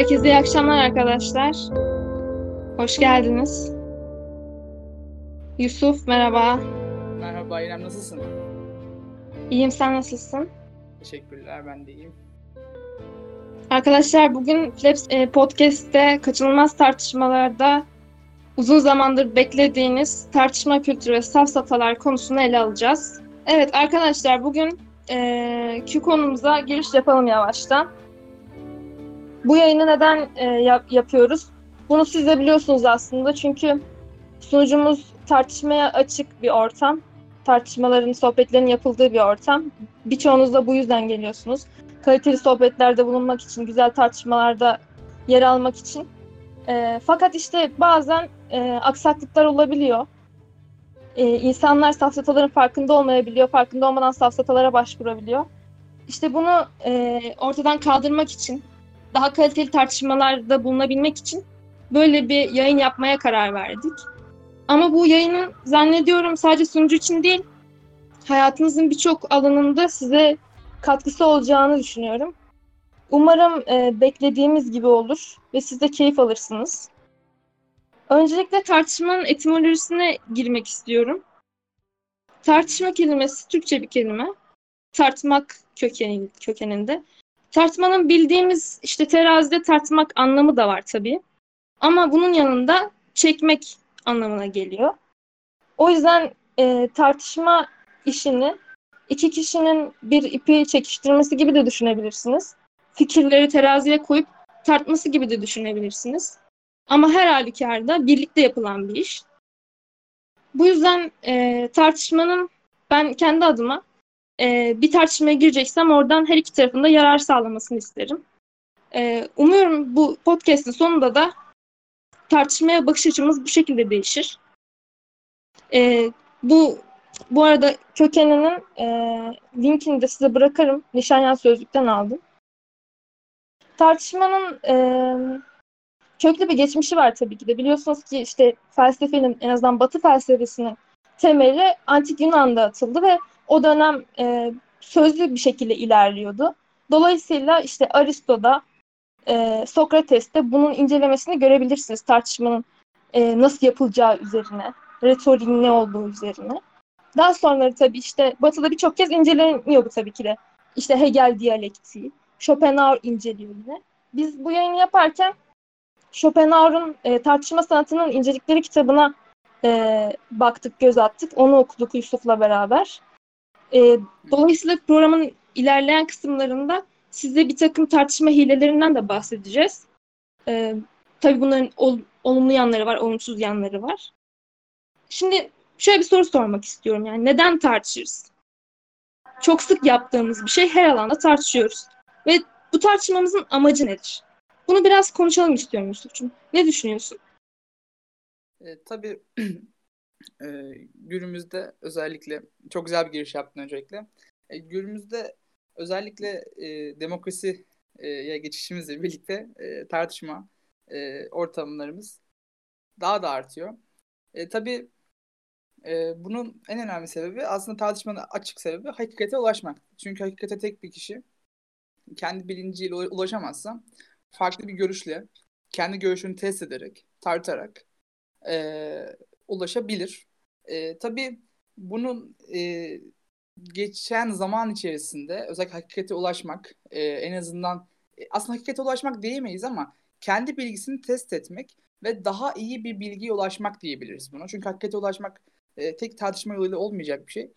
Herkese iyi akşamlar arkadaşlar. Hoş geldiniz. Yusuf merhaba. Merhaba İrem, nasılsın? İyiyim, sen nasılsın? Teşekkürler, ben de iyiyim. Arkadaşlar bugün Flaps podcast'te kaçınılmaz tartışmalarda uzun zamandır beklediğiniz tartışma kültürü ve safsatalar konusunu ele alacağız. Evet arkadaşlar, bugün konumuza giriş yapalım yavaştan. Bu yayını neden yapıyoruz? Bunu siz de biliyorsunuz aslında, çünkü sunucumuz tartışmaya açık bir ortam. Tartışmaların, sohbetlerin yapıldığı bir ortam. Birçoğunuz da bu yüzden geliyorsunuz. Kaliteli sohbetlerde bulunmak için, güzel tartışmalarda yer almak için. Fakat işte bazen aksaklıklar olabiliyor. İnsanlar safsataların farkında olmayabiliyor. Farkında olmadan safsatalara başvurabiliyor. İşte bunu ortadan kaldırmak için, daha kaliteli tartışmalarda bulunabilmek için böyle bir yayın yapmaya karar verdik. Ama bu yayının zannediyorum sadece sunucu için değil, hayatınızın birçok alanında size katkısı olacağını düşünüyorum. Umarım beklediğimiz gibi olur ve siz de keyif alırsınız. Öncelikle tartışmanın etimolojisine girmek istiyorum. Tartışma kelimesi Türkçe bir kelime. Tartmak kökeninde. Tartmanın bildiğimiz işte terazide tartmak anlamı da var tabii. Ama bunun yanında çekmek anlamına geliyor. O yüzden tartışma işini iki kişinin bir ipi çekiştirmesi gibi de düşünebilirsiniz. Fikirleri teraziye koyup tartması gibi de düşünebilirsiniz. Ama her halükarda birlikte yapılan bir iş. Bu yüzden tartışmanın, ben kendi adıma bir tartışmaya gireceksem oradan her iki tarafın da yarar sağlamasını isterim. Umuyorum bu podcast'in sonunda da tartışmaya bakış açımız bu şekilde değişir. Bu arada kökeninin linkini de size bırakırım. Nişanyan Sözlük'ten aldım. Tartışmanın köklü bir geçmişi var tabii ki de. Biliyorsunuz ki işte felsefenin, en azından Batı felsefesinin temeli Antik Yunan'da atıldı ve o dönem sözlü bir şekilde ilerliyordu. Dolayısıyla işte Aristo'da, Sokrates'te bunun incelemesini görebilirsiniz. Tartışmanın nasıl yapılacağı üzerine, retoriğin ne olduğu üzerine. Daha sonra tabii işte Batı'da birçok kez inceleniyor bu tabii ki de. İşte Hegel diyalektiği, Schopenhauer inceliyor yine. Biz bu yayını yaparken Schopenhauer'un Tartışma Sanatı'nın incelikleri kitabına baktık, göz attık. Onu okuduk Yusuf'la beraber. Dolayısıyla programın ilerleyen kısımlarında size bir takım tartışma hilelerinden de bahsedeceğiz. Tabii bunların olumlu yanları var, olumsuz yanları var. Şimdi şöyle bir soru sormak istiyorum. Yani neden tartışırız? Çok sık yaptığımız bir şey, her alanda tartışıyoruz. Ve bu tartışmamızın amacı nedir? Bunu biraz konuşalım istiyorum Yusuf'cum. Ne düşünüyorsun? Tabii günümüzde özellikle, çok güzel bir giriş yaptın öncelikle. Günümüzde özellikle demokrasiye geçişimizle birlikte tartışma ortamlarımız daha da artıyor. Tabii bunun en önemli sebebi, aslında tartışmanın açık sebebi, hakikate ulaşmak. Çünkü hakikate tek bir kişi kendi bilinciyle ulaşamazsa, farklı bir görüşle, kendi görüşünü test ederek, tartarak ulaşabilir. Tabii bunun geçen zaman içerisinde özellikle hakikate ulaşmak, en azından aslında hakikate ulaşmak diyemeyiz ama kendi bilgisini test etmek ve daha iyi bir bilgiye ulaşmak diyebiliriz buna. Çünkü hakikate ulaşmak tek tartışma yoluyla olmayacak bir şey.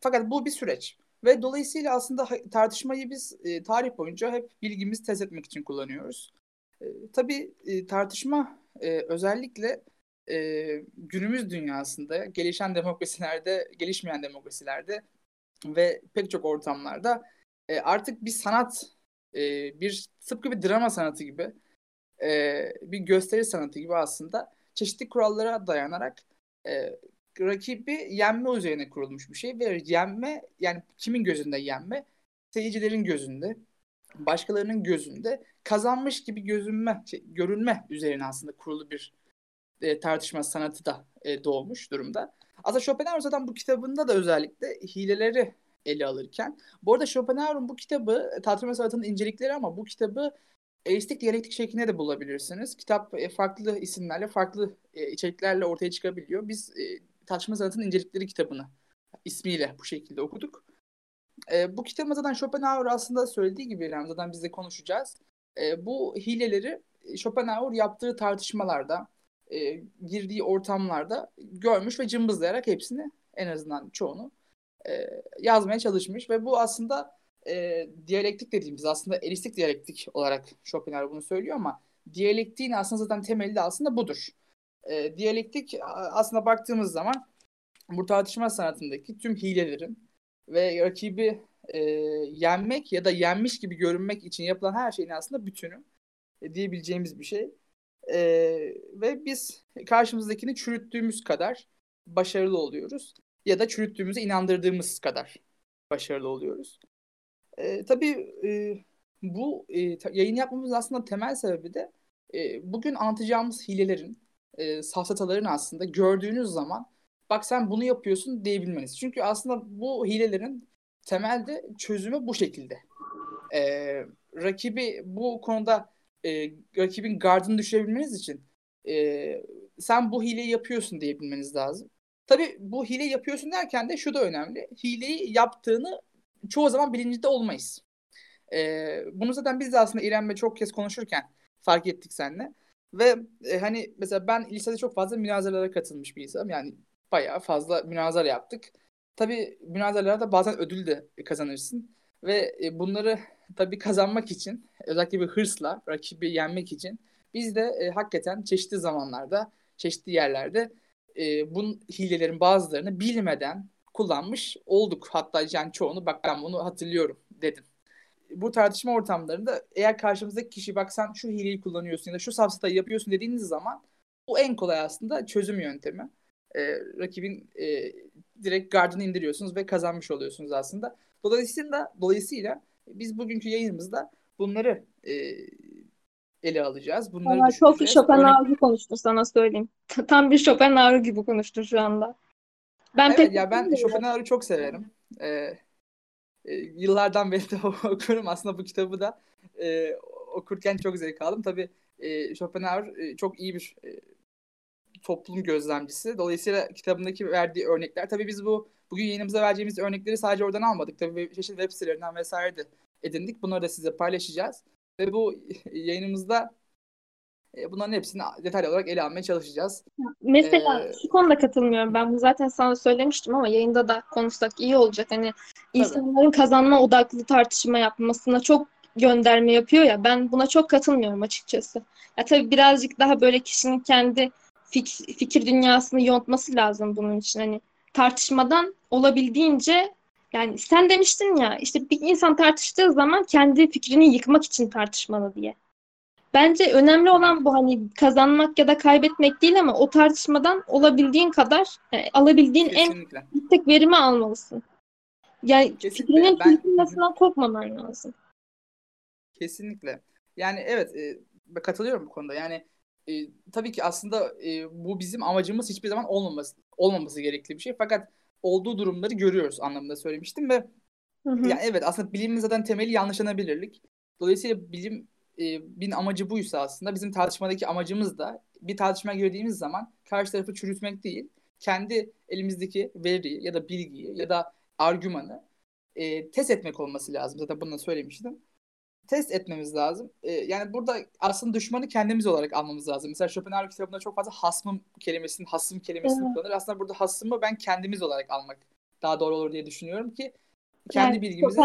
Fakat bu bir süreç. Ve dolayısıyla aslında tartışmayı biz tarih boyunca hep bilgimizi test etmek için kullanıyoruz. Tabii tartışma özellikle günümüz dünyasında, gelişen demokrasilerde, gelişmeyen demokrasilerde ve pek çok ortamlarda artık bir sanat, bir tıpkı bir drama sanatı gibi, bir gösteri sanatı gibi aslında çeşitli kurallara dayanarak rakibi yenme üzerine kurulmuş bir şey ve yenme, yani kimin gözünde yenme? Seyircilerin gözünde, başkalarının gözünde kazanmış gibi görünme üzerine aslında kurulu bir tartışma sanatı da doğmuş durumda. Aslında Schopenhauer zaten bu kitabında da özellikle hileleri ele alırken, bu arada Schopenhauer'un bu kitabı tartışma sanatının incelikleri, ama bu kitabı eristik diyalektik şeklinde de bulabilirsiniz. Kitap farklı isimlerle, farklı içeriklerle ortaya çıkabiliyor. Biz Tartışma Sanatının İncelikleri kitabını ismiyle bu şekilde okuduk. Bu kitabı zaten Schopenhauer aslında söylediği gibi, zaten biz de konuşacağız. Bu hileleri Schopenhauer yaptığı tartışmalarda, girdiği ortamlarda görmüş ve cımbızlayarak hepsini, en azından çoğunu yazmaya çalışmış. Ve bu aslında diyalektik dediğimiz, aslında eristik diyalektik olarak Schopenhauer bunu söylüyor ama diyalektiğin aslında zaten temeli de aslında budur. Diyalektik aslında baktığımız zaman bu tartışma sanatındaki tüm hilelerin ve rakibi yenmek ya da yenmiş gibi görünmek için yapılan her şeyin aslında bütünü diyebileceğimiz bir şey. Ve biz karşımızdakini çürüttüğümüz kadar başarılı oluyoruz ya da çürüttüğümüzü inandırdığımız kadar başarılı oluyoruz. Tabii bu yayın yapmamızın aslında temel sebebi de bugün anlatacağımız hilelerin, safsataların aslında gördüğünüz zaman bak sen bunu yapıyorsun diyebilmeniz. Çünkü aslında bu hilelerin temelde çözümü bu şekilde. Rakibi bu konuda rakibin gardını düşürebilmeniz için sen bu hileyi yapıyorsun diyebilmeniz lazım. Tabii bu hileyi yapıyorsun derken de şu da önemli. Hileyi yaptığını çoğu zaman bilincinde olmayız. Bunu zaten biz de aslında İrem'le çok kez konuşurken fark ettik seninle. Ve hani mesela ben lisede çok fazla münazaralara katılmış bir insanım. Yani bayağı fazla münazara yaptık. Tabii münazaralarda bazen ödül de kazanırsın. Ve bunları tabii kazanmak için, özellikle bir hırsla rakibi yenmek için biz de hakikaten çeşitli zamanlarda, çeşitli yerlerde bu hilelerin bazılarını bilmeden kullanmış olduk. Hatta yani çoğunu bak ben bunu hatırlıyorum dedim. Bu tartışma ortamlarında eğer karşımızdaki kişi bak sen şu hileyi kullanıyorsun ya da şu safsatayı yapıyorsun dediğiniz zaman bu en kolay aslında çözüm yöntemi. Rakibin direkt gardını indiriyorsunuz ve kazanmış oluyorsunuz aslında. Dolayısıyla biz bugünkü yayınımızda bunları ele alacağız. Bunları çok bir Schopenhauer'ı konuştu sana söyleyeyim. Tam bir Schopenhauer gibi konuştu şu anda. Ben Schopenhauer'ı çok severim. Yıllardan beri de okurum. Aslında bu kitabı da okurken çok zevk aldım. Tabii Schopenhauer çok iyi bir toplum gözlemcisi. Dolayısıyla kitabındaki verdiği örnekler. Tabii biz bugün yayınımıza vereceğimiz örnekleri sadece oradan almadık. Tabii çeşitli web sitelerinden vesaire de edindik. Bunları da size paylaşacağız. Ve bu yayınımızda bunların hepsini detaylı olarak ele almaya çalışacağız. Mesela şu konuda katılmıyorum. Ben bunu zaten sana söylemiştim ama yayında da konuşsak iyi olacak. Hani insanların kazanma odaklı tartışma yapmasına çok gönderme yapıyor ya. Ben buna çok katılmıyorum açıkçası. Ya tabii birazcık daha böyle kişinin kendi fikir dünyasını yontması lazım bunun için. Hani tartışmadan olabildiğince, yani sen demiştin ya işte bir insan tartıştığı zaman kendi fikrini yıkmak için tartışmalı diye. Bence önemli olan bu, hani kazanmak ya da kaybetmek değil ama o tartışmadan olabildiğin kadar, yani alabildiğin kesinlikle en yüksek verimi almalısın. Yani kesinlikle fikrinin kırılmasından korkmaman lazım. Kesinlikle. Yani evet, katılıyorum bu konuda. Yani tabii ki aslında bu bizim amacımız hiçbir zaman olmaması gerekli bir şey. Fakat olduğu durumları görüyoruz anlamında söylemiştim ve yani evet aslında bilimin zaten temeli yanlışlanabilirlik. Dolayısıyla bilim bin amacı buysa aslında bizim tartışmadaki amacımız da bir tartışmaya girdiğimiz zaman karşı tarafı çürütmek değil, kendi elimizdeki veriyi ya da bilgiyi ya da argümanı test etmek olması lazım. Zaten bunu da söylemiştim. Test etmemiz lazım. Yani burada aslında düşmanı kendimiz olarak almamız lazım. Mesela Schopenhauer kitabında çok fazla hasım kelimesini kullanır. Aslında burada hasımı ben kendimiz olarak almak daha doğru olur diye düşünüyorum ki kendi yani bilgimizi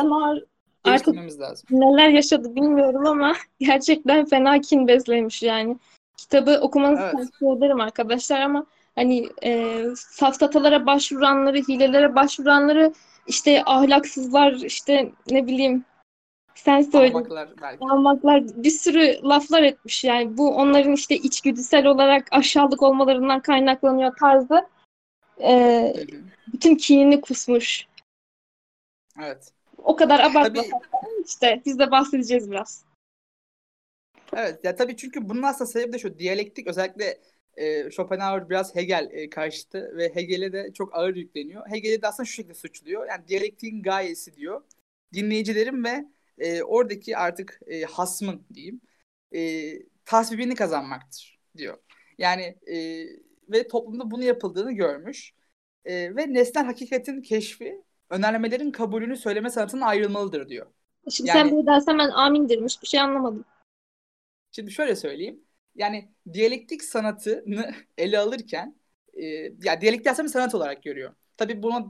artık lazım. Neler yaşadı bilmiyorum ama gerçekten fena kin beslemiş yani. Kitabı okumanızı tavsiye ederim arkadaşlar ama hani safsatalara başvuranları, hilelere başvuranları, işte ahlaksızlar, işte ne bileyim sen söyle. Almaklar bir sürü laflar etmiş yani. Bu onların işte içgüdüsel olarak aşağılık olmalarından kaynaklanıyor tarzı. Bütün kinini kusmuş. Evet. O kadar abartmasak işte biz de bahsedeceğiz biraz. Evet ya tabii çünkü bunun aslında sebebi de şu, diyalektik özellikle Schopenhauer biraz Hegel karşıtı ve Hegel'e de çok ağır yükleniyor. Hegel'i de aslında şu şekilde suçluyor. Yani diyalektiğin gayesi diyor, dinleyicilerin ve oradaki artık hasmın diyeyim tasvibini kazanmaktır diyor. Yani ve toplumda bunu yapıldığını görmüş. Ve nesnel hakikatin keşfi önermelerin kabulünü söyleme sanatına ayrılmalıdır diyor. Şimdi yani, sen böyle dersen ben amin demiş, bir şey anlamadım. Şimdi şöyle söyleyeyim. Yani diyalektik sanatını ele alırken ya diyalektik aslında sanat olarak görüyor. Tabii bunu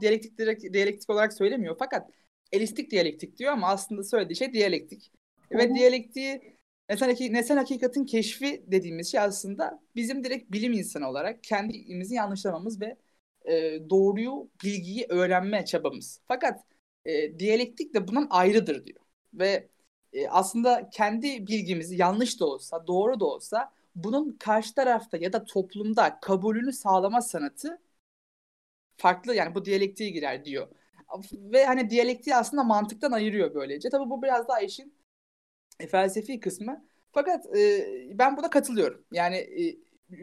diyalektik olarak söylemiyor fakat elistik diyalektik diyor ama aslında söylediği şey diyalektik. Hı-hı. Ve diyalektiği nesnel hakikatin keşfi dediğimiz şey aslında bizim direkt bilim insanı olarak kendimizi yanlışlamamız ve doğruyu, bilgiyi öğrenme çabamız. Fakat diyalektik de bundan ayrıdır diyor. Ve aslında kendi bilgimizi yanlış da olsa, doğru da olsa bunun karşı tarafta ya da toplumda kabulünü sağlama sanatı farklı, yani bu diyalektiğe girer diyor. Ve hani diyalektiği aslında mantıktan ayırıyor böylece. Tabii bu biraz daha işin felsefi kısmı. Fakat ben buna katılıyorum. Yani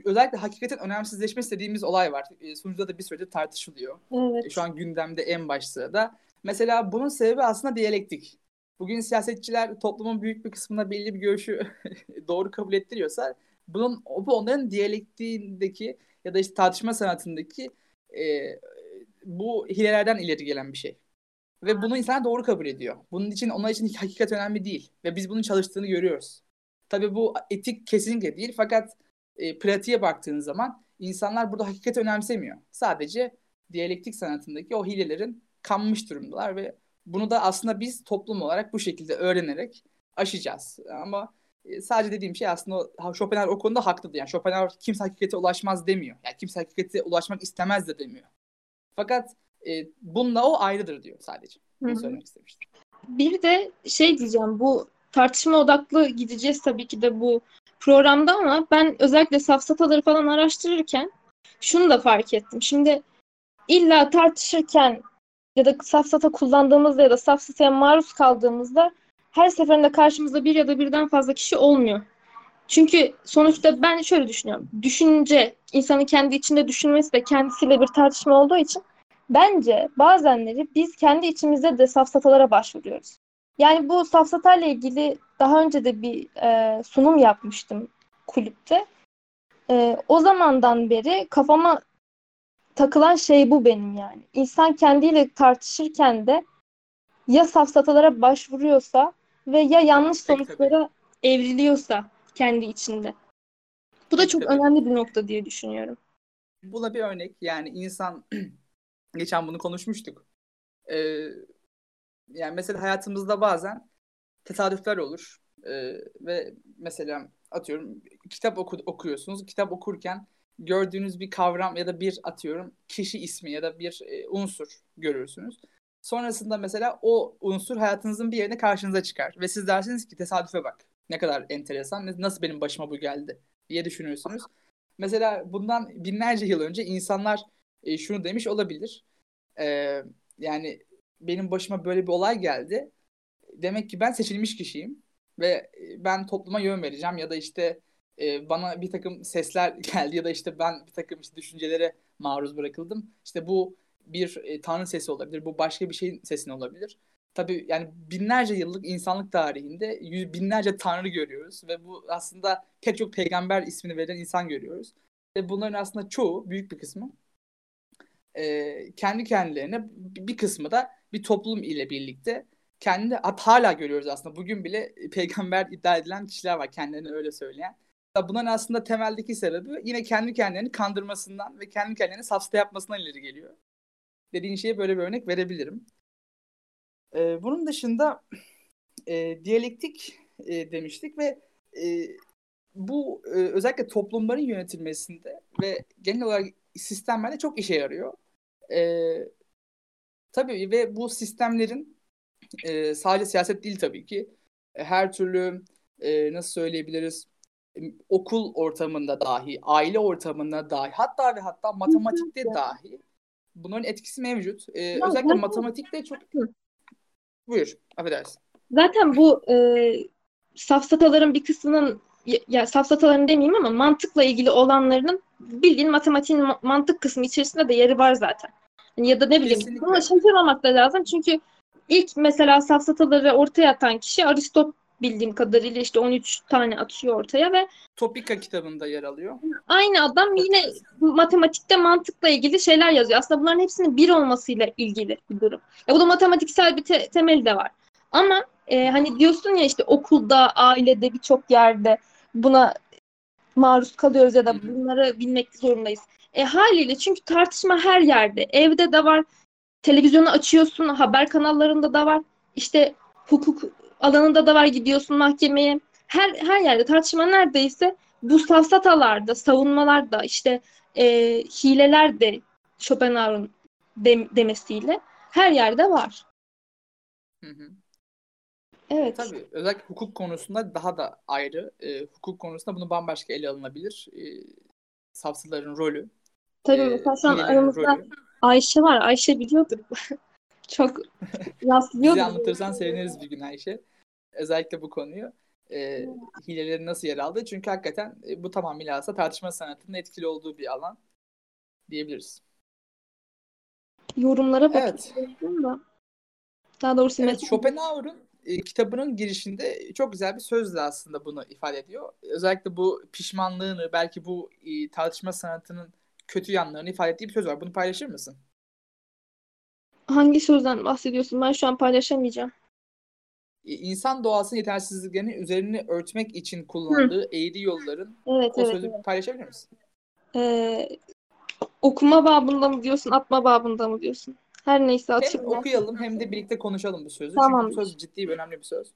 özellikle hakikatin önemsizleşmesi dediğimiz olay var. Sunucuda da bir süredir tartışılıyor. Evet. Şu an gündemde en baş sırada. Mesela bunun sebebi aslında diyalektik. Bugün siyasetçiler toplumun büyük bir kısmına belli bir görüşü doğru kabul ettiriyorsa bu onların diyalektiğindeki ya da işte tartışma sanatındaki bu hilelerden ileri gelen bir şey. Ve bunu insanlar doğru kabul ediyor. Bunun için onlar için hakikat önemli değil. Ve biz bunun çalıştığını görüyoruz. Tabii bu etik kesinlikle değil fakat pratiğe baktığın zaman insanlar burada hakikati önemsemiyor. Sadece diyalektik sanatındaki o hilelerin kanmış durumdalar ve bunu da aslında biz toplum olarak bu şekilde öğrenerek aşacağız. Ama sadece dediğim şey aslında Schopenhauer o konuda haklıdır. Yani Schopenhauer kimse hakikate ulaşmaz demiyor. Yani kimse hakikate ulaşmak istemez de demiyor. Fakat bununla o ayrıdır diyor sadece. Bunu söylemek istemiştim. Bir de şey diyeceğim, bu tartışma odaklı gideceğiz tabii ki de bu programda ama ben özellikle safsataları falan araştırırken şunu da fark ettim. Şimdi illa tartışırken ya da safsata kullandığımızda ya da safsataya maruz kaldığımızda her seferinde karşımızda bir ya da birden fazla kişi olmuyor. Çünkü sonuçta ben şöyle düşünüyorum. Düşünce, insanın kendi içinde düşünmesi de kendisiyle bir tartışma olduğu için bence bazenleri biz kendi içimizde de safsatalara başvuruyoruz. Yani bu safsatayla ilgili daha önce de bir sunum yapmıştım kulüpte. O zamandan beri kafama takılan şey bu benim yani. İnsan kendiyle tartışırken de ya safsatalara başvuruyorsa ve ya yanlış sonuçlara evriliyorsa kendi içinde. Bu da çok önemli bir nokta diye düşünüyorum. Buna bir örnek yani insan geçen bunu konuşmuştuk. Yani mesela hayatımızda bazen tesadüfler olur. Ve mesela atıyorum kitap okuyorsunuz. Kitap okurken gördüğünüz bir kavram ya da bir atıyorum kişi ismi ya da bir unsur görürsünüz. Sonrasında mesela o unsur hayatınızın bir yerine karşınıza çıkar. Ve siz dersiniz ki tesadüfe bak. Ne kadar enteresan. Nasıl benim başıma bu geldi diye düşünüyorsunuz. Mesela bundan binlerce yıl önce insanlar şunu demiş olabilir. Yani benim başıma böyle bir olay geldi. Demek ki ben seçilmiş kişiyim. Ve ben topluma yön vereceğim ya da işte bana bir takım sesler geldi ya da işte ben bir takım işte düşüncelere maruz bırakıldım. İşte bu bir tanrı sesi olabilir. Bu başka bir şeyin sesini olabilir. Tabii yani binlerce yıllık insanlık tarihinde binlerce tanrı görüyoruz. Ve bu aslında pek çok peygamber ismini veren insan görüyoruz. Ve bunların aslında çoğu, büyük bir kısmı kendi kendilerine, bir kısmı da bir toplum ile birlikte kendi hala görüyoruz aslında. Bugün bile peygamber iddia edilen kişiler var kendilerini öyle söyleyen. Bunların aslında temeldeki sebebi yine kendi kendilerini kandırmasından ve kendi kendilerini safsata yapmasından ileri geliyor. Dediğin şeye böyle bir örnek verebilirim. Bunun dışında diyalektik demiştik ve bu özellikle toplumların yönetilmesinde ve genel olarak sistemlerde çok işe yarıyor. Tabii ve bu sistemlerin sadece siyaset değil tabii ki. Her türlü nasıl söyleyebiliriz, okul ortamında dahi, aile ortamında dahi, hatta ve hatta matematikte dahi bunların etkisi mevcut. Özellikle matematikte çok... Buyur, affedersin. Zaten bu safsataların bir kısmının, ya safsataların demeyeyim ama mantıkla ilgili olanların bildiğin matematiğin mantık kısmı içerisinde de yeri var zaten. Yani ya da ne bileyim, kesinlikle. Bunu şaşırmamak da lazım çünkü ilk mesela safsataları ortaya atan kişi Aristo bildiğim kadarıyla işte 13 tane atıyor ortaya ve Topika kitabında yer alıyor. Aynı adam yine matematikte mantıkla ilgili şeyler yazıyor. Aslında bunların hepsinin bir olmasıyla ilgili bir durum. Bu da matematiksel bir temeli de var. Ama hani diyorsun ya işte okulda, ailede, birçok yerde buna maruz kalıyoruz ya da bunları bilmek zorundayız. Haliyle çünkü tartışma her yerde. Evde de var, televizyonu açıyorsun, haber kanallarında da var, işte hukuk alanında da var, gidiyorsun mahkemeye. Her yerde tartışma neredeyse bu safsatalarda, savunmalarda, işte hileler de Schopenhauer'ın demesiyle her yerde var. Hı hı. Evet. Tabii özellikle hukuk konusunda daha da ayrı. Hukuk konusunda bunu bambaşka ele alınabilir. Safsataların rolü. Tabii mesela şu an aramızda Ayşe var. Ayşe biliyordur. Çok rastlıyordur. Bizi anlatırsan seviniriz bir gün Ayşe. Özellikle bu konuyu. Hileleri nasıl yer aldı? Çünkü hakikaten bu tamamıyla aslında tartışma sanatının etkili olduğu bir alan diyebiliriz. Yorumlara bakıyorum da. Daha doğrusu Schopenhauer'ın kitabının girişinde çok güzel bir sözle aslında bunu ifade ediyor. Özellikle bu pişmanlığını, belki bu tartışma sanatının kötü yanlarını ifade ettiği bir söz var. Bunu paylaşır mısın? Hangi sözden bahsediyorsun? Ben şu an paylaşamayacağım. İnsan doğasının yetersizliklerini üzerine örtmek için kullandığı eğri yolların o sözü paylaşabilir misin? Okuma babında mı diyorsun, atma babında mı diyorsun? Her neyse açıklayalım. Hem okuyalım hem de birlikte konuşalım bu sözü. Tamam. Çünkü bu söz ciddi ve önemli bir söz.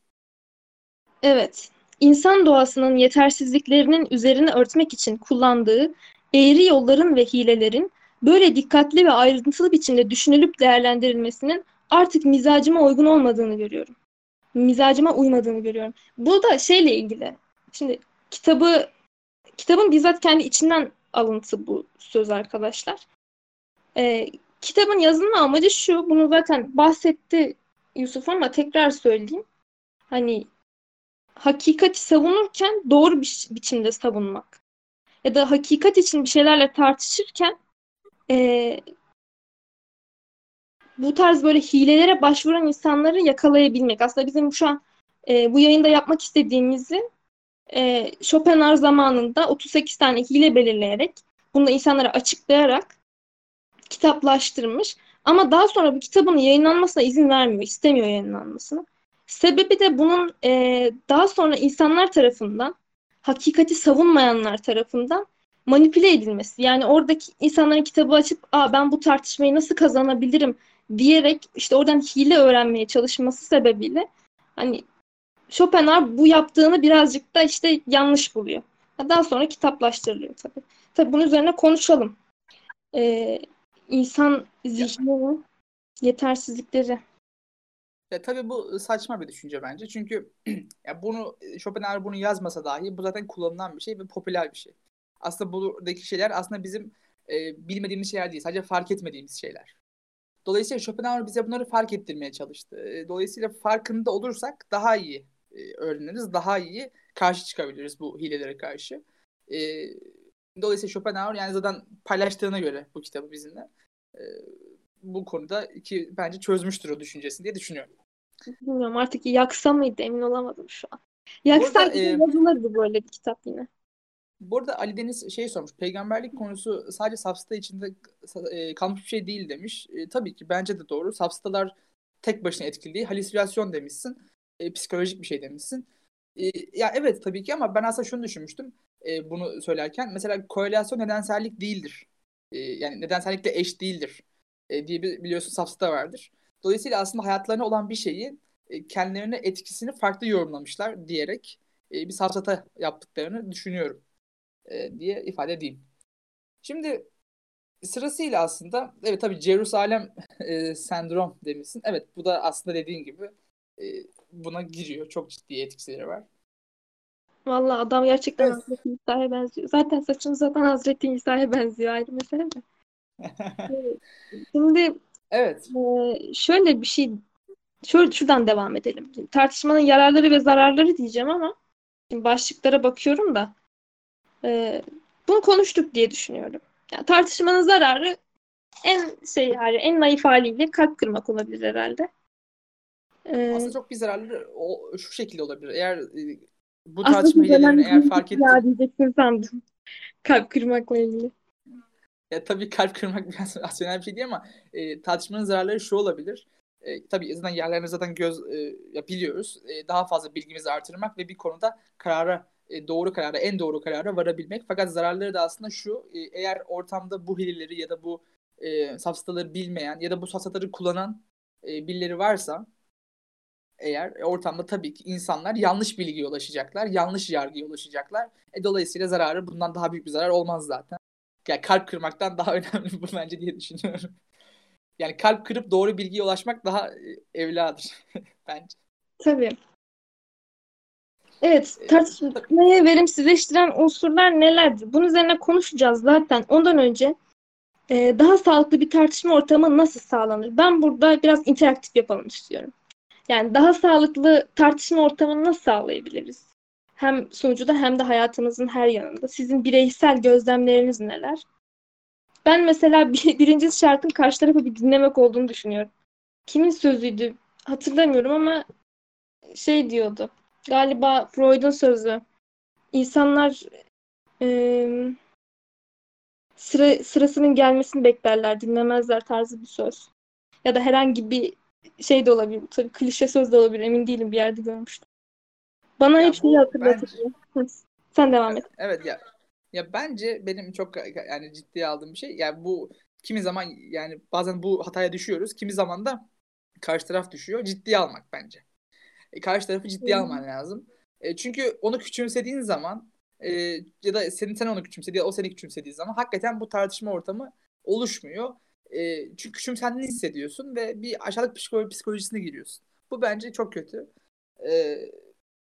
Evet. İnsan doğasının yetersizliklerinin üzerine örtmek için kullandığı eğri yolların ve hilelerin böyle dikkatli ve ayrıntılı biçimde düşünülüp değerlendirilmesinin artık mizacıma uygun olmadığını görüyorum. Mizacıma uymadığını görüyorum. Bu da şeyle ilgili. Şimdi kitabın bizzat kendi içinden alıntı bu söz arkadaşlar. Kitabın yazılma amacı şu. Bunu zaten bahsetti Yusuf ama tekrar söyleyeyim. Hani hakikati savunurken doğru bir biçimde savunmak. Ya da hakikat için bir şeylerle tartışırken bu tarz böyle hilelere başvuran insanları yakalayabilmek. Aslında bizim şu an bu yayında yapmak istediğimizi Schopenhauer zamanında 38 tane hile belirleyerek bunu da insanlara açıklayarak kitaplaştırmış. Ama daha sonra bu kitabın yayınlanmasına izin vermiyor. İstemiyor yayınlanmasını. Sebebi de bunun daha sonra insanlar tarafından, hakikati savunmayanlar tarafından manipüle edilmesi. Yani oradaki insanların kitabı açıp ben bu tartışmayı nasıl kazanabilirim diyerek işte oradan hile öğrenmeye çalışması sebebiyle hani Schopenhauer bu yaptığını birazcık da işte yanlış buluyor. Daha sonra kitaplaştırılıyor tabii. Tabii bunun üzerine konuşalım. İnsan zihninin yetersizlikleri. Ya tabii bu saçma bir düşünce bence. Çünkü ya Schopenhauer bunu yazmasa dahi bu zaten kullanılan bir şey ve popüler bir şey. Aslında buradaki şeyler aslında bizim bilmediğimiz şeyler değil. Sadece fark etmediğimiz şeyler. Dolayısıyla Schopenhauer bize bunları fark ettirmeye çalıştı. Dolayısıyla farkında olursak daha iyi öğreniriz. Daha iyi karşı çıkabiliriz bu hilelere karşı. Dolayısıyla Schopenhauer yani zaten paylaştığına göre bu kitabı bizimle bu konuda ki bence çözmüştür o düşüncesini diye düşünüyorum. Bilmiyorum artık yaksa mıydı emin olamadım şu an. Yaksak yazılırdı böyle bir kitap yine. Bu arada Ali Deniz sormuş. Peygamberlik konusu sadece safsata içinde kalmış bir şey değil demiş. Tabii ki bence de doğru. Safsatalar tek başına etkili değil. Halüsinasyon demişsin. Psikolojik bir şey demişsin. Ya evet tabii ki ama ben aslında şunu düşünmüştüm. Bunu söylerken mesela korelasyon nedensellik değildir. Yani nedensellikle eş değildir diye biliyorsun safsata vardır. Dolayısıyla aslında hayatlarına olan bir şeyi kendilerine etkisini farklı yorumlamışlar diyerek bir safsata yaptıklarını düşünüyorum diye ifade edeyim. Şimdi sırasıyla aslında evet tabii Jerusalem sendrom demişsin. Evet bu da aslında dediğin gibi buna giriyor. Çok ciddi etkileri var. Vallahi adam gerçekten evet. Hazreti İsa'ya benziyor. Zaten saçını zaten Hazreti İsa'ya benziyor ayrı mesele de. Şimdi evet. Şöyle bir şey şuradan devam edelim. Şimdi tartışmanın yararları ve zararları diyeceğim ama şimdi başlıklara bakıyorum da bunu konuştuk diye düşünüyorum. Yani tartışmanın zararı en naif haliyle kalp kırmak olabilir herhalde. Aslında çok bir zararlı şu şekilde olabilir. Eğer bu tartışma hilelerini eğer fark ettiyseniz sandım. Kalp kırmakla ilgili. Ya tabii kalp kırmak biraz rasyonel bir şey değil ama tartışmanın zararları şu olabilir. Tabii zaten yerlerini zaten biliyoruz. Daha fazla bilgimizi artırmak ve bir konuda en doğru karara varabilmek. Fakat zararları da aslında şu. Eğer ortamda bu hileleri ya da bu safsataları bilmeyen ya da bu safsataları kullanan birileri varsa eğer ortamda tabii ki insanlar yanlış bilgiye ulaşacaklar, yanlış yargıya ulaşacaklar. Dolayısıyla zararı bundan daha büyük bir zarar olmaz zaten. Yani kalp kırmaktan daha önemli bu bence diye düşünüyorum. Yani kalp kırıp doğru bilgiye ulaşmak daha evladır bence. Tabii. Evet, tartışmayı verimsizleştiren unsurlar nelerdir? Bunun üzerine konuşacağız zaten. Ondan önce daha sağlıklı bir tartışma ortamı nasıl sağlanır? Ben burada biraz interaktif yapalım istiyorum. Yani daha sağlıklı tartışma ortamını nasıl sağlayabiliriz? Hem sonucuda hem de hayatımızın her yanında. Sizin bireysel gözlemleriniz neler? Ben mesela birinci şartın karşı tarafı bir dinlemek olduğunu düşünüyorum. Kimin sözüydü hatırlamıyorum ama şey diyordu. Galiba Freud'un sözü. İnsanlar sırasının gelmesini beklerler, dinlemezler tarzı bir söz. Ya da herhangi bir şey de olabilir. Tabii klişe söz de olabilir. Emin değilim, bir yerde görmüştüm. Bana hepsini hatırlatıyor. Bence... Sen devam et. Evet ya. Ya bence benim çok yani ciddiye aldığım bir şey. Yani bu kimi zaman yani bazen bu hataya düşüyoruz. Kimi zaman da karşı taraf düşüyor. Ciddiye almak bence. Karşı tarafı ciddiye alman lazım. Çünkü onu küçümsediğin zaman ya da sen onu küçümsediği, o seni küçümsediği zaman hakikaten bu tartışma ortamı oluşmuyor. Çünkü küçümsendiğini hissediyorsun ve bir aşağılık psikolojisine giriyorsun. Bu bence çok kötü.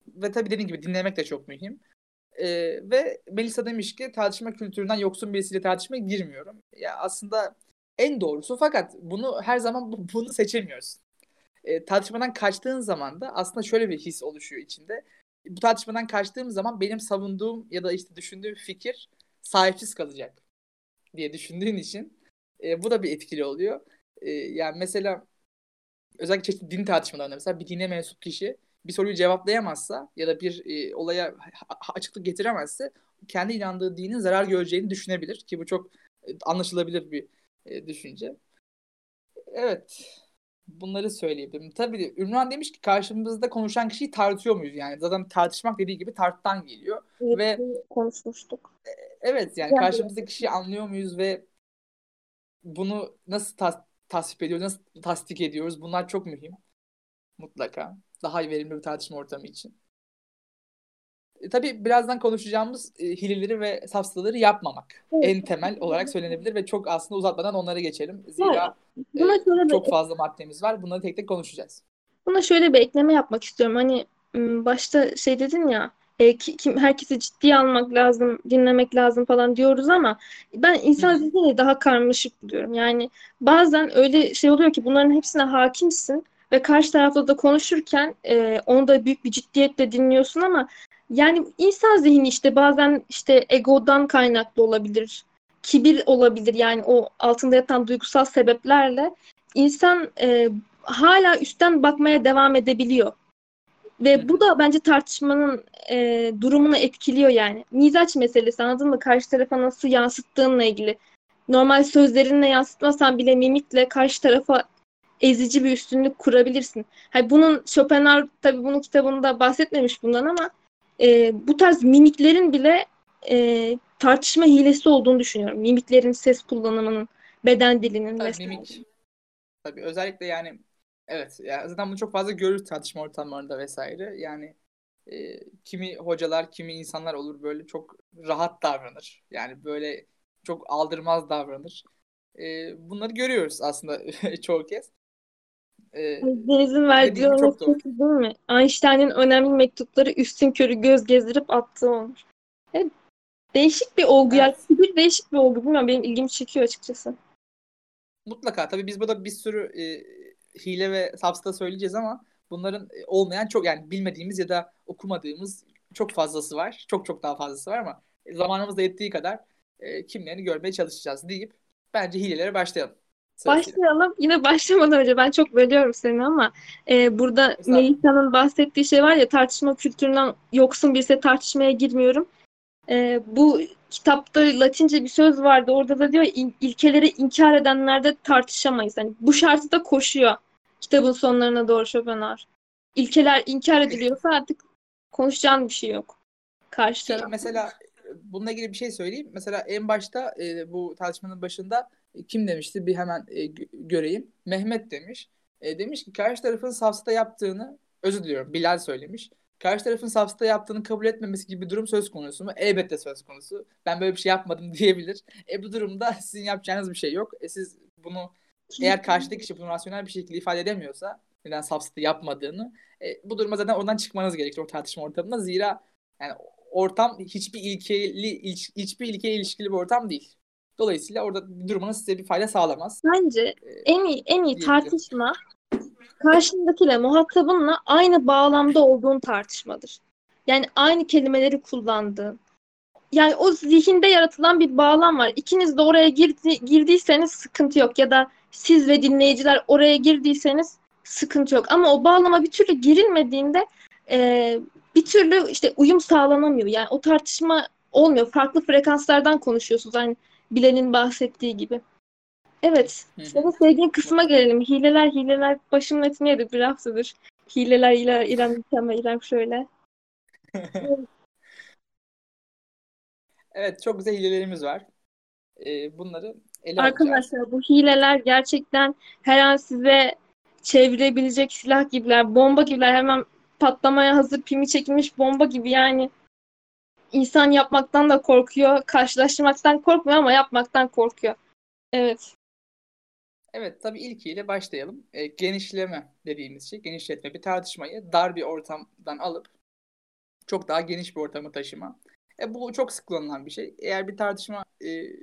Ve tabii dediğim gibi dinlemek de çok mühim. Ve Melissa demiş ki tartışma kültüründen yoksun birisiyle tartışmaya girmiyorum. Ya aslında en doğrusu, fakat bunu her zaman bunu seçemiyorsun. Tartışmadan kaçtığın zaman da aslında şöyle bir his oluşuyor içinde. Bu tartışmadan kaçtığım zaman benim savunduğum ya da işte düşündüğüm fikir sahipsiz kalacak diye düşündüğün için bu da bir etkili oluyor. Yani mesela özellikle çeşitli din tartışmalarında mesela bir dine mensup kişi bir soruyu cevaplayamazsa ya da bir olaya açıklık getiremezse kendi inandığı dinin zarar göreceğini düşünebilir ki bu çok anlaşılabilir bir düşünce. Evet. Bunları söyleyebilirim. Tabii Ümran demiş ki karşımızda konuşan kişiyi tartıyor muyuz? Yani zaten tartışmak dediği gibi tarttan geliyor. Evet, ve konuşmuştuk. Evet yani karşımızdaki kişiyi anlıyor muyuz ve bunu nasıl tasvip ediyoruz, nasıl tasdik ediyoruz? Bunlar çok mühim. Mutlaka. Daha verimli bir tartışma ortamı için. Tabii birazdan konuşacağımız hileleri ve safsataları yapmamak. Evet. En temel olarak söylenebilir ve çok aslında uzatmadan onlara geçelim. Zira çok fazla maddemiz var. Bunları tek tek konuşacağız. Buna şöyle bir ekleme yapmak istiyorum. Hani başta şey dedin ya, herkesi ciddiye almak lazım, dinlemek lazım falan diyoruz ama ben insan zihnini daha karmaşık buluyorum. Yani bazen öyle şey oluyor ki bunların hepsine hakimsin ve karşı tarafla da konuşurken onu da büyük bir ciddiyetle dinliyorsun ama yani insan zihni işte bazen işte egodan kaynaklı olabilir, kibir olabilir, yani o altında yatan duygusal sebeplerle insan hala üstten bakmaya devam edebiliyor. Ve bu da bence tartışmanın durumunu etkiliyor yani. Mizaç meselesi, anladın mı? Karşı tarafa nasıl yansıttığınla ilgili. Normal sözlerinle yansıtmasan bile mimikle karşı tarafa ezici bir üstünlük kurabilirsin. Hani bunun Schopenhauer tabii bunun kitabında bahsetmemiş bundan ama bu tarz mimiklerin bile tartışma hilesi olduğunu düşünüyorum. Mimiklerin, ses kullanımının, beden dilinin vesaire. Mimik. Tabii özellikle yani evet. Yani zaten bunu çok fazla görürüz tartışma ortamlarında vesaire. Yani kimi hocalar, kimi insanlar olur böyle çok rahat davranır. Yani böyle çok aldırmaz davranır. Bunları görüyoruz aslında çoğu kez. Deniz'in verdiği o değil mi? Einstein'in önemli mektupları üstünkörü göz gezdirip attığı olmuş. Evet, değişik bir olgu. Evet. Yani değişik bir olgu. Bilmiyorum, benim ilgimi çekiyor açıkçası. Mutlaka. Tabii biz burada bir sürü hile ve safsata söyleyeceğiz ama bunların olmayan çok, yani bilmediğimiz ya da okumadığımız çok fazlası var. Çok daha fazlası var ama zamanımız da yettiği kadar kimlerini görmeye çalışacağız deyip bence hilelere başlayalım. Başlayalım. Yine başlamadan önce ben çok bölüyorum seni ama burada Melissa'nın bahsettiği şey var ya, tartışma kültüründen yoksun birisi, tartışmaya girmiyorum. Bu kitapta Latince bir söz vardı. Orada da diyor, ilkeleri inkar edenlerde tartışamayız. Yani bu şartı da koşuyor kitabın sonlarına doğru Schopenhauer. İlkeler inkar ediliyorsa artık konuşacağın bir şey yok karşı taraf. Mesela bununla ilgili bir şey söyleyeyim. Mesela en başta bu tartışmanın başında kim demişti? Bir hemen göreyim. Mehmet demiş. Demiş ki karşı tarafın safsata yaptığını, özür diliyorum, Bilal söylemiş. Karşı tarafın safsata yaptığını kabul etmemesi gibi bir durum söz konusu mu? Elbette söz konusu. Ben böyle bir şey yapmadım diyebilir. Bu durumda sizin yapacağınız bir şey yok. Siz bunu, eğer karşıdaki kişi bunu rasyonel bir şekilde ifade edemiyorsa neden safsata yapmadığını, bu duruma zaten oradan çıkmanız gerekir, o tartışma ortamında. Zira yani ortam hiçbir ilkeyle ilişkili bir ortam değil. Dolayısıyla orada durmanız size bir fayda sağlamaz. Bence en iyi tartışma karşındakiyle, muhatabınla aynı bağlamda olduğun tartışmadır. Yani aynı kelimeleri kullandığın. Yani o zihinde yaratılan bir bağlam var. İkiniz de oraya girdiyseniz sıkıntı yok, ya da siz ve dinleyiciler oraya girdiyseniz sıkıntı yok. Ama o bağlama bir türlü girilmediğinde bir türlü işte uyum sağlanamıyor. Yani o tartışma olmuyor. Farklı frekanslardan konuşuyorsunuz. Yani Bilal'in bahsettiği gibi. Evet. Senin sevdiğin kısma gelelim. Hileler. Başımın etini yedi bir haftadır. Hileler. İrem şöyle. Evet. Çok güzel hilelerimiz var. Bunları ele arkadaşlar alacağız. Bu hileler gerçekten her an size çevirebilecek silah gibiler. Bomba gibiler. Hemen patlamaya hazır, pimi çekilmiş bomba gibi. Yani İnsan yapmaktan da korkuyor. Karşılaşmaktan korkmuyor ama yapmaktan korkuyor. Evet. Evet, tabii ilkiyle başlayalım. Genişleme dediğimiz şey, genişletme. Bir tartışmayı dar bir ortamdan alıp çok daha geniş bir ortama taşıma. Bu çok sık kullanılan bir şey. Eğer bir tartışma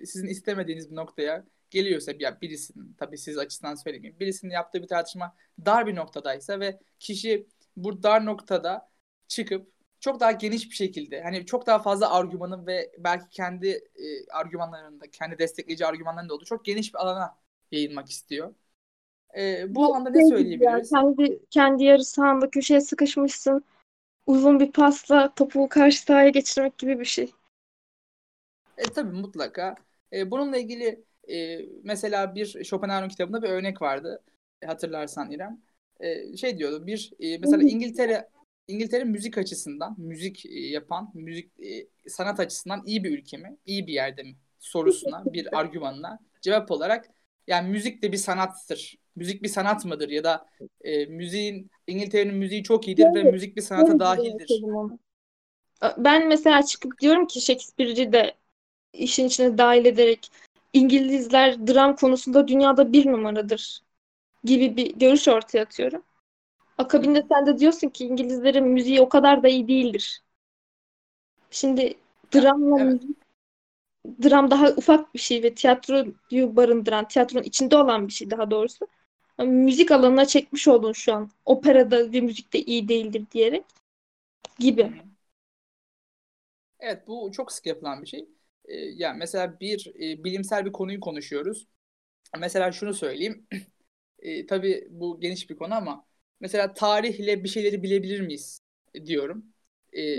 sizin istemediğiniz bir noktaya geliyorsa, ya birisinin, tabii siz açısından söyleyeyim, birisinin yaptığı bir tartışma dar bir noktadaysa ve kişi bu dar noktada çıkıp çok daha geniş bir şekilde, hani çok daha fazla argümanın ve belki kendi argümanlarında, kendi destekleyici argümanlarında olduğu çok geniş bir alana yayılmak istiyor. Bu alanda ne söyleyebiliriz? Kendi yarı sahanda köşeye sıkışmışsın. Uzun bir pasla topu karşı sahaya geçirmek gibi bir şey. Tabii mutlaka. Bununla ilgili mesela bir Schopenhauer'un kitabında bir örnek vardı. Hatırlarsan İrem. Şey diyordu, bir mesela İngiltere müzik açısından, müzik yapan, müzik sanat açısından iyi bir ülke mi, iyi bir yerde mi sorusuna, bir argümanla cevap olarak, yani müzik de bir sanattır. Müzik bir sanat mıdır? Ya da İngiltere'nin müziği çok iyidir ve müzik bir sanata dahildir. Ben mesela çıkıp diyorum ki Shakespeare'i de işin içine dahil ederek İngilizler dram konusunda dünyada bir numaradır gibi bir görüş ortaya atıyorum. Akabinde sen de diyorsun ki İngilizlerin müziği o kadar da iyi değildir. Şimdi dramla müzik, dram daha ufak bir şey ve tiyatroyu barındıran, tiyatronun içinde olan bir şey daha doğrusu. Yani müzik alanına çekmiş oldun şu an. Operada ve müzikte iyi değildir diyerek gibi. Evet, bu çok sık yapılan bir şey. Yani mesela bir bilimsel bir konuyu konuşuyoruz. Mesela şunu söyleyeyim. Tabii bu geniş bir konu ama mesela tarihle bir şeyleri bilebilir miyiz diyorum.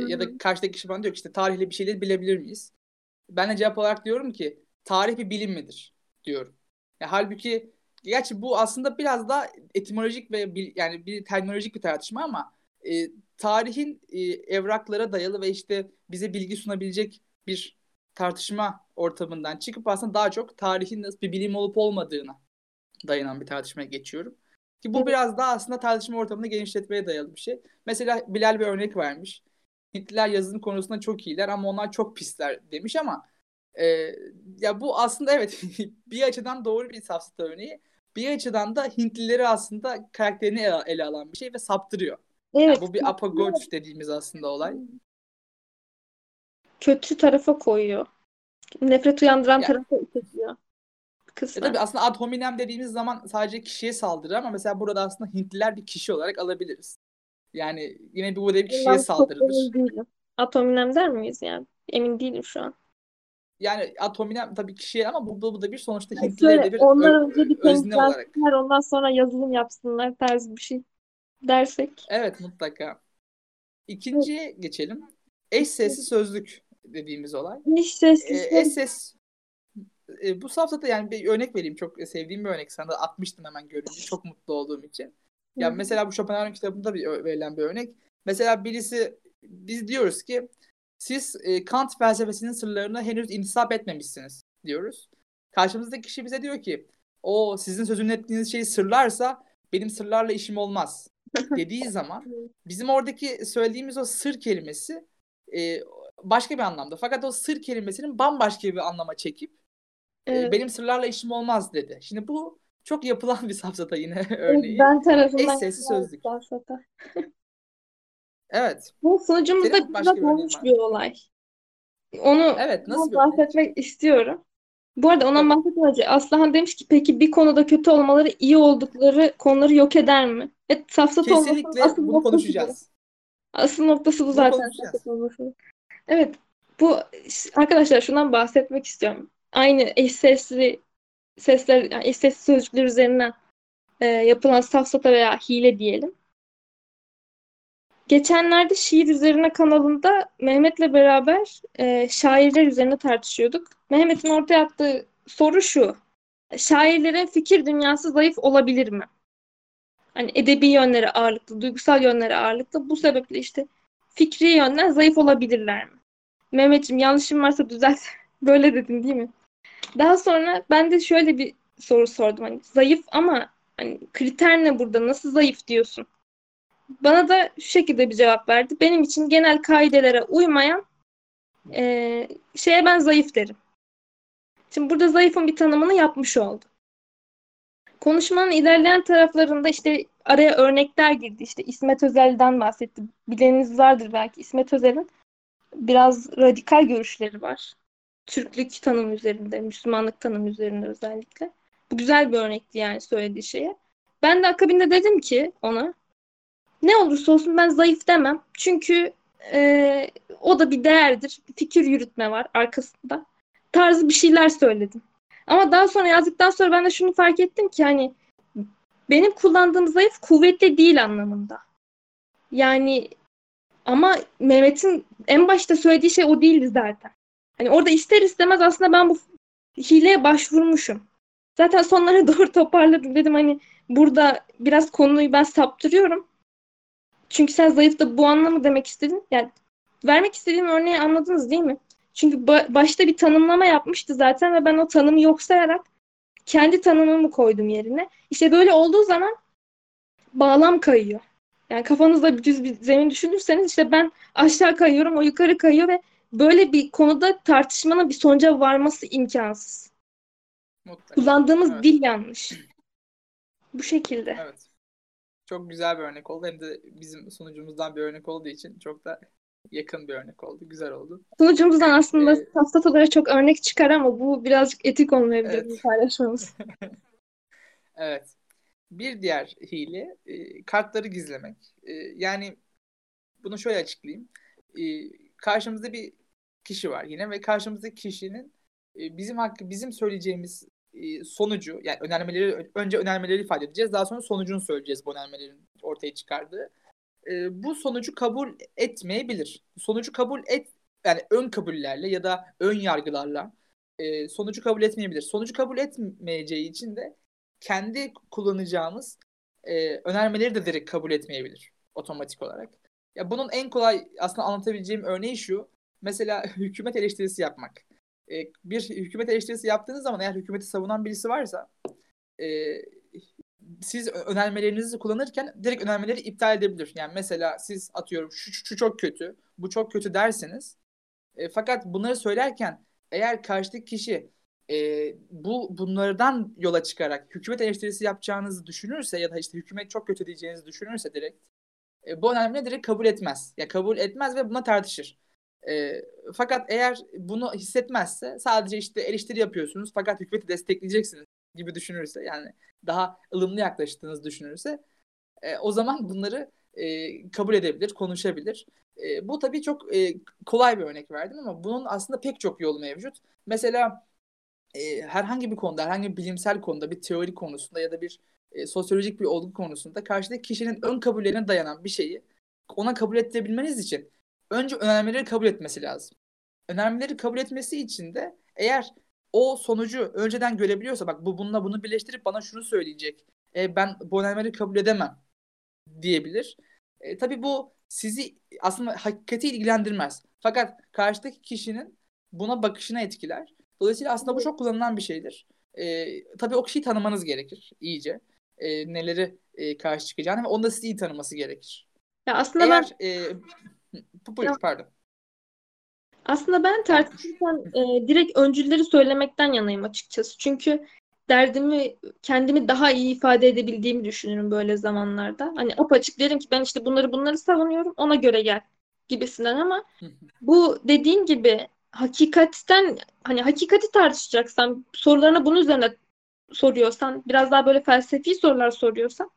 Ya da karşıdaki kişi bana diyor ki işte tarihle bir şeyleri bilebilir miyiz? Ben de cevap olarak diyorum ki tarih bir bilim midir diyorum. Ya, halbuki gerçi bu aslında biraz daha etimolojik ve yani bir terminolojik bir tartışma ama tarihin evraklara dayalı ve işte bize bilgi sunabilecek bir tartışma ortamından çıkıp aslında daha çok tarihin nasıl bir bilim olup olmadığına dayanan bir tartışmaya geçiyorum. Ki bu biraz daha aslında tartışma ortamını genişletmeye dayalı bir şey. Mesela Bilal bir örnek vermiş. Hintliler yazının konusunda çok iyiler ama onlar çok pisler demiş ama ya bu aslında evet bir açıdan doğru bir safsata örneği. Bir açıdan da Hintlileri aslında karakterini ele alan bir şey ve saptırıyor. Evet. Yani bu bir apagoç dediğimiz aslında olay. Kötü tarafa koyuyor. Nefret uyandıran tarafa itiliyor. Tabii aslında ad hominem dediğimiz zaman sadece kişiye saldırır ama mesela burada aslında Hintliler bir kişi olarak alabiliriz. Yani yine bu da bir kişiye saldırılır. Ad hominem der miyiz yani? Emin değilim şu an. Yani atomine tabii kişiye ama bu da bir sonuçta Hintliler de bir ondan önce bir özne olarak. Ondan sonra yazılım yapsınlar tarzı bir şey dersek. Evet mutlaka. İkinciye geçelim. Eş sesli sözlük dediğimiz olay. Eş sesli sözlük. Bu safsata yani bir örnek vereyim. Çok sevdiğim bir örnek. Sana da atmıştım hemen görünce. Çok mutlu olduğum için. Yani mesela bu Schopenhauer'ın kitabında verilen bir örnek. Mesela birisi biz diyoruz ki siz Kant felsefesinin sırlarına henüz intisap etmemişsiniz diyoruz. Karşımızdaki kişi bize diyor ki o sizin sözünü ettiğiniz şey sırlarsa benim sırlarla işim olmaz dediği zaman bizim oradaki söylediğimiz o sır kelimesi başka bir anlamda. Fakat o sır kelimesinin bambaşka bir anlama çekip benim sırlarla işim olmaz dedi. Şimdi bu çok yapılan bir safsata yine örneği. Ben tarafından sesli sözlük. Evet. Bu sunucumuzda güzel olmuş bir olay. Onu evet, nasıl bahsetmek istiyorum. Bu arada ondan bahsetmeden önce Aslıhan demiş ki peki bir konuda kötü olmaları iyi oldukları konuları yok eder mi? Evet, safsata olmasın. Kesinlikle bunu konuşacağız. Asıl noktası bu zaten. Evet. Bu arkadaşlar şundan bahsetmek istiyorum. Aynı eş sesli sözcükler üzerinden yapılan safsata veya hile diyelim. Geçenlerde şiir üzerine kanalında Mehmet'le beraber şairler üzerine tartışıyorduk. Mehmet'in ortaya attığı soru şu. Şairlerin fikir dünyası zayıf olabilir mi? Hani edebi yönleri ağırlıklı, duygusal yönleri ağırlıklı. Bu sebeple işte fikri yönden zayıf olabilirler mi? Mehmet'ciğim yanlışım varsa düzelt. Böyle dedin değil mi? Daha sonra ben de şöyle bir soru sordum. Hani zayıf ama hani kriter ne burada? Nasıl zayıf diyorsun? Bana da şu şekilde bir cevap verdi. Benim için genel kaidelere uymayan şeye ben zayıf derim. Şimdi burada zayıfın bir tanımını yapmış oldu. Konuşmanın ilerleyen taraflarında işte araya örnekler girdi. İşte İsmet Özel'den bahsetti. Bileniniz vardır belki. İsmet Özel'in biraz radikal görüşleri var. Türklük tanımı üzerinde, Müslümanlık tanımı üzerinde özellikle. Bu güzel bir örnekti yani söylediği şeye. Ben de akabinde dedim ki ona ne olursa olsun ben zayıf demem. Çünkü o da bir değerdir. Bir fikir yürütme var arkasında. Tarzı bir şeyler söyledim. Ama daha sonra yazdıktan sonra ben de şunu fark ettim ki hani benim kullandığım zayıf kuvvetli değil anlamında. Yani ama Mehmet'in en başta söylediği şey o değildi zaten. Hani orada ister istemez aslında ben bu hileye başvurmuşum. Zaten sonlara doğru toparladım. Dedim hani burada biraz konuyu ben saptırıyorum. Çünkü sen zayıf da bu anlamı demek istedin. Yani vermek istediğim örneği anladınız değil mi? Çünkü başta bir tanımlama yapmıştı zaten ve ben o tanımı yok sayarak kendi tanımımı koydum yerine. İşte böyle olduğu zaman bağlam kayıyor. Yani kafanızda düz bir zemin düşünürseniz işte ben aşağı kayıyorum, o yukarı kayıyor ve böyle bir konuda tartışmanın bir sonuca varması imkansız. Mutlaka. Kullandığımız dil yanlış. Bu şekilde. Evet. Çok güzel bir örnek oldu. Hem de bizim sunucumuzdan bir örnek olduğu için çok da yakın bir örnek oldu. Güzel oldu. Sunucumuzdan aslında safsatalara çok örnek çıkar ama bu birazcık etik olmayabilir evet. Bir paylaşmamız. Evet. Bir diğer hile kartları gizlemek. Yani bunu şöyle açıklayayım. Karşımızda bir kişi var yine ve karşımızdaki kişinin bizim söyleyeceğimiz sonucu yani önce önermeleri ifade edeceğiz. Daha sonra sonucunu söyleyeceğiz bu önermelerin ortaya çıkardığı. Bu sonucu kabul etmeyebilir. Sonucu kabul yani ön kabullerle ya da ön yargılarla sonucu kabul etmeyebilir. Sonucu kabul etmeyeceği için de kendi kullanacağımız önermeleri de direkt kabul etmeyebilir otomatik olarak. Ya bunun en kolay aslında anlatabileceğim örneği şu. Mesela hükümet eleştirisi yapmak. Bir hükümet eleştirisi yaptığınız zaman eğer hükümeti savunan birisi varsa siz önermelerinizi kullanırken direkt önermeleri iptal edebilir. Yani mesela siz atıyorum şu çok kötü, bu çok kötü derseniz fakat bunları söylerken eğer karşıdaki kişi bunlardan yola çıkarak hükümet eleştirisi yapacağınızı düşünürse ya da işte hükümet çok kötü diyeceğinizi düşünürse direkt bu önermeyi direkt kabul etmez. Ya kabul etmez ve buna tartışır. Fakat eğer bunu hissetmezse sadece işte eleştiri yapıyorsunuz fakat hükümeti destekleyeceksiniz gibi düşünürse yani daha ılımlı yaklaştığınızı düşünürse o zaman bunları kabul edebilir, konuşabilir. Bu tabii çok kolay bir örnek verdim ama bunun aslında pek çok yolu mevcut. Mesela herhangi bir konuda, herhangi bir bilimsel konuda, bir teori konusunda ya da bir sosyolojik bir olgu konusunda karşıdaki kişinin ön kabullerine dayanan bir şeyi ona kabul edebilmeniz için önce önermeleri kabul etmesi lazım. Önermeleri kabul etmesi için de eğer o sonucu önceden görebiliyorsa, bak bu bununla bunu birleştirip bana şunu söyleyecek, ben bu önermeleri kabul edemem diyebilir. Tabii bu sizi aslında hakikati ilgilendirmez. Fakat karşıdaki kişinin buna bakışına etkiler. Dolayısıyla aslında bu çok kullanılan bir şeydir. Tabii o kişiyi tanımanız gerekir iyice. Neleri karşı çıkacağını ve onu da sizi iyi tanıması gerekir. Ya aslında Aslında ben tartışırken direkt öncülleri söylemekten yanayım açıkçası. Çünkü derdimi, kendimi daha iyi ifade edebildiğimi düşünüyorum böyle zamanlarda. Hani apaçık derim ki ben işte bunları savunuyorum, ona göre gel gibisinden, ama bu dediğin gibi hakikatten, hani hakikati tartışacaksan, sorularına bunun üzerine soruyorsan, biraz daha böyle felsefi sorular soruyorsan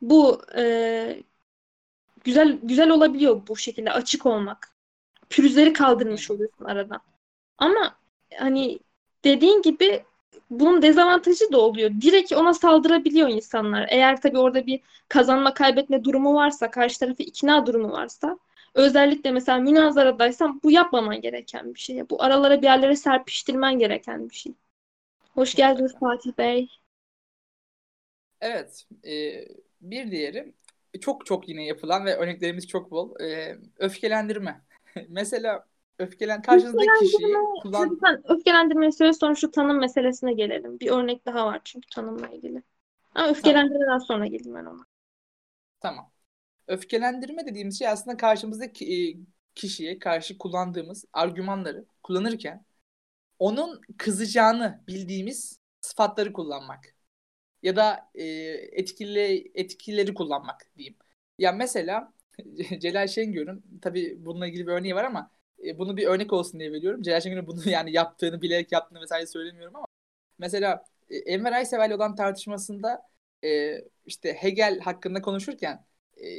bu güzel olabiliyor bu şekilde açık olmak. Pürüzleri kaldırmış oluyorsun aradan. Ama hani dediğin gibi bunun dezavantajı da oluyor. Direkt ona saldırabiliyor insanlar. Eğer tabii orada bir kazanma kaybetme durumu varsa, karşı tarafı ikna durumu varsa, özellikle mesela münazaradaysan bu yapmaman gereken bir şey. Bu aralara, bir yerlere serpiştirmen gereken bir şey. Hoş geldiniz Fatih Bey. Evet. Bir diğeri çok çok yine yapılan ve örneklerimiz çok bol. Öfkelendirme. Mesela karşınızdaki kişiyi öfkelendirme söz sonuçta tanım meselesine gelelim. Bir örnek daha var çünkü tanımla ilgili. Ama öfkelendirmeden sonra geleyim ben ona. Tamam. Öfkelendirme dediğimiz şey aslında karşımızdaki kişiye karşı kullandığımız argümanları kullanırken onun kızacağını bildiğimiz sıfatları kullanmak. Ya da etkileri kullanmak diyeyim. Ya mesela Celal Şengör'ün tabii bununla ilgili bir örneği var ama bunu bir örnek olsun diye veriyorum. Celal Şengör'ün bunu yani yaptığını, bilerek yaptığını vesaire söylemiyorum ama mesela Enver Aysever'le olan tartışmasında işte Hegel hakkında konuşurken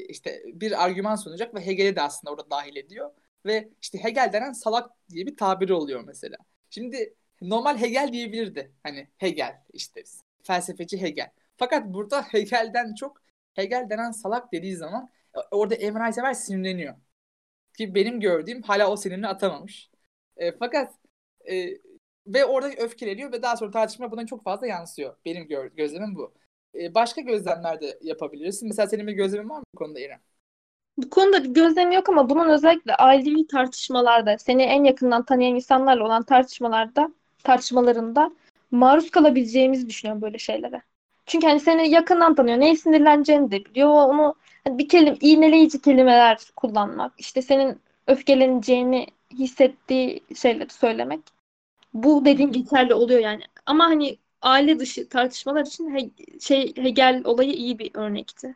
işte bir argüman sunacak ve Hegel'i de aslında orada dahil ediyor. Ve işte Hegel denen salak diye bir tabiri oluyor mesela. Şimdi normal Hegel diyebilirdi. Hani Hegel işte felsefeci Hegel. Fakat burada Hegel'den çok Hegel denen salak dediği zaman orada Emre Aysever sinirleniyor. Ki benim gördüğüm hala o sinirini atamamış. Fakat ve orada öfkeleniyor ve daha sonra tartışma buna çok fazla yansıyor. Benim gözlemim bu. Başka gözlemler de yapabilirsin. Mesela senin bir gözlemin var mı bu konuda İrem? Bu konuda bir gözlem yok ama bunun özellikle ailevi tartışmalarda, seni en yakından tanıyan insanlarla olan tartışmalarında maruz kalabileceğimizi düşünüyorum böyle şeylere. Çünkü hani seni yakından tanıyor. Neye sinirleneceğini de biliyor. Onu bir iğneleyici kelimeler kullanmak, işte senin öfkeleneceğini hissettiği şeyleri söylemek. Bu dediğim geçerli oluyor yani. Ama hani aile dışı tartışmalar için Hegel olayı iyi bir örnekti.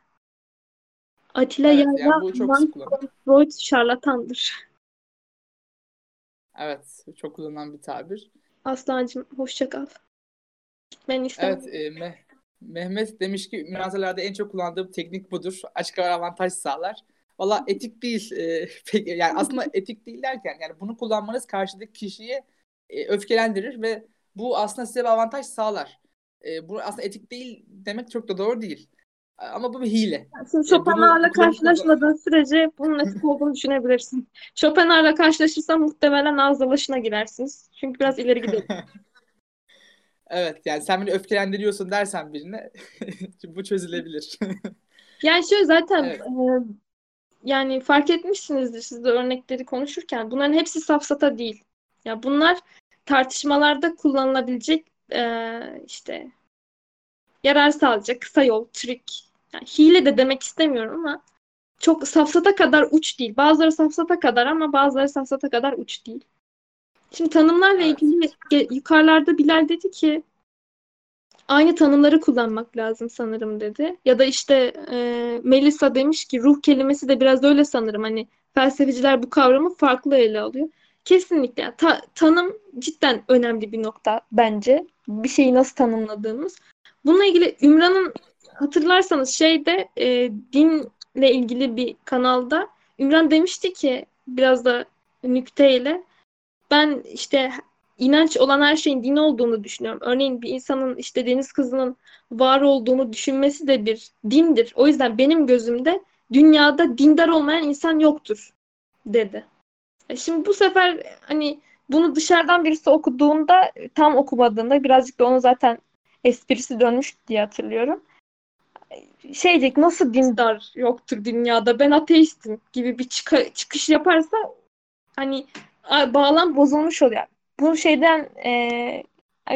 Atilla Freud şarlatandır. Evet, çok kullanılan bir tabir. Aslıhan'cığım hoşça kal. Gitmen istemem. Evet, Mehmet demiş ki münazalarda en çok kullandığım teknik budur. Açık ara avantaj sağlar. Valla etik değil. Yani aslında etik değil derken yani bunu kullanmanız karşıdaki kişiyi öfkelendirir ve bu aslında size bir avantaj sağlar. Bu aslında etik değil demek çok da doğru değil. Ama bu bir hile. Şimdi Schopenhauer'la karşılaşmadığın sürece bunun etik olduğunu düşünebilirsin. Schopenhauer'la karşılaşırsan muhtemelen ağız dalaşına girersiniz. Çünkü biraz ileri gidelim. Evet yani sen beni öfkelendiriyorsun dersen birine bu çözülebilir. Yani şöyle zaten evet. Yani fark etmişsinizdir siz de örnekleri konuşurken. Bunların hepsi safsata değil. Ya yani bunlar tartışmalarda kullanılabilecek işte yarar sağlayacak kısa yol, trik. Yani hile de demek istemiyorum ama çok safsata kadar uç değil. Bazıları safsata kadar ama bazıları safsata kadar uç değil. Şimdi tanımlarla ilgili yukarılarda Bilal dedi ki aynı tanımları kullanmak lazım sanırım dedi. Ya da işte Melissa demiş ki ruh kelimesi de biraz öyle sanırım. Hani felsefeciler bu kavramı farklı ele alıyor. Kesinlikle. Yani tanım cidden önemli bir nokta bence. Bir şeyi nasıl tanımladığımız. Bununla ilgili Ümran'ın hatırlarsanız şeyde dinle ilgili bir kanalda Ümran demişti ki biraz da nükteyle, ben işte inanç olan her şeyin din olduğunu düşünüyorum. Örneğin bir insanın işte deniz kızının var olduğunu düşünmesi de bir dindir. O yüzden benim gözümde dünyada dindar olmayan insan yoktur dedi. Şimdi bu sefer hani bunu dışarıdan birisi okuduğunda, tam okumadığında, birazcık da onun zaten esprisi dönmüş diye hatırlıyorum. Şeycik, nasıl dindar yoktur dünyada, ben ateistim gibi bir çıkış yaparsa hani bağlam bozulmuş oluyor. Bu şeyden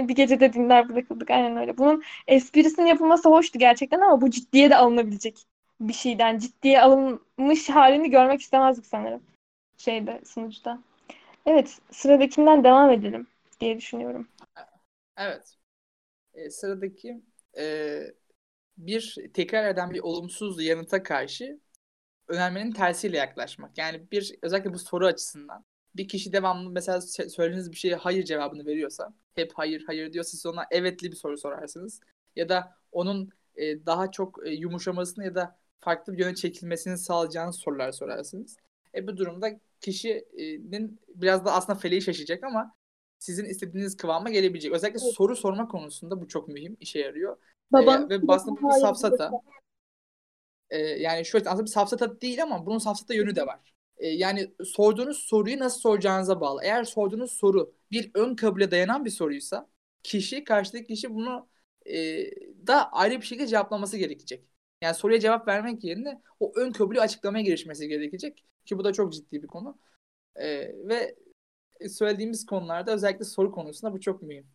bir gecede dinler bırakıldık, aynen öyle. Bunun esprisinin yapılması hoştu gerçekten ama bu ciddiye de alınabilecek bir şeyden. Ciddiye alınmış halini görmek istemezdik sanırım şeyde, sunucuda. Evet, sıradakinden devam edelim diye düşünüyorum. Evet. Sıradaki bir tekrar eden bir olumsuz yanıta karşı önermenin tersiyle yaklaşmak. Yani bir, özellikle bu soru açısından bir kişi devamlı mesela söylediğiniz bir şeye hayır cevabını veriyorsa, hep hayır hayır diyorsa, siz ona evetli bir soru sorarsınız. Ya da onun daha çok yumuşamasını ya da farklı bir yöne çekilmesini sağlayacağınız sorular sorarsınız. Bu durumda kişinin biraz da aslında feleği şaşacak ama sizin istediğiniz kıvama gelebilecek. Özellikle evet, soru sorma konusunda bu çok mühim, işe yarıyor. Ve aslında bu safsata. Yani şöyle, aslında bir safsata değil ama bunun safsata yönü de var. Yani sorduğunuz soruyu nasıl soracağınıza bağlı. Eğer sorduğunuz soru bir ön kabule dayanan bir soruysa, karşıdaki kişi bunu da ayrı bir şekilde cevaplaması gerekecek. Yani soruya cevap vermek yerine o ön kabulü açıklamaya girişmesi gerekecek. Ki bu da çok ciddi bir konu. Ve söylediğimiz konularda özellikle soru konusunda bu çok mühim.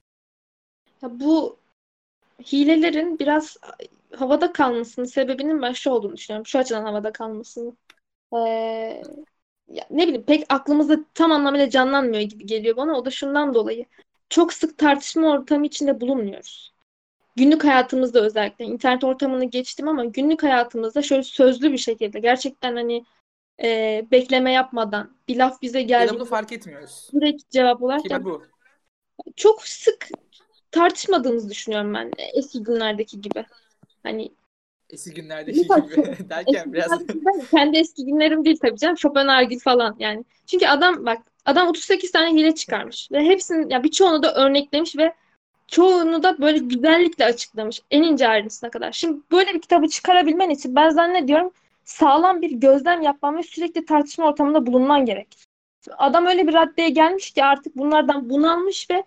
Ya bu hilelerin biraz havada kalmasının sebebinin ben şu olduğunu düşünüyorum. Şu açıdan havada kalmasının. Ya ne bileyim, pek aklımızda tam anlamıyla canlanmıyor gibi geliyor bana. O da şundan dolayı. Çok sık tartışma ortamı içinde bulunmuyoruz. Günlük hayatımızda, özellikle internet ortamını geçtim ama günlük hayatımızda şöyle sözlü bir şekilde gerçekten hani bekleme yapmadan bir laf bize geldi. Ya bunu fark etmiyoruz. Direkt cevap olarak. Çok sık tartışmadığımızı düşünüyorum ben. Eski günlerdeki gibi. Hani eski günlerdeki gibi derken biraz. Kendi eski günlerim değil tabii canım. Schopenhauer falan yani. Çünkü adam 38 tane hile çıkarmış. Ve hepsinin, ya birçoğunu da örneklemiş ve çoğunu da böyle güzellikle açıklamış. En ince ayrıntısına kadar. Şimdi böyle bir kitabı çıkarabilmen için ben zannediyorum sağlam bir gözlem yapman ve sürekli tartışma ortamında bulunman gerek. Adam öyle bir raddeye gelmiş ki artık bunlardan bunalmış ve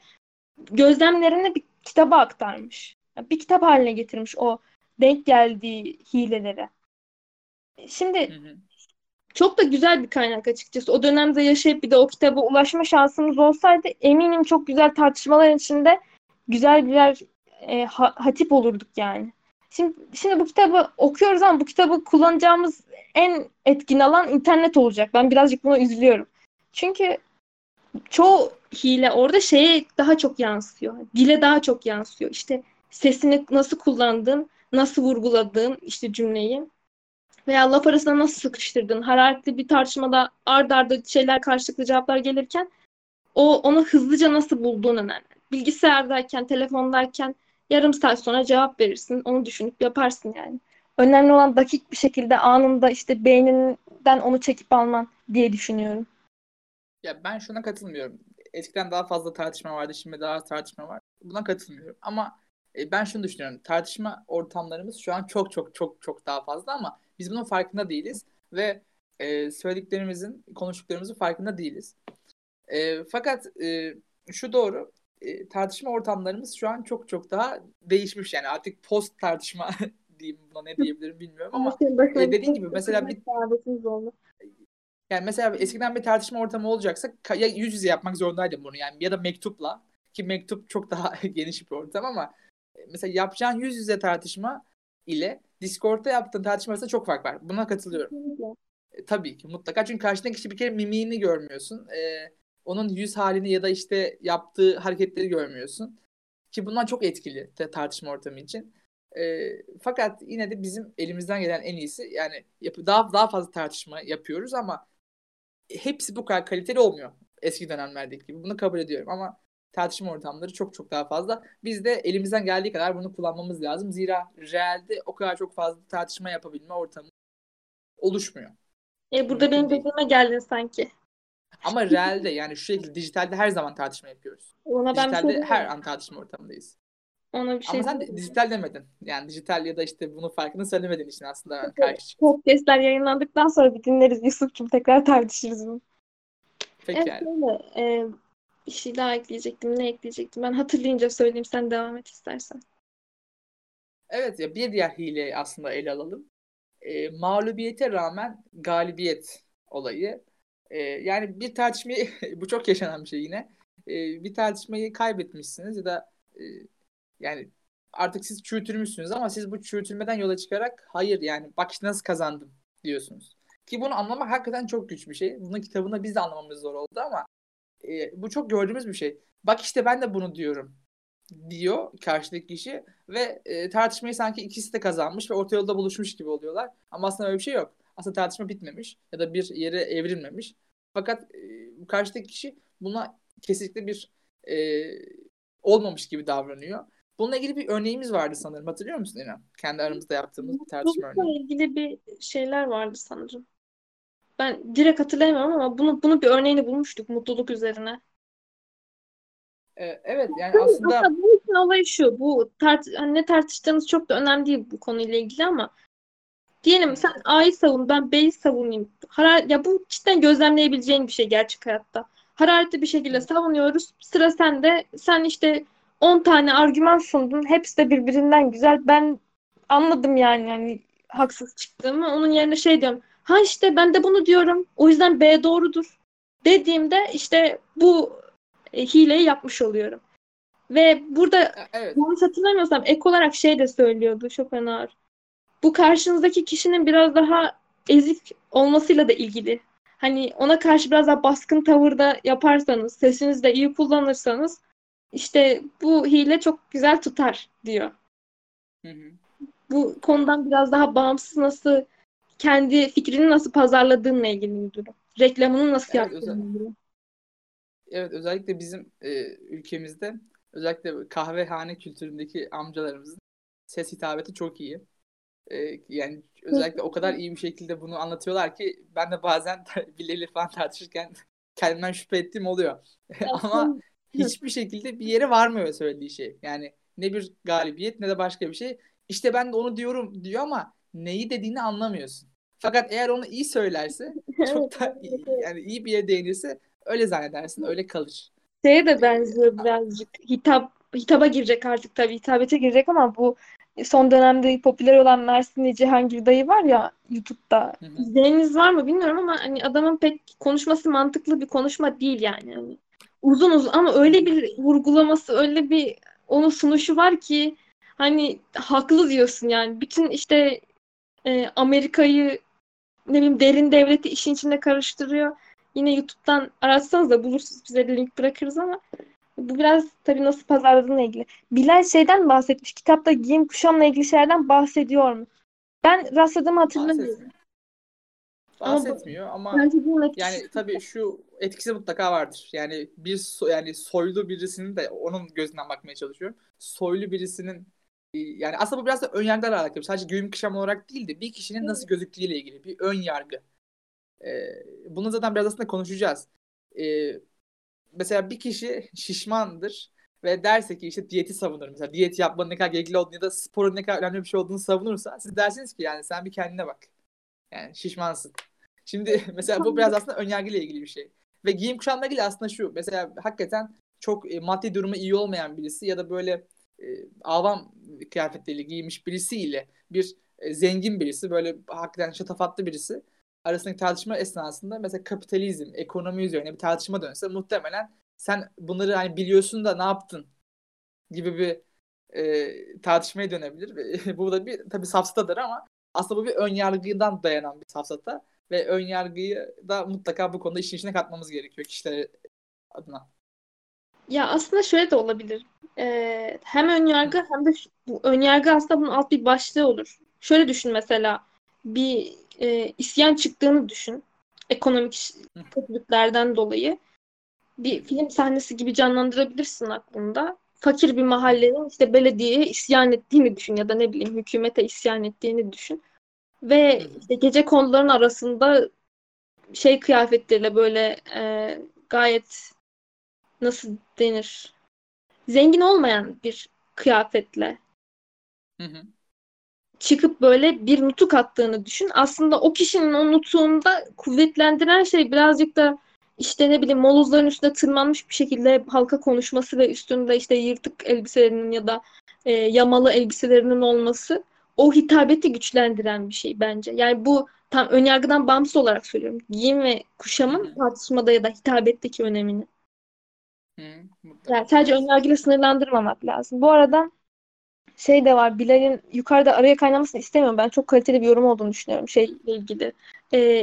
gözlemlerini bir kitaba aktarmış. Bir kitap haline getirmiş o denk geldiği hileleri. Şimdi çok da güzel bir kaynak açıkçası. O dönemde yaşayıp bir de o kitaba ulaşma şansımız olsaydı eminim çok güzel tartışmalar içinde güzel birer hatip olurduk yani. Şimdi bu kitabı okuyoruz ama bu kitabı kullanacağımız en etkin alan internet olacak. Ben birazcık buna üzülüyorum. Çünkü çoğu hile orada şeye daha çok yansıyor. Dile daha çok yansıyor. İşte sesini nasıl kullandığın, nasıl vurguladığın işte cümleyi veya laf arasında nasıl sıkıştırdığın, hararetli bir tartışmada ard arda şeyler, karşılıklı cevaplar gelirken onu hızlıca nasıl bulduğun önemli. Bilgisayardayken, telefondayken yarım saat sonra cevap verirsin. Onu düşünüp yaparsın yani. Önemli olan dakik bir şekilde anında işte beyninden onu çekip alman diye düşünüyorum. Ya ben şuna katılmıyorum. Eskiden daha fazla tartışma vardı. Şimdi daha az tartışma var. Buna katılmıyorum. Ama ben şunu düşünüyorum. Tartışma ortamlarımız şu an çok çok çok çok daha fazla ama biz bunun farkında değiliz. Ve söylediklerimizin, konuştuklarımızın farkında değiliz. Fakat şu doğru. Tartışma ortamlarımız şu an çok çok daha değişmiş yani, artık post tartışma diyeyim, buna ne diyebilirim bilmiyorum ama dediğin gibi mesela bir yani mesela eskiden bir tartışma ortamı olacaksa ya yüz yüze yapmak zorundaydım bunu yani, ya da mektupla, ki mektup çok daha geniş bir ortam ama mesela yapacağın yüz yüze tartışma ile Discord'da yaptığın tartışma arasında çok fark var. Buna katılıyorum. Tabii ki mutlaka, çünkü karşındaki kişi bir kere mimiğini görmüyorsun. Onun yüz halini ya da işte yaptığı hareketleri görmüyorsun. Ki bunlar çok etkili tartışma ortamı için. Fakat yine de bizim elimizden gelen en iyisi, yani daha fazla tartışma yapıyoruz ama hepsi bu kadar kaliteli olmuyor eski dönemlerdeki gibi. Bunu kabul ediyorum ama tartışma ortamları çok daha fazla. Biz de elimizden geldiği kadar bunu kullanmamız lazım. Zira realde o kadar çok fazla tartışma yapabilme ortamı oluşmuyor. Burada benim dediğime geldin sanki. Ama realde yani şu şekilde dijitalde her zaman tartışma yapıyoruz. Dijitalde her an tartışma ortamındayız. Ama sen de dijital demedin. Yani dijital ya da işte bunun farkını söylemediğin için aslında karşı çıktım. Podcastler yayınlandıktan sonra bir dinleriz Yusuf'cum. Tekrar tartışırız bunu. Peki evet, yani. Bir şey daha ekleyecektim. Ne ekleyecektim? Ben hatırlayınca söyleyeyim. Sen devam et istersen. Evet ya, bir diğer hileyi aslında ele alalım. Mağlubiyete rağmen galibiyet olayı. Yani bir tartışmayı bu çok yaşanan bir şey yine. Bir tartışmayı kaybetmişsiniz ya da yani artık siz çürütülmüşsünüz ama siz bu çürütülmeden yola çıkarak hayır yani bak işte nasıl kazandım diyorsunuz. Ki bunu anlamak hakikaten çok güç bir şey. Bunun kitabında biz de anlamamız zor oldu ama bu çok gördüğümüz bir şey. Bak işte ben de bunu diyorum diyor karşıdaki kişi ve tartışmayı sanki ikisi de kazanmış ve orta yolda buluşmuş gibi oluyorlar. Ama aslında öyle bir şey yok. Aslında tartışma bitmemiş ya da bir yere evrilmemiş. Fakat karşıdaki kişi buna kesinlikle bir olmamış gibi davranıyor. Bununla ilgili bir örneğimiz vardı sanırım. Hatırlıyor musun İrem? Kendi aramızda yaptığımız bir tartışma örneği. Bununla ilgili bir şeyler vardı sanırım. Ben direkt hatırlayamıyorum ama bunu bir örneğini bulmuştuk mutluluk üzerine. Evet yani aslında... Bunun için olay şu. Ne tartıştığınız çok da önemli değil bu konuyla ilgili ama diyelim sen A'yı savun, ben B'yi savunayım. Ya bu cidden gözlemleyebileceğin bir şey gerçek hayatta. Hararetli bir şekilde savunuyoruz. Sıra sende. Sen işte 10 tane argüman sundun. Hepsi de birbirinden güzel. Ben anladım yani haksız çıktığımı. Onun yerine şey diyorum. Ha işte ben de bunu diyorum. O yüzden B doğrudur dediğimde işte bu hileyi yapmış oluyorum. Ve burada evet. Yanlış hatırlamıyorsam ek olarak şey de söylüyordu Schopenhauer. Bu karşınızdaki kişinin biraz daha ezik olmasıyla da ilgili. Hani ona karşı biraz daha baskın tavırda yaparsanız, sesinizi de iyi kullanırsanız işte bu hile çok güzel tutar diyor. Hı. Bu konudan biraz daha bağımsız nasıl, kendi fikrini nasıl pazarladığınla ilgili bir durum. Reklamını nasıl yaptığınla ilgili. Evet, özellikle bizim ülkemizde özellikle kahvehane kültüründeki amcalarımızın ses hitabeti çok iyi. Yani özellikle o kadar iyi bir şekilde bunu anlatıyorlar ki ben de bazen birileriyle falan tartışırken kendimden şüphe ettiğim oluyor. Ama hiçbir şekilde bir yere varmıyor söylediği şey. Yani ne bir galibiyet ne de başka bir şey. İşte ben de onu diyorum diyor ama neyi dediğini anlamıyorsun. Fakat eğer onu iyi söylerse çok da iyi, yani iyi bir yere değinirse öyle zannedersin, öyle kalır. Şeye de benziyor birazcık. Hitaba girecek artık tabii. Hitabete girecek ama bu son dönemde popüler olan Mersinli Cehangir dayı var ya YouTube'da. İzleyeniniz var mı bilmiyorum ama hani adamın pek konuşması mantıklı bir konuşma değil yani. Hani uzun ama öyle bir vurgulaması, öyle bir onun sunuşu var ki hani haklı diyorsun yani. Bütün işte Amerika'yı derin devleti işin içinde karıştırıyor. Yine YouTube'dan aratsanız da bulursunuz, bize de link bırakırız ama bu biraz tabii nasıl pazarladığınla ilgili. Bilal şeyden bahsetmiş. Kitapta giyim kuşamla ilgili şeylerden bahsediyor mu? Ben rastladığımı hatırlamıyorum. Bahsetmiyor ama yani tabii şu etkisi mutlaka vardır. Yani yani soylu birisinin de onun gözünden bakmaya çalışıyorum. Soylu birisinin yani aslında bu biraz da ön yargılar alakalı. Sadece giyim kuşam olarak değil de bir kişinin nasıl gözüktüğüyle ilgili bir ön yargı. Bunu zaten biraz aslında konuşacağız. Mesela bir kişi şişmandır ve derse ki işte diyeti savunur. Mesela diyet yapmanın ne kadar gerekli olduğunu ya da sporun ne kadar önemli bir şey olduğunu savunursa siz dersiniz ki yani sen bir kendine bak. Yani şişmansın. Şimdi mesela bu biraz aslında önyargıyla ilgili bir şey. Ve giyim kuşamla ilgili aslında şu. Mesela hakikaten çok maddi durumu iyi olmayan birisi ya da böyle avam kıyafetleriyle giymiş birisiyle bir zengin birisi, böyle hakikaten şatafatlı birisi arasındaki tartışma esnasında mesela kapitalizm, ekonomi üzerine bir tartışma dönse muhtemelen sen bunları hani biliyorsun da ne yaptın gibi bir tartışmaya dönebilir. Bu da bir tabii safsatadır ama aslında bu bir önyargıdan dayanan bir safsata ve önyargıyı da mutlaka bu konuda işin içine katmamız gerekiyor kişiler adına. Ya aslında şöyle de olabilir. Hem önyargı hem de bu önyargı aslında bunun alt bir başlığı olur. Şöyle düşün mesela bir isyan çıktığını düşün. Ekonomik kötülüklerden dolayı. bir film sahnesi gibi canlandırabilirsin aklında. Fakir bir mahallenin işte belediyeye isyan ettiğini düşün ya da ne bileyim hükümete isyan ettiğini düşün. Ve işte gecekonduların arasında şey kıyafetleriyle böyle gayet nasıl denir? Zengin olmayan bir kıyafetle çıkıp böyle bir nutuk attığını düşün. Aslında o kişinin o nutuğunda kuvvetlendiren şey birazcık da işte ne bileyim molozların üstüne tırmanmış bir şekilde halka konuşması ve üstünde işte yırtık elbiselerinin ya da yamalı elbiselerinin olması o hitabeti güçlendiren bir şey bence. Yani bu tam önyargıdan bağımsız olarak söylüyorum. Giyim ve kuşamın tartışmada ya da hitabetteki önemini. Yani sadece önyargıyla sınırlandırmamak lazım. Bu arada şey de var, Bilal'in yukarıda araya kaynamasını istemiyorum. Ben çok kaliteli bir yorum olduğunu düşünüyorum şeyle ilgili.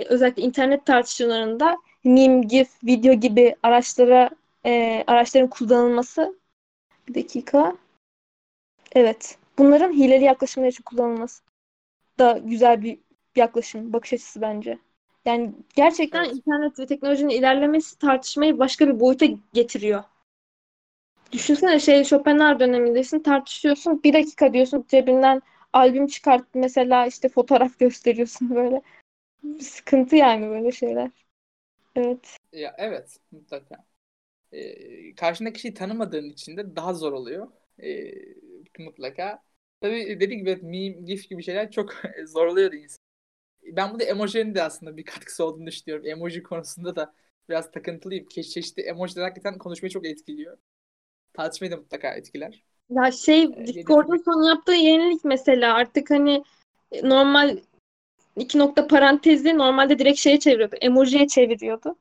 Özellikle internet tartışmalarında meme, gif, video gibi araçların kullanılması. Bir dakika. Evet. Bunların hileli yaklaşımlar için kullanılması da güzel bir yaklaşım, bakış açısı bence. Yani gerçekten internet ve teknolojinin ilerlemesi tartışmayı başka bir boyuta getiriyor. Düşünsene Schopenhauer dönemindesin, tartışıyorsun, bir dakika diyorsun, cebinden albüm çıkart mesela, işte fotoğraf gösteriyorsun böyle. Sıkıntı yani böyle şeyler. Evet. Ya evet, mutlaka. Karşındaki kişiyi tanımadığın için de daha zor oluyor. Mutlaka. Tabii dediğim gibi meme, gif gibi şeyler çok zorluyor insan. Ben burada emojilerin de aslında bir katkısı olduğunu düşünüyorum. Emoji konusunda da biraz takıntılıyım. Çeşitli emojiler hakikaten konuşmayı çok etkiliyor. Tartışmayı da mutlaka etkiler. Ya Discord'un son yaptığı yenilik mesela artık hani normal 2. parantezli normalde direkt şeye çeviriyordu. Emojiye çeviriyordu.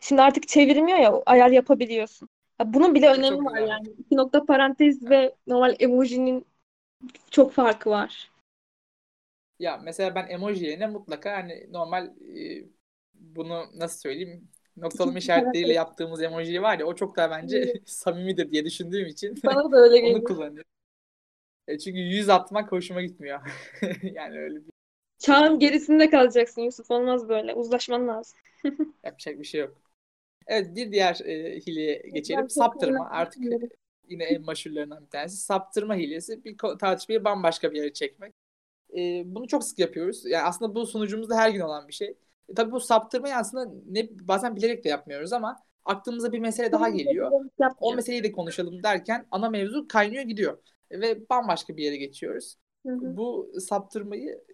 Şimdi artık çevirmiyor ya, ayar yapabiliyorsun. Ya bunun bile önemi çok var güzel. Yani. 2. parantez ve normal emojinin çok farkı var. Ya mesela ben emoji yerine mutlaka hani normal bunu nasıl söyleyeyim noktalama işaretleriyle yaptığımız emoji var ya o çok daha bence samimidir diye düşündüğüm için bana da öyle onu kullanıyorum. Çünkü yüz atmak hoşuma gitmiyor. Yani öyle bir... Çağın gerisinde kalacaksın Yusuf, olmaz böyle, uzlaşman lazım. Yapacak bir şey yok. Evet, bir diğer hileye geçelim. Saptırma artık yine en meşhurlarından bir tanesi. Saptırma hilesi bir tartışmayı bambaşka bir yere çekmek. Bunu çok sık yapıyoruz. Yani aslında bu sunucumuzda her gün olan bir şey. Tabii bu saptırmayı aslında bazen bilerek de yapmıyoruz ama aklımıza bir mesele daha geliyor. O meseleyi de konuşalım derken ana mevzu kaynıyor gidiyor. Ve bambaşka bir yere geçiyoruz. Bu saptırmayı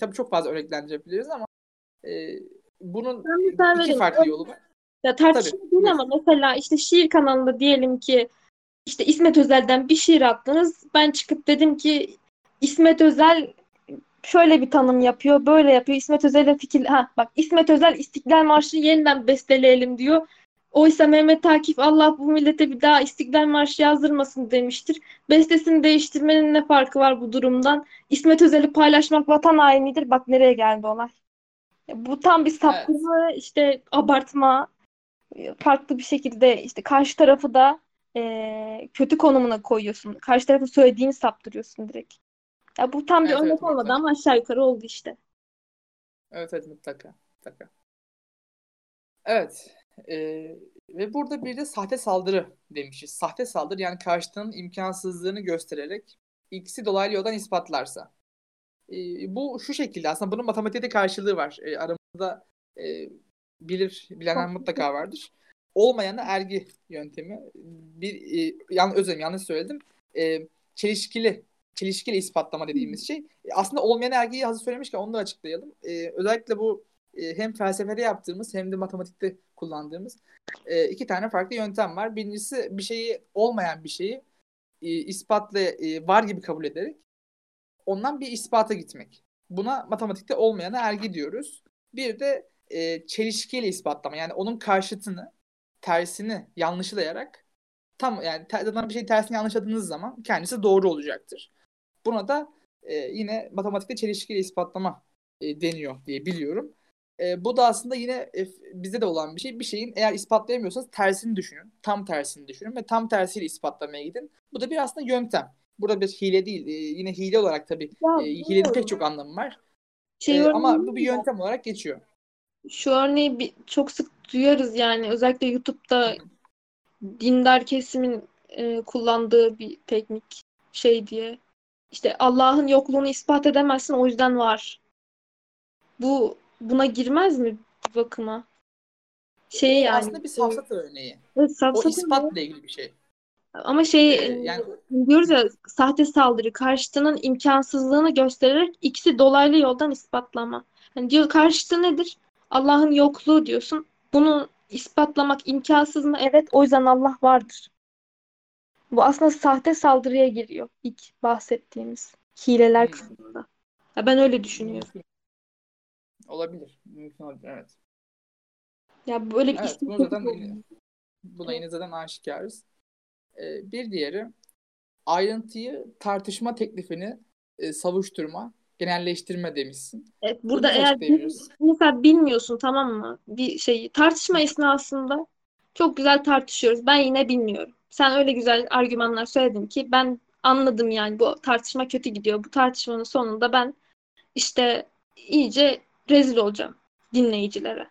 tabii çok fazla örneklendirebiliriz ama bunun iki farklı yolu var. Ya tartışma tabii, değil ama mesela işte şiir kanalında diyelim ki işte İsmet Özel'den bir şiir attınız. Ben çıkıp dedim ki İsmet Özel şöyle bir tanım yapıyor, böyle yapıyor. İsmet Özel'in bak İsmet Özel İstiklal Marşı'nı yeniden besteleyelim diyor. Oysa Mehmet Akif Allah bu millete bir daha İstiklal Marşı yazdırmasın demiştir. Bestesini değiştirmenin ne farkı var bu durumdan? İsmet Özel'i paylaşmak vatan hainidir. Bak nereye geldi olay. Bu tam bir saptırma, evet. İşte abartma, farklı bir şekilde işte karşı tarafı da kötü konumuna koyuyorsun. Karşı tarafın söylediğini saptırıyorsun direkt. Ya bu tam bir örnek olmadı ama aşağı yukarı oldu işte. Evet mutlaka. Evet. Ve burada bir de sahte saldırı demişiz. Sahte saldırı yani karşıtının imkansızlığını göstererek ikisi dolaylı yoldan ispatlarsa. Bu şu şekilde aslında bunun matematikte karşılığı var. Aramızda bilenler mutlaka vardır. Olmayan ergi yöntemi. Yanlış söyledim. Çelişkili ispatlama dediğimiz şey. Aslında olmayan ergiyi hazır söylemişken onu da açıklayalım. Özellikle bu hem felsefede yaptığımız hem de matematikte kullandığımız iki tane farklı yöntem var. Birincisi bir şeyi olmayan bir şeyi ispatla var gibi kabul ederek ondan bir ispata gitmek. Buna matematikte olmayan ergi diyoruz. Bir de çelişkiyle ispatlama yani onun karşıtını, tersini yanlışlayarak zaten bir şeyi tersini yanlışladığınız zaman kendisi doğru olacaktır. Buna da yine matematikte çelişkiyle ispatlama deniyor diye biliyorum. Bu da aslında yine bizde de olan bir şey. Bir şeyin eğer ispatlayamıyorsanız tersini düşünün. Tam tersini düşünün ve tam tersiyle ispatlamaya gidin. Bu da bir aslında yöntem. Burada bir hile değil. Yine hile olarak tabii. Hilenin pek çok anlamı var. Ama bu bir yöntem olarak geçiyor. Şu örneği çok sık duyarız yani. Özellikle YouTube'da dindar kesimin kullandığı bir teknik şey diye. İşte Allah'ın yokluğunu ispat edemezsin, o yüzden var. Buna girmez mi bir bakıma? Yani aslında bir safsat örneği. Evet, o ispatla ilgili bir şey. Ama yani diyoruz ya, sahte saldırı, karşıtının imkansızlığını göstererek ikisi dolaylı yoldan ispatlama. Hani diyor, karşıtı nedir? Allah'ın yokluğu diyorsun. Bunu ispatlamak imkansız mı? Evet, o yüzden Allah vardır. Bu aslında sahte saldırıya giriyor. İlk bahsettiğimiz hileler kısmında. Ya ben öyle düşünüyorum. Olabilir. Mümkün olabilir, evet. Ya böyle bir isim. Buna yine zaten aşikarız. Bir diğeri, ayrıntıyı tartışma teklifini savuşturma, genelleştirme demişsin. Evet, burada eğer mesela bilmiyorsun, tamam mı? Bir şeyi tartışma esnasında çok güzel tartışıyoruz. Ben yine bilmiyorum. Sen öyle güzel argümanlar söyledin ki ben anladım yani, bu tartışma kötü gidiyor. Bu tartışmanın sonunda ben işte iyice rezil olacağım dinleyicilere.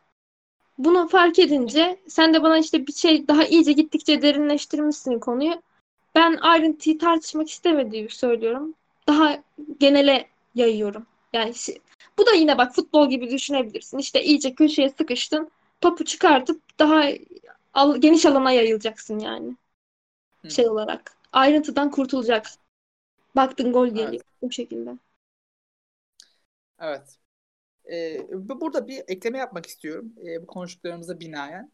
Bunu fark edince sen de bana işte bir şey daha iyice gittikçe derinleştirmişsin konuyu. Ben ayrıntıyı tartışmak istemediğimi söylüyorum. Daha genele yayıyorum. Yani bu da yine bak futbol gibi düşünebilirsin. İşte iyice köşeye sıkıştın. Topu çıkartıp daha geniş alana yayılacaksın yani. Şey olarak. Ayrıntıdan kurtulacaksın. Baktın gol geliyor. Evet. Bu şekilde. Evet. Burada bir ekleme yapmak istiyorum bu konuştuklarımıza binaen.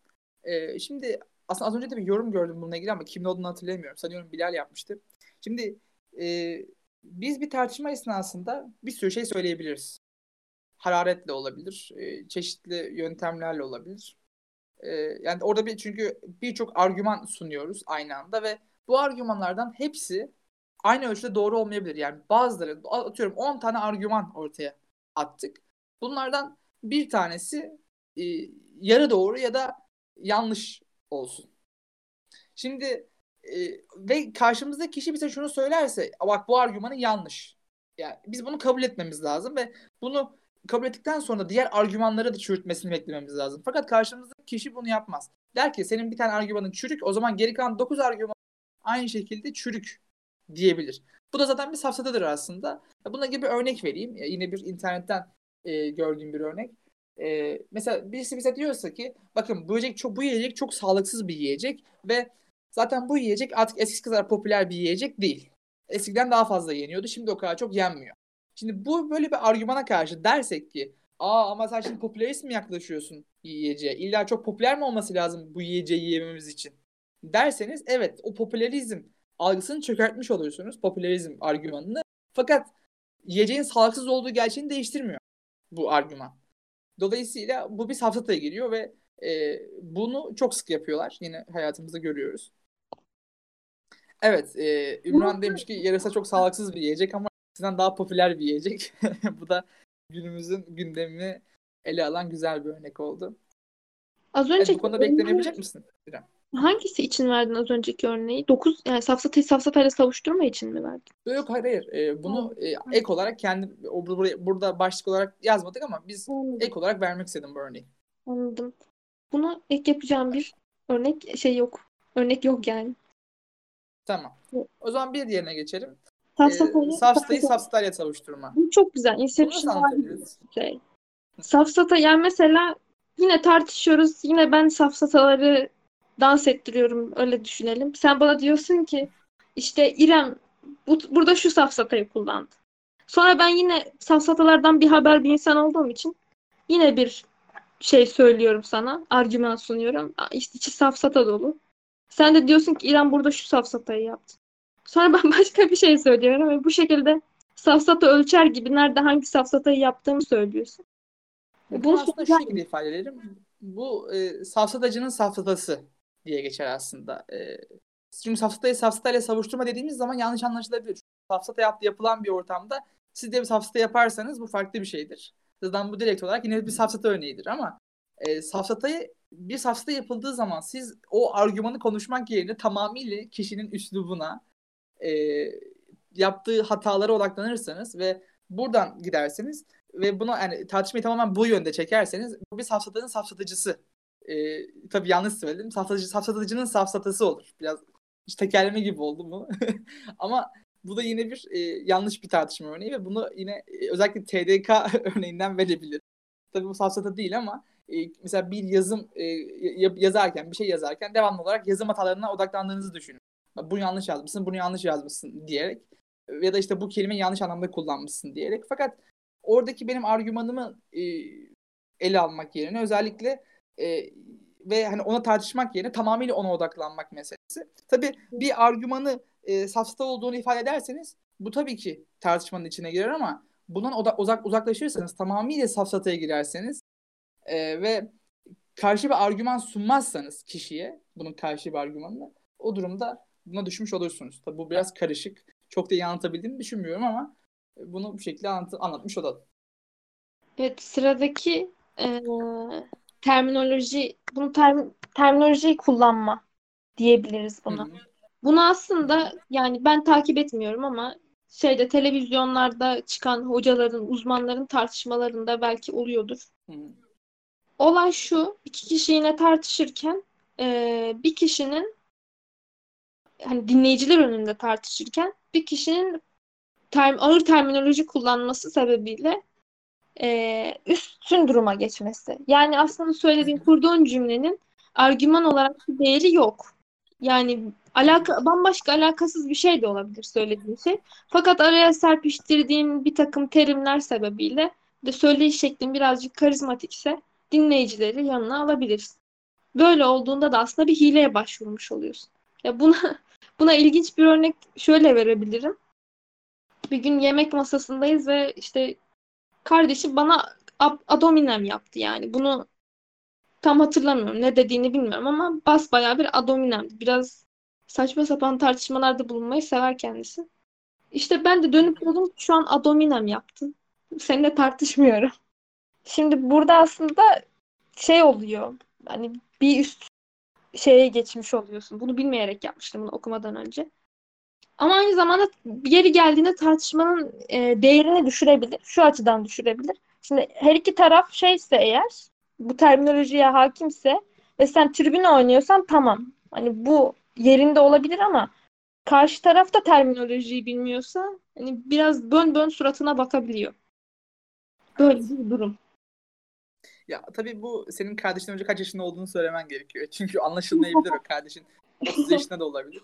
Şimdi aslında az önce de bir yorum gördüm bununla ilgili ama kimin olduğunu hatırlamıyorum. Sanıyorum Bilal yapmıştı. Şimdi biz bir tartışma esnasında bir sürü şey söyleyebiliriz. Hararetle olabilir, çeşitli yöntemlerle olabilir. Yani orada çünkü birçok argüman sunuyoruz aynı anda ve bu argümanlardan hepsi aynı ölçüde doğru olmayabilir. Yani bazıları, atıyorum 10 tane argüman ortaya attık. Bunlardan bir tanesi yarı doğru ya da yanlış olsun. Şimdi ve karşımızdaki kişi bize şunu söylerse, bak bu argümanın yanlış. Yani biz bunu kabul etmemiz lazım ve bunu kabul ettikten sonra diğer argümanları da çürütmesini beklememiz lazım. Fakat karşımızdaki kişi bunu yapmaz. Der ki senin bir tane argümanın çürük, o zaman geri kalan 9 argüman aynı şekilde çürük diyebilir. Bu da zaten bir safsatadır aslında. Buna gibi örnek vereyim. Yine bir internetten gördüğüm bir örnek. Mesela birisi bize diyorsa ki bakın bu yiyecek çok sağlıksız bir yiyecek ve zaten bu yiyecek artık eskisi kadar popüler bir yiyecek değil. Eskiden daha fazla yeniyordu. Şimdi o kadar çok yenmiyor. Şimdi bu böyle bir argümana karşı dersek ki ama sen şimdi popülerist mi yaklaşıyorsun yiyeceğe? İlla çok popüler mi olması lazım bu yiyeceği yiyememiz için? Derseniz evet, o popülerizm algısını çökertmiş oluyorsunuz. Popülerizm argümanını. Fakat yiyeceğin sağlıksız olduğu gerçeğini değiştirmiyor bu argüman. Dolayısıyla bu bir safsataya giriyor ve bunu çok sık yapıyorlar. Yine hayatımızda görüyoruz. Evet, Ümran demiş ki yarasa çok sağlıksız bir yiyecek ama sizden daha popüler bir yiyecek. Bu da günümüzün gündemini ele alan güzel bir örnek oldu. Az önce bu konuda beklenebilecek misin İrem? Hangisi için verdin az önceki örneği? 9 yani safsatayla savuşturma için mi verdin? Yok, hayır. Bunu ek olarak burada başlık olarak yazmadık ama biz ek olarak vermek istedim bu örneği. Anladım. Buna ek yapacağım bir örnek yok. Örnek yok yani. Tamam. O zaman bir diğerine geçelim. Safsatayı safsatayla savuşturma. Bu çok güzel. Inception şey. Safsata yani mesela yine tartışıyoruz. Yine ben safsataları dans ettiriyorum, öyle düşünelim. Sen bana diyorsun ki işte İrem burada şu safsatayı kullandı. Sonra ben yine safsatalardan bir insan olduğum için yine bir şey söylüyorum sana. Argüman sunuyorum. İçi safsata dolu. Sen de diyorsun ki İrem burada şu safsatayı yaptı. Sonra ben başka bir şey söylüyorum ve bu şekilde safsata ölçer gibi nerede hangi safsatayı yaptığımı söylüyorsun. Bunu aslında şu şekilde ifade edelim. Bu safsatacının safsatası diye geçer aslında. Çünkü safsatayı safsatayla savuşturma dediğimiz zaman yanlış anlaşılabilir. Safsata yapılan bir ortamda siz de bir safsata yaparsanız bu farklı bir şeydir. Zaten bu direkt olarak yine bir safsata örneğidir ama safsata yapıldığı zaman siz o argümanı konuşmak yerine tamamıyla kişinin üslubuna, yaptığı hatalara odaklanırsanız ve buradan giderseniz ve bunu yani tartışmayı tamamen bu yönde çekerseniz bu bir safsatanın safsatacısı Tabii yanlış söyledim. Safsatıcının safsatası olur. Biraz işte tekerleme gibi oldu mu? Ama bu da yine bir yanlış bir tartışma örneği ve bunu yine özellikle TDK örneğinden verebilir. Tabii bu safsata değil ama mesela bir yazım yazarken, bir şey yazarken devamlı olarak yazım hatalarına odaklandığınızı düşünün. Bunu yanlış yazmışsın, bunu yanlış yazmışsın diyerek ya da işte bu kelimeyi yanlış anlamda kullanmışsın diyerek. Fakat oradaki benim argümanımı ele almak yerine özellikle ve hani ona tartışmak yerine tamamıyla ona odaklanmak meselesi. Tabii bir argümanı safsata olduğunu ifade ederseniz bu tabii ki tartışmanın içine girer ama bundan uzaklaşırsanız, tamamıyla safsataya girerseniz ve karşı bir argüman sunmazsanız kişiye, bunun karşı bir argümanını, o durumda buna düşmüş olursunuz. Tabii bu biraz karışık. Çok da iyi anlatabildiğimi düşünmüyorum ama bunu bu şekilde anlatmış olalım. Evet, sıradaki terminoloji, bunu terminolojiyi kullanma diyebiliriz buna. Hı-hı. Bunu aslında yani ben takip etmiyorum ama şeyde, televizyonlarda çıkan hocaların, uzmanların tartışmalarında belki oluyordur. Hı-hı. Olay şu, iki kişi yine tartışırken bir kişinin, hani dinleyiciler önünde tartışırken bir kişinin ağır terminoloji kullanması sebebiyle üstün duruma geçmesi. Yani aslında söylediğin, kurduğun cümlenin argüman olarak bir değeri yok. Yani bambaşka alakasız bir şey de olabilir söylediğin şey. Fakat araya serpiştirdiğin bir takım terimler sebebiyle de söyleyiş şeklin birazcık karizmatikse dinleyicileri yanına alabilirsin. Böyle olduğunda da aslında bir hileye başvurmuş oluyorsun. Ya buna ilginç bir örnek şöyle verebilirim. Bir gün yemek masasındayız ve işte kardeşim bana adominem yaptı yani. Bunu tam hatırlamıyorum. Ne dediğini bilmiyorum ama basbayağı bir adominemdi. Biraz saçma sapan tartışmalarda bulunmayı sever kendisi. İşte ben de dönüp dedim şu an adominem yaptın. Seninle tartışmıyorum. Şimdi burada aslında şey oluyor. Hani bir üst şeye geçmiş oluyorsun. Bunu bilmeyerek yapmıştım, bunu okumadan önce. Ama aynı zamanda yeri geldiğinde tartışmanın değerini düşürebilir. Şu açıdan düşürebilir. Şimdi her iki taraf şeyse eğer, bu terminolojiye hakimse ve sen tribüne oynuyorsan tamam. Hani bu yerinde olabilir ama karşı taraf da terminolojiyi bilmiyorsa hani biraz bön suratına bakabiliyor. Böyle bir durum. Ya tabii bu senin kardeşin önce kaç yaşında olduğunu söylemen gerekiyor. Çünkü anlaşılmayabilir o kardeşin. 30 yaşında da olabilir.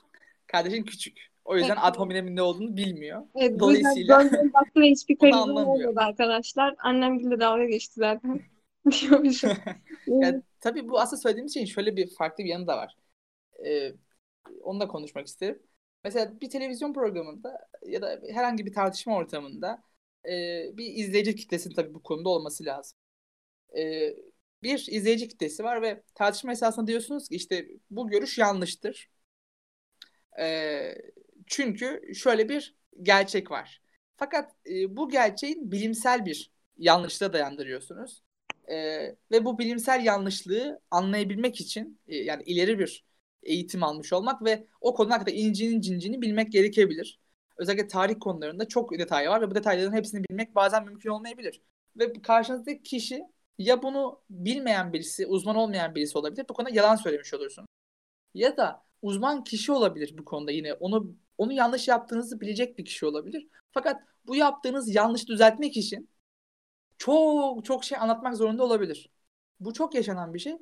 Kardeşin küçük. O yüzden ad hominemin ne olduğunu bilmiyor. Evet, dolayısıyla döndüğüm baktığında hiçbir karizma olmadı arkadaşlar. Annemgille dalga geçti zaten. Diyormuşum. Yani, tabii bu aslında söylediğim şeyin şöyle bir farklı bir yanı da var. Onu da konuşmak isterim. Mesela bir televizyon programında ya da herhangi bir tartışma ortamında bir izleyici kitlesinin tabii bu konuda olması lazım. Bir izleyici kitlesi var ve tartışma esasında diyorsunuz ki işte bu görüş yanlıştır. Çünkü şöyle bir gerçek var. Fakat bu gerçeğin bilimsel bir yanlışlığa dayandırıyorsunuz. Ve bu bilimsel yanlışlığı anlayabilmek için yani ileri bir eğitim almış olmak ve o konuda hakikaten incinin cincini bilmek gerekebilir. Özellikle tarih konularında çok detay var ve bu detayların hepsini bilmek bazen mümkün olmayabilir. Ve karşınızdaki kişi ya bunu bilmeyen birisi, uzman olmayan birisi olabilir. Bu konuda yalan söylemiş olursunuz. Ya da uzman kişi olabilir bu konuda yine. Onu yanlış yaptığınızı bilecek bir kişi olabilir. Fakat bu yaptığınız yanlışı düzeltmek için çok çok şey anlatmak zorunda olabilir. Bu çok yaşanan bir şey.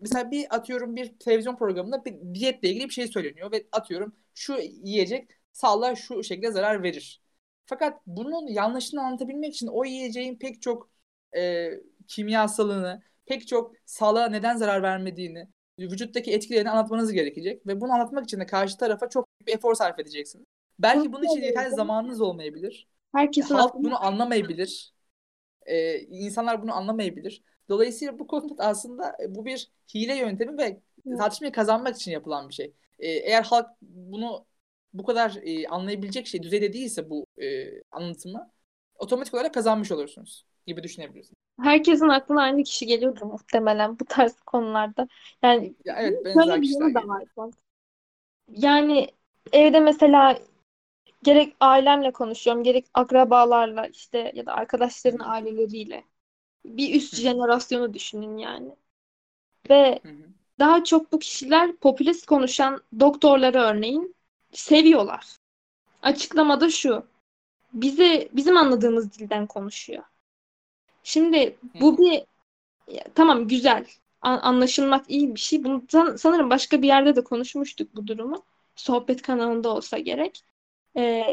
Mesela bir televizyon programında bir diyetle ilgili bir şey söyleniyor ve atıyorum şu yiyecek sağlığa şu şekilde zarar verir. Fakat bunun yanlışını anlatabilmek için o yiyeceğin pek çok kimyasalını, pek çok sağlığa neden zarar vermediğini, vücuttaki etkilerini anlatmanız gerekecek. Ve bunu anlatmak için de karşı tarafa çok büyük bir efor sarf edeceksiniz. Belki bunun için yeterli zamanınız olmayabilir. Halk bunu anlamayabilir. İnsanlar bunu anlamayabilir. Dolayısıyla bu konuda aslında bu bir hile yöntemi ve tartışmayı kazanmak için yapılan bir şey. Eğer halk bunu bu kadar anlayabilecek düzeyde değilse bu anlatımı, otomatik olarak kazanmış olursunuz gibi düşünebilirsin. Herkesin aklına aynı kişi geliyordur muhtemelen bu tarz konularda. Yani evet, böyle bir yanı da var. Yani evde mesela gerek ailemle konuşuyorum, gerek akrabalarla işte ya da arkadaşların aileleriyle. Bir üst jenerasyonu düşünün yani. Ve daha çok bu kişiler popülist konuşan doktorları örneğin seviyorlar. Açıklamada şu: bizim anladığımız dilden konuşuyor. Şimdi bu bir tamam, güzel, anlaşılmak iyi bir şey. Bunu sanırım başka bir yerde de konuşmuştuk bu durumu. Sohbet kanalında olsa gerek.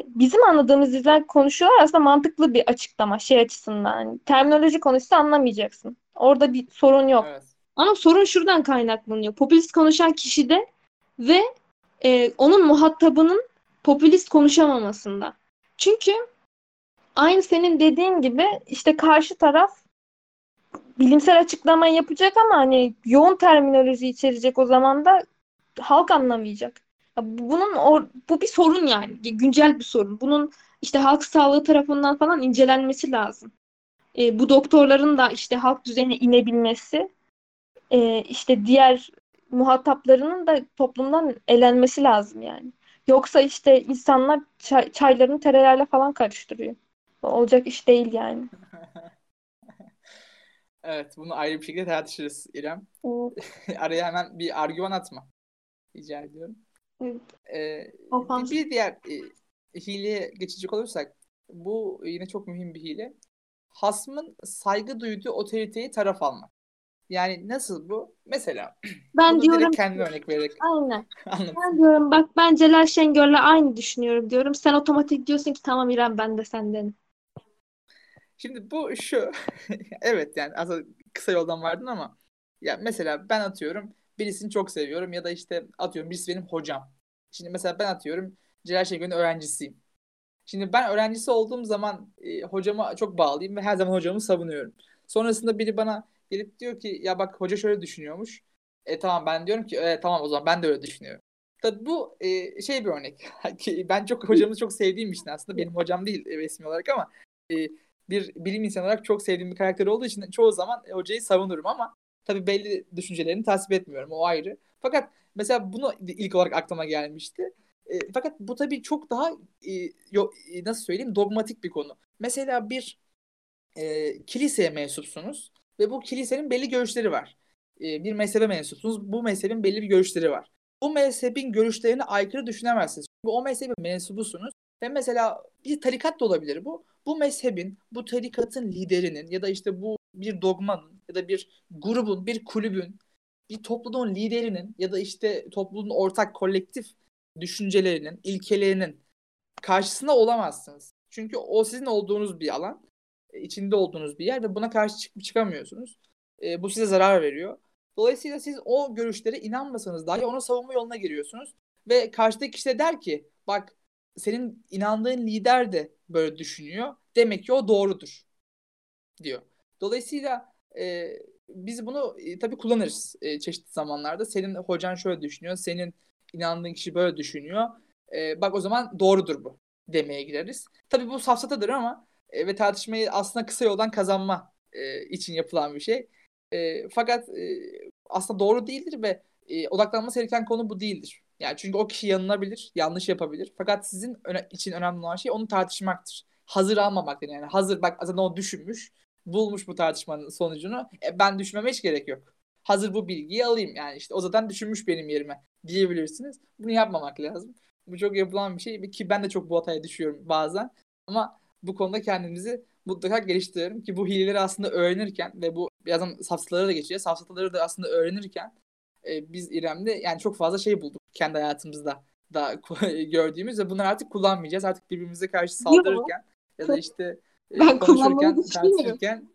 Bizim anladığımız dilden konuşuyorlar, aslında mantıklı bir açıklama şey açısından. Yani, terminoloji konuşsa anlamayacaksın. Orada bir sorun yok. Evet. Ama sorun şuradan kaynaklanıyor. Popülist konuşan kişide ve onun muhatabının popülist konuşamamasında. Çünkü aynı senin dediğin gibi işte karşı taraf bilimsel açıklamayı yapacak ama hani yoğun terminoloji içerecek, o zaman da halk anlamayacak. Bu bir sorun yani. Güncel bir sorun. Bunun işte halk sağlığı tarafından falan incelenmesi lazım. Bu doktorların da işte halk düzeyine inebilmesi, işte diğer muhataplarının da toplumdan elenmesi lazım yani. Yoksa işte insanlar çaylarını terelerle falan karıştırıyor. Olacak iş değil yani. Evet, bunu ayrı bir şekilde tartışırız İrem. Evet. Araya hemen bir argüman atma rica ediyorum. Evet. Bir diğer hileye geçecek olursak, bu yine çok mühim bir hile. Hasmın saygı duyduğu otoriteyi taraf almak. Yani nasıl bu? Mesela ben diyorum, kendi örnek vererek. Aynen. Ben diyorum bak, ben Celal Şengör'le aynı düşünüyorum diyorum. Sen otomatik diyorsun ki tamam İrem, ben de senden. Şimdi bu şu. Evet yani aslında kısa yoldan vardın ama ya mesela ben atıyorum birisini çok seviyorum ya da işte atıyorum birisi benim hocam. Şimdi mesela ben atıyorum Celal Şengör'ün öğrencisiyim. Şimdi ben öğrencisi olduğum zaman hocama çok bağlıyım ve her zaman hocamı savunuyorum. Sonrasında biri bana gelip diyor ki ya bak hoca şöyle düşünüyormuş. Tamam, ben diyorum ki tamam o zaman ben de öyle düşünüyorum. Tabii bu şey bir örnek. Ben çok hocamı çok sevdiğim için, aslında benim hocam değil resmi olarak ama bir bilim insanı olarak çok sevdiğim bir karakter olduğu için çoğu zaman hocayı savunurum ama tabii belli düşüncelerini tasvip etmiyorum, o ayrı. Fakat mesela bunu ilk olarak aklıma gelmişti. Fakat bu tabii çok daha nasıl söyleyeyim, dogmatik bir konu. Mesela bir kiliseye mensupsunuz. Ve bu kilisenin belli görüşleri var. Bir mezhebe mensupsunuz. Bu mezhebin belli bir görüşleri var. Bu mezhebin görüşlerine aykırı düşünemezsiniz. Çünkü o mezhebin mensubusunuz. Ve mesela bir tarikat da olabilir bu. Bu mezhebin, bu tarikatın liderinin ya da işte bu bir dogmanın ya da bir grubun, bir kulübün, bir topluluğun liderinin ya da işte topluluğun ortak kolektif düşüncelerinin, ilkelerinin karşısında olamazsınız. Çünkü o sizin olduğunuz bir alan, içinde olduğunuz bir yer ve buna karşı çıkamıyorsunuz. Bu size zarar veriyor. Dolayısıyla siz o görüşlere inanmasanız dahi onu savunma yoluna giriyorsunuz. Ve karşıdaki kişi de der ki bak senin inandığın lider de böyle düşünüyor. Demek ki o doğrudur diyor. Dolayısıyla biz bunu tabii kullanırız çeşitli zamanlarda. Senin hocan şöyle düşünüyor. Senin inandığın kişi böyle düşünüyor. Bak o zaman doğrudur bu demeye gireriz. Tabii bu safsatadır ama ve tartışmayı aslında kısa yoldan kazanma için yapılan bir şey. Fakat aslında doğru değildir ve odaklanması gereken konu bu değildir. Yani çünkü o kişi yanılabilir, yanlış yapabilir. Fakat sizin için önemli olan şey onu tartışmaktır. Hazır almamaktır yani. Hazır bak aslında o düşünmüş, bulmuş bu tartışmanın sonucunu. Ben düşünmeme hiç gerek yok. Hazır bu bilgiyi alayım yani işte o zaten düşünmüş benim yerime diyebilirsiniz. Bunu yapmamak lazım. Bu çok yapılan bir şey ki ben de çok bu hataya düşüyorum bazen. Ama bu konuda kendimizi mutlaka geliştiriyorum ki bu hileleri aslında öğrenirken ve bu birazdan safsatalara da geçeceğiz. Safsataları da aslında öğrenirken biz İrem'de yani çok fazla şey bulduk kendi hayatımızda da gördüğümüz ve bunları artık kullanmayacağız. Artık birbirimize karşı saldırırken ya da işte konuşurken, tartışırken.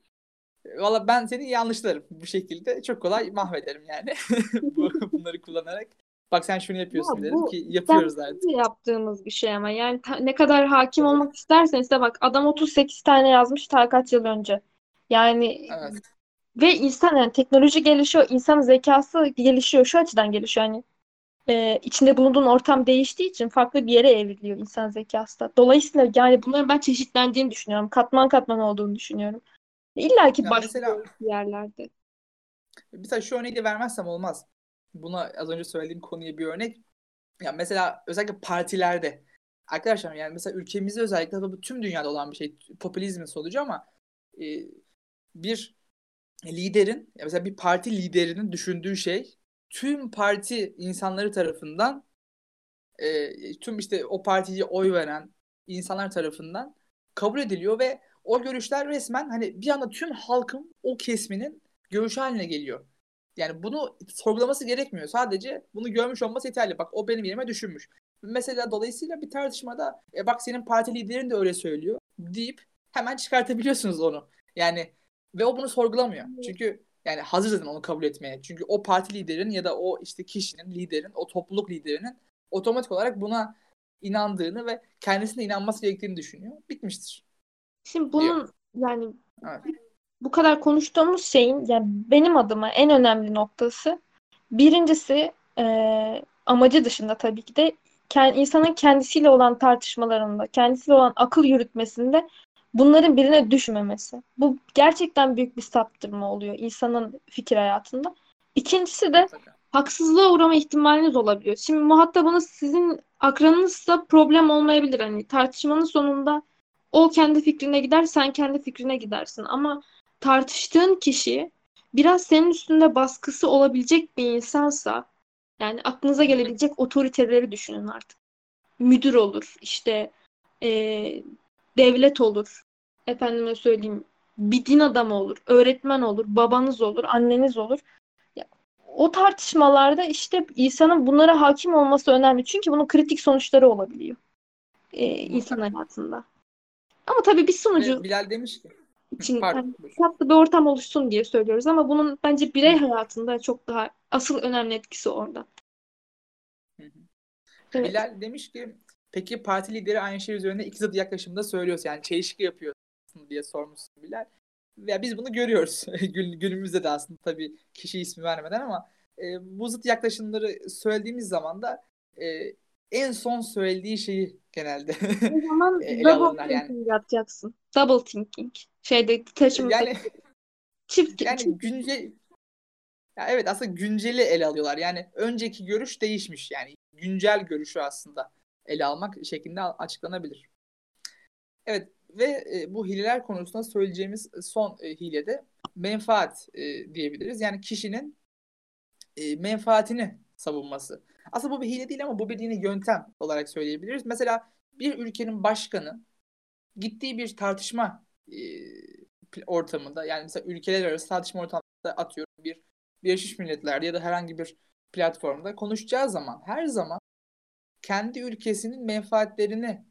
Valla ben seni yanlışlarım bu şekilde. Çok kolay mahvederim yani bunları kullanarak. Bak sen şunu yapıyorsun ya derim ki yapıyoruz artık. Bu yaptığımız bir şey ama yani ne kadar hakim olmak isterseniz de bak adam 38 tane yazmış daha kaç yıl önce. Yani evet. Ve insan yani teknoloji gelişiyor, insan zekası gelişiyor, şu açıdan gelişiyor yani içinde bulunduğun ortam değiştiği için farklı bir yere evriliyor insan zekası da. Dolayısıyla yani bunların ben çeşitlendiğini düşünüyorum. Katman katman olduğunu düşünüyorum. İlla ki başka yerlerde. Mesela şu örneği de vermezsem olmaz. Buna az önce söylediğim konuya bir örnek. Ya mesela özellikle partilerde. Arkadaşlar yani mesela ülkemizde özellikle bu tüm dünyada olan bir şey popülizmin sonucu ama bir liderin, mesela bir parti liderinin düşündüğü şey tüm parti insanları tarafından, tüm işte o partiye oy veren insanlar tarafından kabul ediliyor ve o görüşler resmen hani bir anda tüm halkın o kesminin görüşü haline geliyor. Yani bunu sorgulaması gerekmiyor. Sadece bunu görmüş olması yeterli. Bak o benim yerime düşünmüş. Mesela dolayısıyla bir tartışmada bak senin parti liderin de öyle söylüyor deyip hemen çıkartabiliyorsunuz onu. Yani ve o bunu sorgulamıyor. Çünkü yani hazır zaten onu kabul etmeye. Çünkü o parti liderinin ya da o işte kişinin, liderin, o topluluk liderinin otomatik olarak buna inandığını ve kendisine inanması gerektiğini düşünüyor. Bitmiştir. Şimdi bunun diyor. Yani evet. Bu kadar konuştuğumuz şeyin yani benim adıma en önemli noktası birincisi amacı dışında tabii ki de insanın kendisiyle olan tartışmalarında, kendisiyle olan akıl yürütmesinde bunların birine düşmemesi. Bu gerçekten büyük bir saptırma oluyor insanın fikir hayatında. İkincisi de haksızlığa uğrama ihtimaliniz olabiliyor. Şimdi muhatabınız sizin akranınızsa problem olmayabilir. Hani tartışmanın sonunda o kendi fikrine gider, sen kendi fikrine gidersin. Ama tartıştığın kişi biraz senin üstünde baskısı olabilecek bir insansa, yani aklınıza gelebilecek otoriteleri düşünün artık. Müdür olur, işte devlet olur, efendime söyleyeyim bir din adamı olur, öğretmen olur, babanız olur, anneniz olur. Ya, o tartışmalarda işte insanın bunlara hakim olması önemli. Çünkü bunun kritik sonuçları olabiliyor insan hayatında. Ama tabii bir sunucu Bilal demiş ki için tatlı bir ortam oluşsun diye söylüyoruz ama bunun bence birey hayatında çok daha asıl önemli etkisi orada. Evet. Bilal demiş ki peki parti lideri aynı şey üzerine iki zıt yaklaşımda söylüyorsun yani çelişki yapıyorsun diye sormuşsun Bilal. Ya biz bunu görüyoruz günümüzde de aslında tabii kişi ismi vermeden ama bu zıt yaklaşımları söylediğimiz zaman da en son söylediği şeyi genelde o zaman double thinking yapacaksın. Double thinking. Çift. Yani güncel. Ya evet aslında günceli ele alıyorlar. Yani önceki görüş değişmiş. Yani güncel görüşü aslında ele almak şeklinde açıklanabilir. Evet ve bu hileler konusunda söyleyeceğimiz son hilede menfaat diyebiliriz. Yani kişinin menfaatini savunması. Aslında bu bir hile değil ama bu bir yine yöntem olarak söyleyebiliriz. Mesela bir ülkenin başkanı gittiği bir tartışma ortamında yani mesela ülkeler arası tartışma ortamında atıyorum bir Birleşmiş Milletler'de ya da herhangi bir platformda konuşacağı zaman her zaman kendi ülkesinin menfaatlerini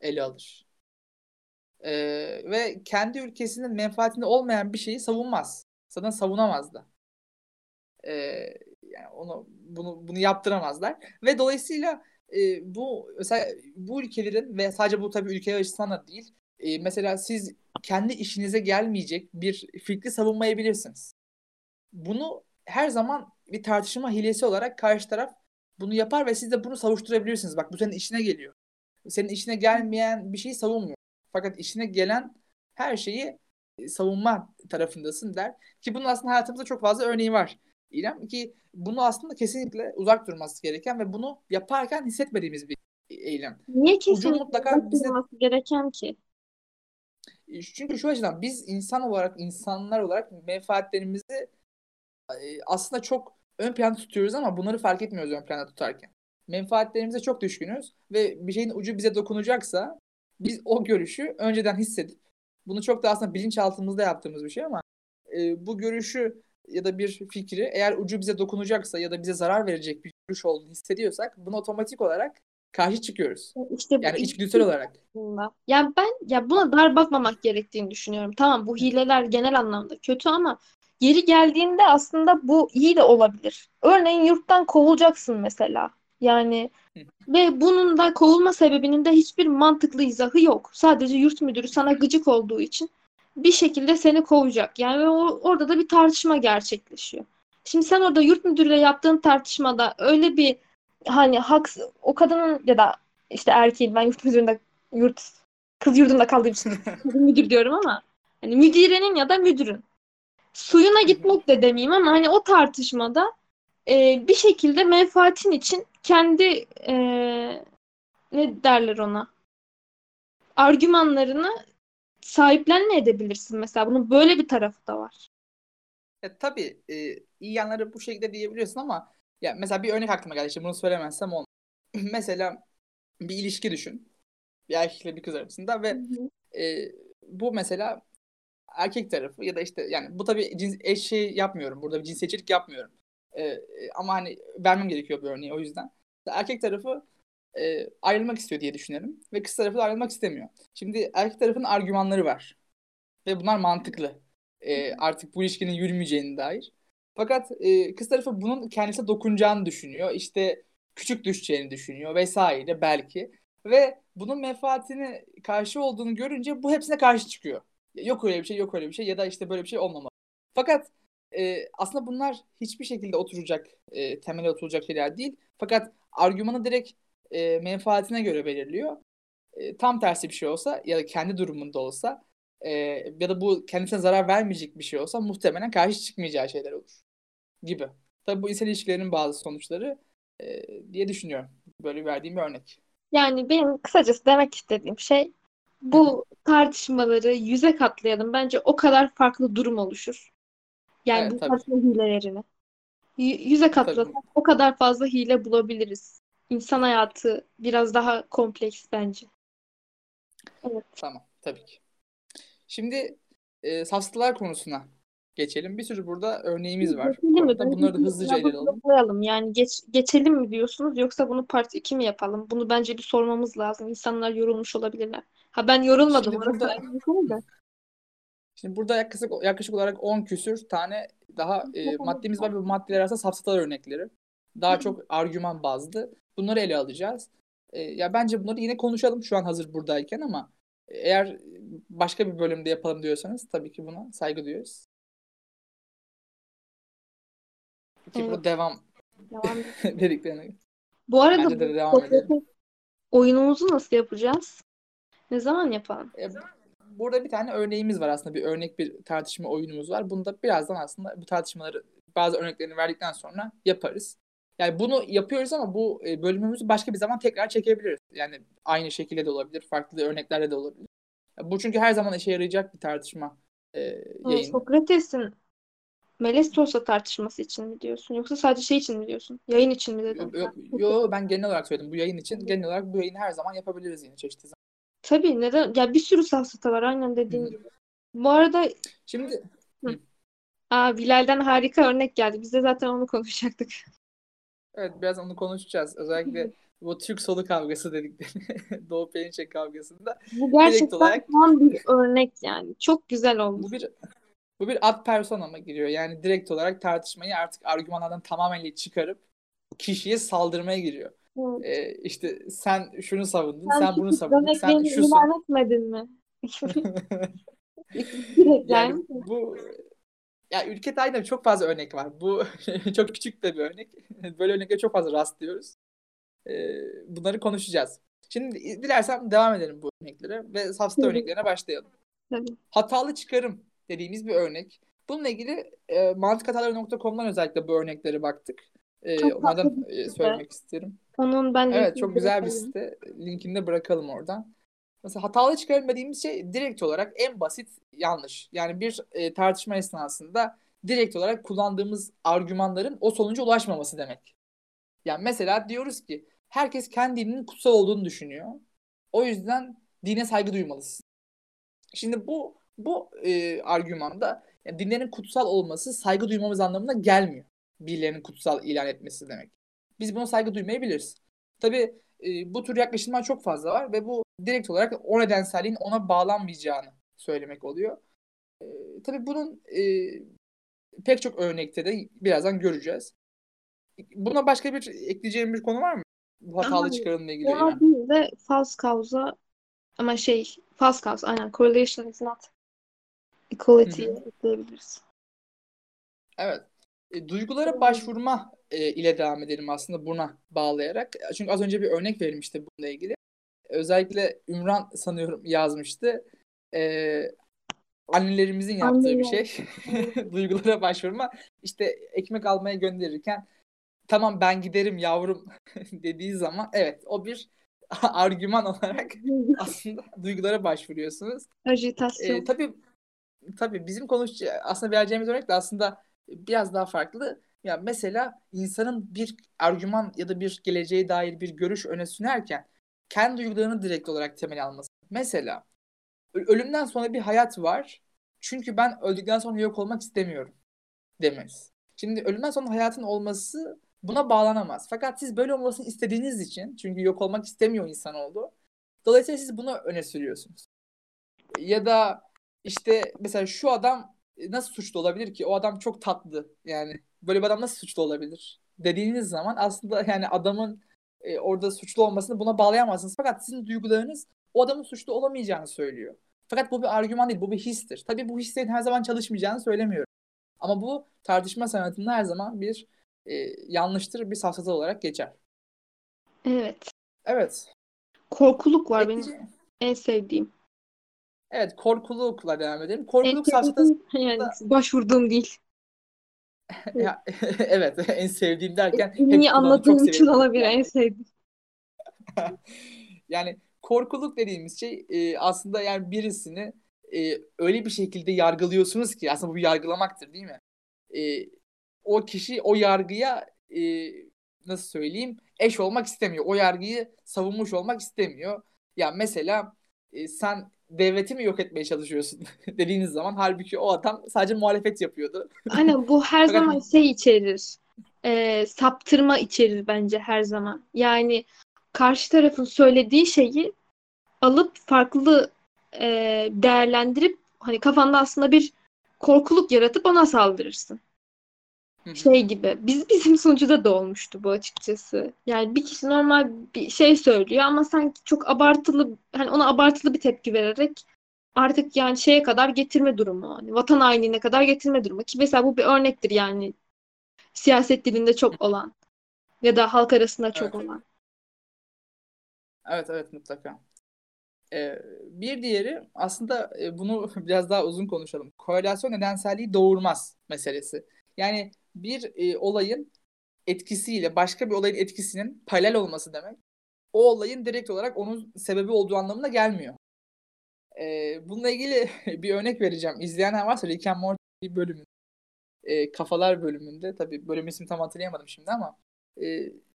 ele alır. Ve kendi ülkesinin menfaatinde olmayan bir şeyi savunmaz. Zaten savunamaz da. Yani bunu yaptıramazlar ve dolayısıyla bu mesela bu ülkelerin ve sadece bu tabii ülkeler açısından da değil mesela siz kendi işinize gelmeyecek bir fikri savunmayabilirsiniz. Bunu her zaman bir tartışma hilesi olarak karşı taraf bunu yapar ve siz de bunu savuşturabilirsiniz. Bak bu senin işine geliyor. Senin işine gelmeyen bir şeyi savunmuyor. Fakat işine gelen her şeyi savunma tarafındasın der ki bunun aslında hayatımızda çok fazla örneği var. İrem ki bunu aslında kesinlikle uzak durması gereken ve bunu yaparken hissetmediğimiz bir eylem. Niye kesinlikle mutlaka bize gereken ki? Çünkü şu açıdan biz insanlar olarak menfaatlerimizi aslında çok ön plana tutuyoruz ama bunları fark etmiyoruz ön plana tutarken. Menfaatlerimize çok düşkünüz ve bir şeyin ucu bize dokunacaksa biz o görüşü önceden hissedip bunu çok da aslında bilinçaltımızda yaptığımız bir şey ama bu görüşü ya da bir fikri eğer ucu bize dokunacaksa ya da bize zarar verecek bir görüş olduğunu hissediyorsak bunu otomatik olarak karşı çıkıyoruz. İşte yani içgüdüsel olarak. Yani ben buna dar bakmamak gerektiğini düşünüyorum. Tamam bu hileler genel anlamda kötü ama yeri geldiğinde aslında bu iyi de olabilir. Örneğin yurttan kovulacaksın mesela. Yani ve bunun da kovulma sebebinin de hiçbir mantıklı izahı yok. Sadece yurt müdürü sana gıcık olduğu için bir şekilde seni kovacak. Yani orada da bir tartışma gerçekleşiyor. Şimdi sen orada yurt müdürüyle yaptığın tartışmada öyle bir hani o kadının ya da işte erkeğin ben kız yurdunda kaldığım için müdür diyorum ama hani müdirenin ya da müdürün suyuna gitmek de demeyeyim ama hani o tartışmada bir şekilde menfaatin için kendi ne derler ona argümanlarını sahiplenme edebilirsin mesela. Bunun böyle bir tarafı da var. Tabii iyi yanları bu şekilde diyebiliyorsun ama ya mesela bir örnek aklıma geldi. İşte bunu söylemezsem olmaz. Mesela bir ilişki düşün. Bir erkekle bir kız arasında ve bu mesela erkek tarafı ya da işte yani bu tabii şey yapmıyorum. Burada bir cinsiyetçilik yapmıyorum. Ama hani vermem gerekiyor bu örneği o yüzden. Erkek tarafı ayrılmak istiyor diye düşünelim. Ve kız tarafı da ayrılmak istemiyor. Şimdi erkek tarafının argümanları var. Ve bunlar mantıklı. Artık bu ilişkinin yürümeyeceğine dair. Fakat kız tarafı bunun kendisine dokunacağını düşünüyor. İşte küçük düşeceğini düşünüyor vesaire belki. Ve bunun menfaatine karşı olduğunu görünce bu hepsine karşı çıkıyor. Yok öyle bir şey, yok öyle bir şey ya da işte böyle bir şey olmamalı. Fakat aslında bunlar hiçbir şekilde oturacak, temele oturacak şeyler değil. Fakat argümanı direkt menfaatine göre belirliyor. Tam tersi bir şey olsa ya da kendi durumunda olsa ya da bu kendisine zarar vermeyecek bir şey olsa muhtemelen karşı çıkmayacağı şeyler olur gibi. Tabii bu insan ilişkilerinin bazı sonuçları diye düşünüyorum. Böyle verdiğim bir örnek. Yani benim kısacası demek istediğim şey bu tartışmaları 100'e katlayalım. Bence o kadar farklı durum oluşur. Yani evet, bu tartışma hilelerini. 100'e katlasak o kadar fazla hile bulabiliriz. İnsan hayatı biraz daha kompleks bence. Evet. Tamam, tabii ki. Şimdi safsatalar konusuna geçelim. Bir sürü burada örneğimiz var. Bunları da hızlıca ele alalım. Yani geçelim mi diyorsunuz yoksa bunu part 2 mi yapalım? Bunu bence bir sormamız lazım. İnsanlar yorulmuş olabilirler. Ha ben yorulmadım. Şimdi burada yaklaşık olarak 10 küsür tane daha maddemiz var. Bu maddeler arasında safsatalar örnekleri. Daha çok argüman bazlı. Bunları ele alacağız. Ya bence bunları yine konuşalım şu an hazır buradayken ama eğer başka bir bölümde yapalım diyorsanız tabii ki buna saygı duyuyoruz. Ki evet. Bu devam dediklerine. Bu arada bu oyunumuzu nasıl yapacağız? Ne zaman yapalım? Burada bir tane örneğimiz var aslında. Bir örnek bir tartışma oyunumuz var. Bunu da birazdan aslında bu tartışmaları bazı örneklerini verdikten sonra yaparız. Yani bunu yapıyoruz ama bu bölümümüzü başka bir zaman tekrar çekebiliriz. Yani aynı şekilde de olabilir, farklı örneklerle de olabilir. Bu çünkü her zaman işe yarayacak bir tartışma yayını. Sokrates'in Melestos'la tartışması için mi diyorsun? Yoksa sadece şey için mi diyorsun? Yayın için mi dedin? Yo, ben genel olarak söyledim. Bu yayın için. Genel olarak bu yayını her zaman yapabiliriz yine çeşitli zaman. Tabii. Neden? Ya bir sürü safsata var. Aynen dediğin gibi. Bu arada... Şimdi... Bilal'den harika örnek geldi. Biz de zaten onu konuşacaktık. Evet, biraz onu konuşacağız. Özellikle bu Türk solu kavgası dedikleri Doğu Perinçek kavgasında. Bu gerçekten olarak... tam bir örnek yani. Çok güzel oldu. Bu bir ad personama giriyor. Yani direkt olarak tartışmayı artık argümanlardan tamamen çıkarıp kişiye saldırmaya giriyor. Evet. İşte sen şunu savundun, sen bunu savundun, sen şusun. Sen etmedin mi? Yani bu... Ya ülke tarihinde çok fazla örnek var. Bu çok küçük de bir örnek. Böyle örneklere çok fazla rastlıyoruz. Bunları konuşacağız. Şimdi dilersen devam edelim bu örneklere ve safsata örneklerine başlayalım. Hatalı çıkarım dediğimiz bir örnek. Bununla ilgili mantıkhataları.com'dan özellikle bu örneklere baktık. Onlardan söylemek isterim. Evet, çok güzel bir site. Linkini de bırakalım oradan. Mesela hatalı çıkarım dediğimiz şey direkt olarak en basit yanlış. Yani bir tartışma esnasında direkt olarak kullandığımız argümanların o sonuca ulaşmaması demek. Yani mesela diyoruz ki herkes kendi dininin kutsal olduğunu düşünüyor. O yüzden dine saygı duymalısın. Şimdi bu argümanda yani dinlerin kutsal olması saygı duymamız anlamına gelmiyor. Birilerinin kutsal ilan etmesi demek. Biz buna saygı duymayabiliriz. Tabii bu tür yaklaşımlar çok fazla var ve bu direkt olarak o nedenselliğin ona bağlanmayacağını söylemek oluyor. Tabii bunun pek çok örnekte de birazdan göreceğiz. Buna başka bir ekleyeceğim bir konu var mı? Bu hatalı çıkarımla ilgili. Ya bir de false cause aynen. Correlation is not equality diyebiliriz. Evet. Duygulara başvurma ile devam edelim aslında buna bağlayarak. Çünkü az önce bir örnek verilmişti bununla ilgili. Özellikle Ümran sanıyorum yazmıştı. Annelerimizin yaptığı bir şey. Duygulara başvurma. İşte ekmek almaya gönderirken tamam ben giderim yavrum dediği zaman evet o bir argüman olarak aslında duygulara başvuruyorsunuz. Ajitasyon. Tabii bizim aslında vereceğimiz örnek de aslında biraz daha farklı. Ya mesela insanın bir argüman ya da bir geleceğe dair bir görüş öne sürerken kendi duygularını direkt olarak temel alması. Mesela ölümden sonra bir hayat var. Çünkü ben öldükten sonra yok olmak istemiyorum demez. Şimdi ölümden sonra hayatın olması buna bağlanamaz. Fakat siz böyle olmasını istediğiniz için, çünkü yok olmak istemiyor insanoğlu. Dolayısıyla siz bunu öne sürüyorsunuz. Ya da işte mesela şu adam nasıl suçlu olabilir ki? O adam çok tatlı. Yani böyle bir adam nasıl suçlu olabilir? Dediğiniz zaman aslında yani adamın orada suçlu olmasını buna bağlayamazsınız. Fakat sizin duygularınız o adamın suçlu olamayacağını söylüyor. Fakat bu bir argüman değil, bu bir histir. Tabii bu hislerin her zaman çalışmayacağını söylemiyorum. Ama bu tartışma sanatında her zaman bir yanlıştır, bir safsata olarak geçer. Evet. Evet. Korkuluk var benim en sevdiğim. Evet, korkulukla devam edelim. Korkuluk safsatası yani başvurduğum değil. Ya, evet, en sevdiğim derken niye anlattığım için olabilir en sevdiğim. Yani korkuluk dediğimiz şey aslında yani birisini öyle bir şekilde yargılıyorsunuz ki aslında bu yargılamaktır değil mi? O kişi o yargıya nasıl söyleyeyim eş olmak istemiyor. O yargıyı savunmuş olmak istemiyor. Ya mesela sen devleti mi yok etmeye çalışıyorsun dediğiniz zaman halbuki o adam sadece muhalefet yapıyordu. Aynen bu her zaman şey içerir. Saptırma içerir bence her zaman. Yani karşı tarafın söylediği şeyi alıp farklı değerlendirip hani kafanda aslında bir korkuluk yaratıp ona saldırırsın. Şey gibi. Bizim sonucuda da olmuştu bu açıkçası. Yani bir kişi normal bir şey söylüyor ama sanki çok abartılı hani ona abartılı bir tepki vererek artık yani şeye kadar getirme durumu. Hani vatan hainliğine kadar getirme durumu. Ki mesela bu bir örnektir yani siyaset dilinde çok olan ya da halk arasında çok olan. Evet evet mutlaka. Bir diğeri aslında bunu biraz daha uzun konuşalım. Korelasyon nedenselliği doğurmaz meselesi. Yani bir olayın etkisiyle başka bir olayın etkisinin paralel olması demek. O olayın direkt olarak onun sebebi olduğu anlamına gelmiyor. Bununla ilgili bir örnek vereceğim. İzleyenler varsa Rick and Morty bölümünde, kafalar bölümünde, tabii bölüm ismini tam hatırlayamadım şimdi ama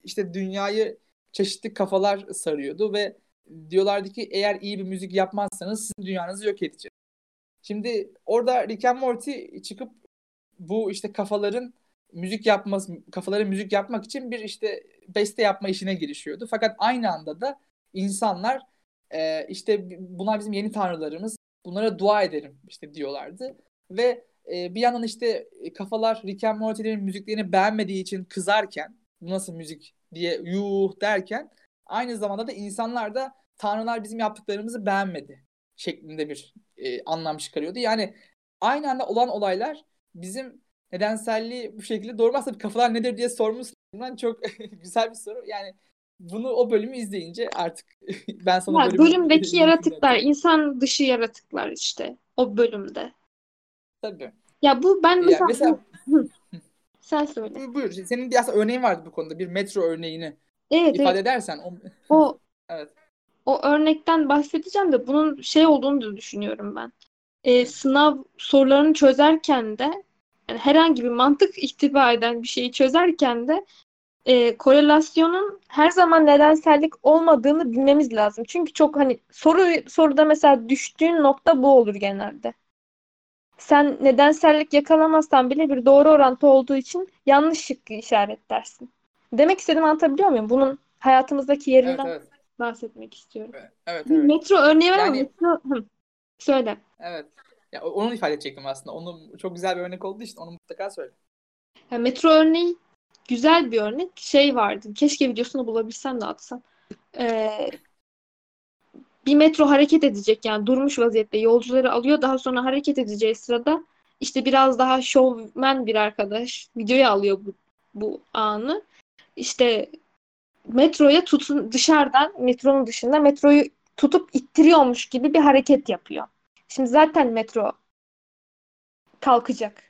işte dünyayı çeşitli kafalar sarıyordu ve diyorlardı ki eğer iyi bir müzik yapmazsanız sizin dünyanızı yok edecek. Şimdi orada Rick and Morty çıkıp bu işte kafaların müzik yapmak için bir işte beste yapma işine girişiyordu. Fakat aynı anda da insanlar işte bunlar bizim yeni tanrılarımız, bunlara dua edelim işte diyorlardı. Ve bir yandan işte kafalar Rick and Morty'lerin müziklerini beğenmediği için kızarken, bu nasıl müzik diye yuh derken aynı zamanda da insanlar da tanrılar bizim yaptıklarımızı beğenmedi şeklinde bir anlam çıkarıyordu. Yani aynı anda olan olaylar bizim nedenselliği bu şekilde doğurmazsa kafalar nedir diye sormuşsundan çok güzel bir soru. Yani bunu o bölümü izleyince artık ben sana bölümdeki yaratıklar, insan dışı yaratıklar işte o bölümde. Tabii. Ya bu ben mesela... Sen söyle. Buyur. Senin bir aslında örneğin vardı bu konuda. Bir metro örneğini ifade edersen. O evet. O örnekten bahsedeceğim de bunun şey olduğunu da düşünüyorum ben. Sınav sorularını çözerken de yani herhangi bir mantık ihtiva eden bir şeyi çözerken de korelasyonun her zaman nedensellik olmadığını bilmemiz lazım. Çünkü çok hani soruda mesela düştüğün nokta bu olur genelde. Sen nedensellik yakalamazsan bile bir doğru orantı olduğu için yanlış şıkkı işaretlersin. Demek istediğimi anlatabiliyor muyum? Bunun hayatımızdaki yerinden bahsetmek istiyorum. Evet. Metro örneği var ama metro... Söyle. Evet. Ya, onu ifade edecektim aslında. Onun çok güzel bir örnek olduğu için onu mutlaka söyle. Ya, metro örneği güzel bir örnek. Şey vardı. Keşke videosunu bulabilsem de atsam. Bir metro hareket edecek yani durmuş vaziyette yolcuları alıyor. Daha sonra hareket edeceği sırada işte biraz daha şovmen bir arkadaş videoya alıyor bu anı. İşte metroya metronun dışında metroyu tutup ittiriyormuş gibi bir hareket yapıyor. Şimdi zaten metro kalkacak.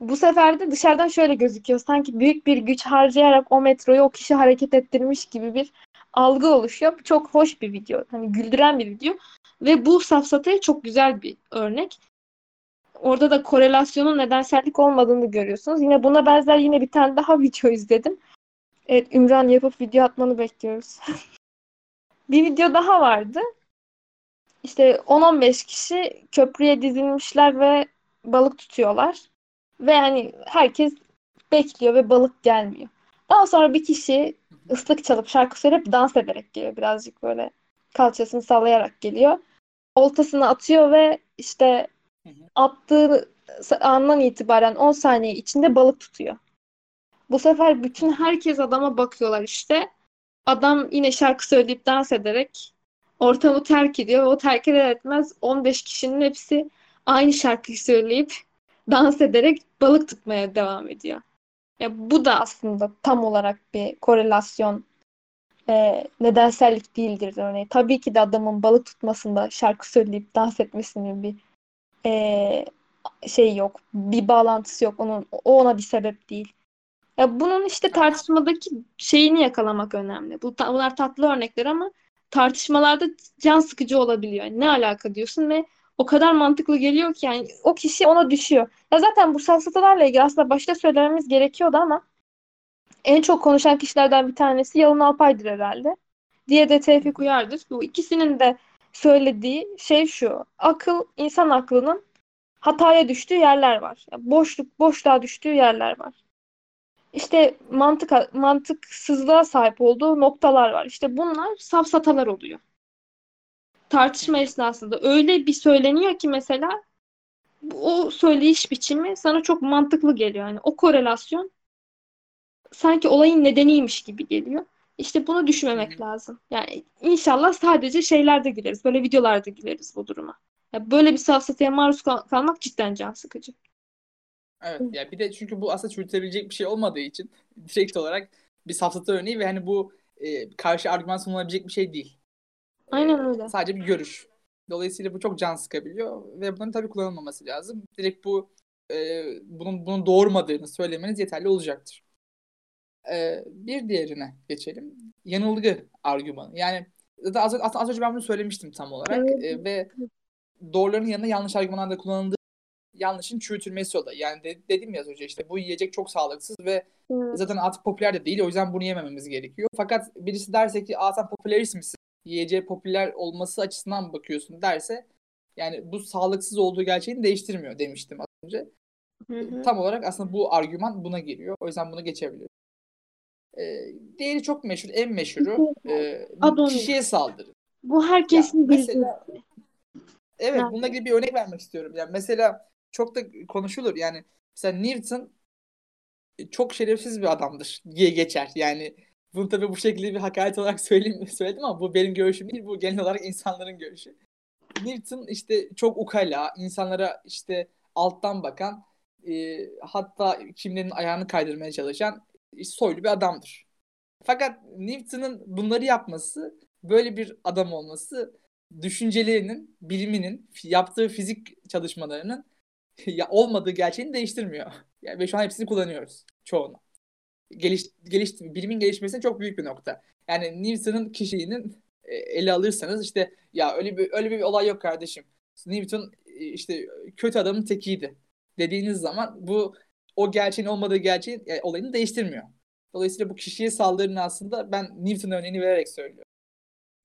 Bu sefer de dışarıdan şöyle gözüküyor. Sanki büyük bir güç harcayarak o metroyu o kişi hareket ettirmiş gibi bir algı oluşuyor. Çok hoş bir video. Hani güldüren bir video. Ve bu safsataya çok güzel bir örnek. Orada da korelasyonun nedensellik olmadığını görüyorsunuz. Yine buna benzer yine bir tane daha video izledim. Evet, Ümran yapıp video atmanı bekliyoruz. Bir video daha vardı. İşte 10-15 kişi köprüye dizilmişler ve balık tutuyorlar. Ve yani herkes bekliyor ve balık gelmiyor. Daha sonra bir kişi ıslık çalıp şarkı söyleyip dans ederek geliyor. Birazcık böyle kalçasını sallayarak geliyor. Oltasını atıyor ve işte attığı andan itibaren 10 saniye içinde balık tutuyor. Bu sefer bütün herkes adama bakıyorlar işte. Adam yine şarkı söyleyip dans ederek ortamı terk ediyor ve o terk eder etmez 15 kişinin hepsi aynı şarkıyı söyleyip dans ederek balık tutmaya devam ediyor. Ya bu da aslında tam olarak bir korelasyon nedensellik değildir. Yani tabii ki de adamın balık tutmasında şarkı söyleyip dans etmesinin bir şey yok, bir bağlantısı yok. O ona bir sebep değil. Ya bunun işte tartışmadaki şeyini yakalamak önemli. Bunlar tatlı örnekler ama tartışmalarda can sıkıcı olabiliyor. Yani ne alaka diyorsun ve o kadar mantıklı geliyor ki yani o kişi ona düşüyor. Ya zaten bu safsatalarla ilgili aslında başta söylememiz gerekiyordu ama en çok konuşan kişilerden bir tanesi Yalın Alpay'dır herhalde. Diğeri de Tevfik Uyar'dır. Bu ikisinin de söylediği şey şu. Akıl, insan aklının hataya düştüğü yerler var. Yani boşluğa düştüğü yerler var. İşte mantıksızlığa sahip olduğu noktalar var. İşte bunlar safsatalar oluyor. Tartışma esnasında öyle bir söyleniyor ki mesela o söyleyiş biçimi sana çok mantıklı geliyor. Yani o korelasyon sanki olayın nedeniymiş gibi geliyor. İşte bunu düşünmemek lazım. Yani inşallah sadece şeylerde güleriz. Böyle videolarda güleriz bu duruma. Yani böyle bir safsataya maruz kalmak cidden can sıkıcı. Evet. Yani bir de çünkü bu aslında çürütebilecek bir şey olmadığı için direkt olarak bir safsata örneği ve hani bu karşı argüman sunulabilecek bir şey değil. Aynen öyle. Sadece bir görüş. Dolayısıyla bu çok can sıkabiliyor ve bunların tabii kullanılmaması lazım. Direkt bu bunun doğurmadığını söylemeniz yeterli olacaktır. Bir diğerine geçelim. Yanılgı argümanı. Yani az önce ben bunu söylemiştim tam olarak. Evet. Ve doğruların yanına yanlış argümanlar da kullanıldığı yanlışın çürütülmesi olayı. Yani dedim ya az önce işte bu yiyecek çok sağlıksız ve zaten artık popüler de değil. O yüzden bunu yemememiz gerekiyor. Fakat birisi derse ki sen popülerist misin? Yiyeceğe popüler olması açısından bakıyorsun derse yani bu sağlıksız olduğu gerçeğini değiştirmiyor demiştim az önce. Tam olarak aslında bu argüman buna giriyor. O yüzden bunu geçebiliriz. Diğeri çok meşhur, en meşhuru kişiye saldırı. Bu herkesin bildiği. Evet, yani. Bununla ilgili bir örnek vermek istiyorum. Yani mesela çok da konuşulur. Yani mesela Newton çok şerefsiz bir adamdır diye geçer. Yani bunu tabii bu şekilde bir hakaret olarak söyledim ama bu benim görüşüm değil. Bu genel olarak insanların görüşü. Newton işte çok ukala, insanlara işte alttan bakan, hatta kimlerin ayağını kaydırmaya çalışan soylu bir adamdır. Fakat Newton'un bunları yapması, böyle bir adam olması düşüncelerinin, biliminin, yaptığı fizik çalışmalarının olmadığı gerçeğini değiştirmiyor. Yani ve şu an hepsini kullanıyoruz çoğunu. Bilimin gelişmesine çok büyük bir nokta. Yani Newton'un kişiliğinin ele alırsanız işte ya öyle bir olay yok kardeşim. Newton işte kötü adamın tekiydi dediğiniz zaman bu o gerçeğin olmadığı gerçeğin olayını değiştirmiyor. Dolayısıyla bu kişiye saldırının aslında ben Newton örneğini vererek söylüyorum.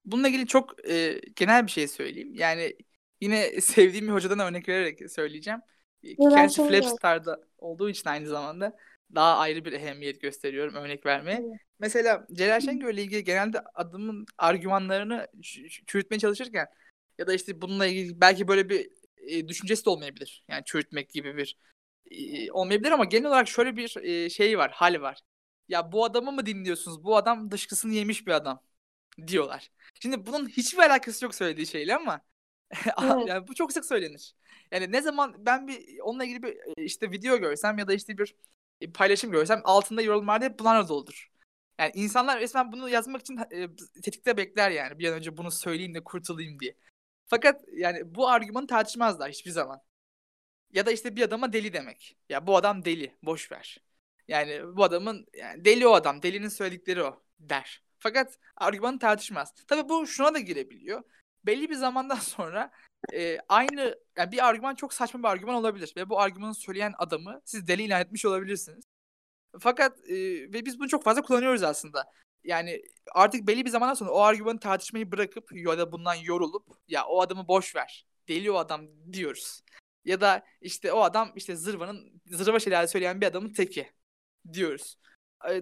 Bununla ilgili çok genel bir şey söyleyeyim. Yani yine sevdiğim bir hocadan örnek vererek söyleyeceğim. Kendisi Flaps'ta olduğu için aynı zamanda daha ayrı bir ehemmiyet gösteriyorum örnek vermeye. Evet. Mesela Celal Şengör'le ilgili genelde adamın argümanlarını çürütmeye çalışırken ya da işte bununla ilgili belki böyle bir düşüncesi de olmayabilir. Yani çürütmek gibi bir olmayabilir ama genel olarak şöyle bir şey var, hal var. Ya bu adamı mı dinliyorsunuz? Bu adam dışkısını yemiş bir adam diyorlar. Şimdi bunun hiçbir alakası yok söylediği şeyle ama evet. Yani bu çok sık söylenir. Yani ne zaman ben bir onunla ilgili bir işte video görsem ya da işte bir paylaşım görsem altında yorumlarda hep bunlarla doldur. Yani insanlar resmen bunu yazmak için tetikte bekler yani bir an önce bunu söyleyeyim de kurtulayım diye. Fakat yani bu argümanı tartışmazlar hiçbir zaman. Ya da işte bir adama deli demek. Ya bu adam deli, boş ver. Yani bu adamın yani deli o adam, delinin söyledikleri o der. Fakat argümanı tartışmaz. Tabii bu şuna da girebiliyor. Belli bir zamandan sonra aynı yani bir argüman çok saçma bir argüman olabilir ve bu argümanı söyleyen adamı siz deli ilan etmiş olabilirsiniz. Fakat ve biz bunu çok fazla kullanıyoruz aslında. Yani artık belli bir zamandan sonra o argümanı tartışmayı bırakıp ya da bundan yorulup ya o adamı boş ver, deli o adam diyoruz. Ya da işte o adam işte zırva şeyler söyleyen bir adamın teki diyoruz.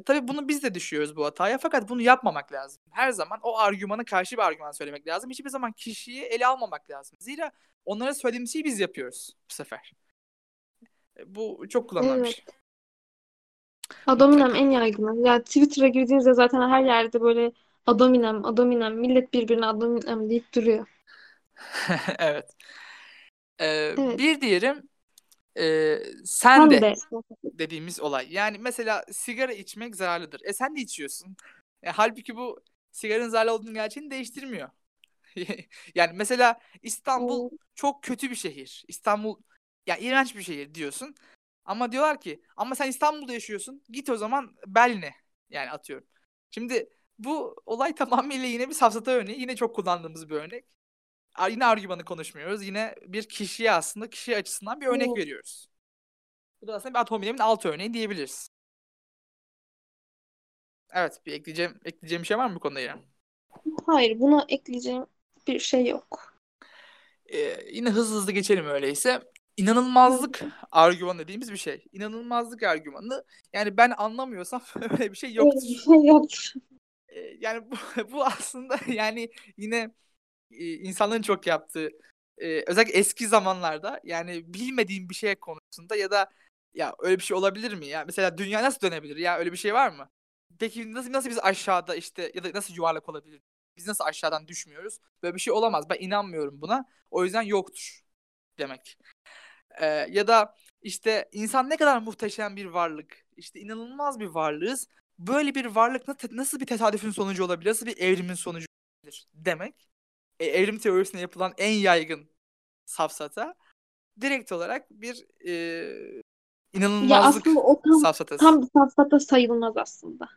Tabii bunu biz de düşüyoruz bu hataya, fakat bunu yapmamak lazım. Her zaman o argümana karşı bir argüman söylemek lazım. Hiçbir zaman kişiyi ele almamak lazım. Zira onlara söylediğimiz şeyi biz yapıyoruz bu sefer. Bu çok kullanılan bir şey. Adaminem en yaygın. Ya Twitter'a girdiğinizde zaten her yerde böyle adaminem millet birbirine adaminem deyip duruyor. Evet. Evet. Bir diyelim sen de dediğimiz olay. Yani mesela sigara içmek zararlıdır. Sen de içiyorsun. Halbuki bu sigaranın zararlı olduğunu gerçeğini değiştirmiyor. Yani mesela İstanbul çok kötü bir şehir. İstanbul yani iğrenç bir şehir diyorsun. Ama diyorlar ki ama sen İstanbul'da yaşıyorsun. Git o zaman Berlin'e. Yani atıyorum. Şimdi bu olay tamamıyla yine bir safsata örneği. Yine çok kullandığımız bir örnek. Yine argümanı konuşmuyoruz. Yine bir kişiye aslında kişi açısından bir örnek veriyoruz. Bu da aslında bir atomilemin alt örneği diyebiliriz. Evet, bir ekleyeceğim bir şey var mı bu konuda İrem? Hayır, buna ekleyeceğim bir şey yok. Yine hızlı geçelim öyleyse. İnanılmazlık argümanı dediğimiz bir şey. İnanılmazlık argümanı, yani ben anlamıyorsam öyle bir şey yoktur. Yani bu aslında yani yine insanların çok yaptığı, özellikle eski zamanlarda, yani bilmediğim bir şey konusunda ya da ya öyle bir şey olabilir mi ya? Mesela dünya nasıl dönebilir ya? Öyle bir şey var mı? Peki nasıl biz aşağıda işte ya da nasıl yuvarlak olabilir? Biz nasıl aşağıdan düşmüyoruz? Böyle bir şey olamaz. Ben inanmıyorum buna. O yüzden yoktur demek. Ya da işte insan ne kadar muhteşem bir varlık. İşte inanılmaz bir varlığız. Böyle bir varlık nasıl bir tesadüfün sonucu olabilir? Nasıl bir evrimin sonucu olabilir demek. Evrim teorisine yapılan en yaygın safsata direkt olarak bir inanılmazlık safsatası. Tam bir safsata sayılmaz aslında.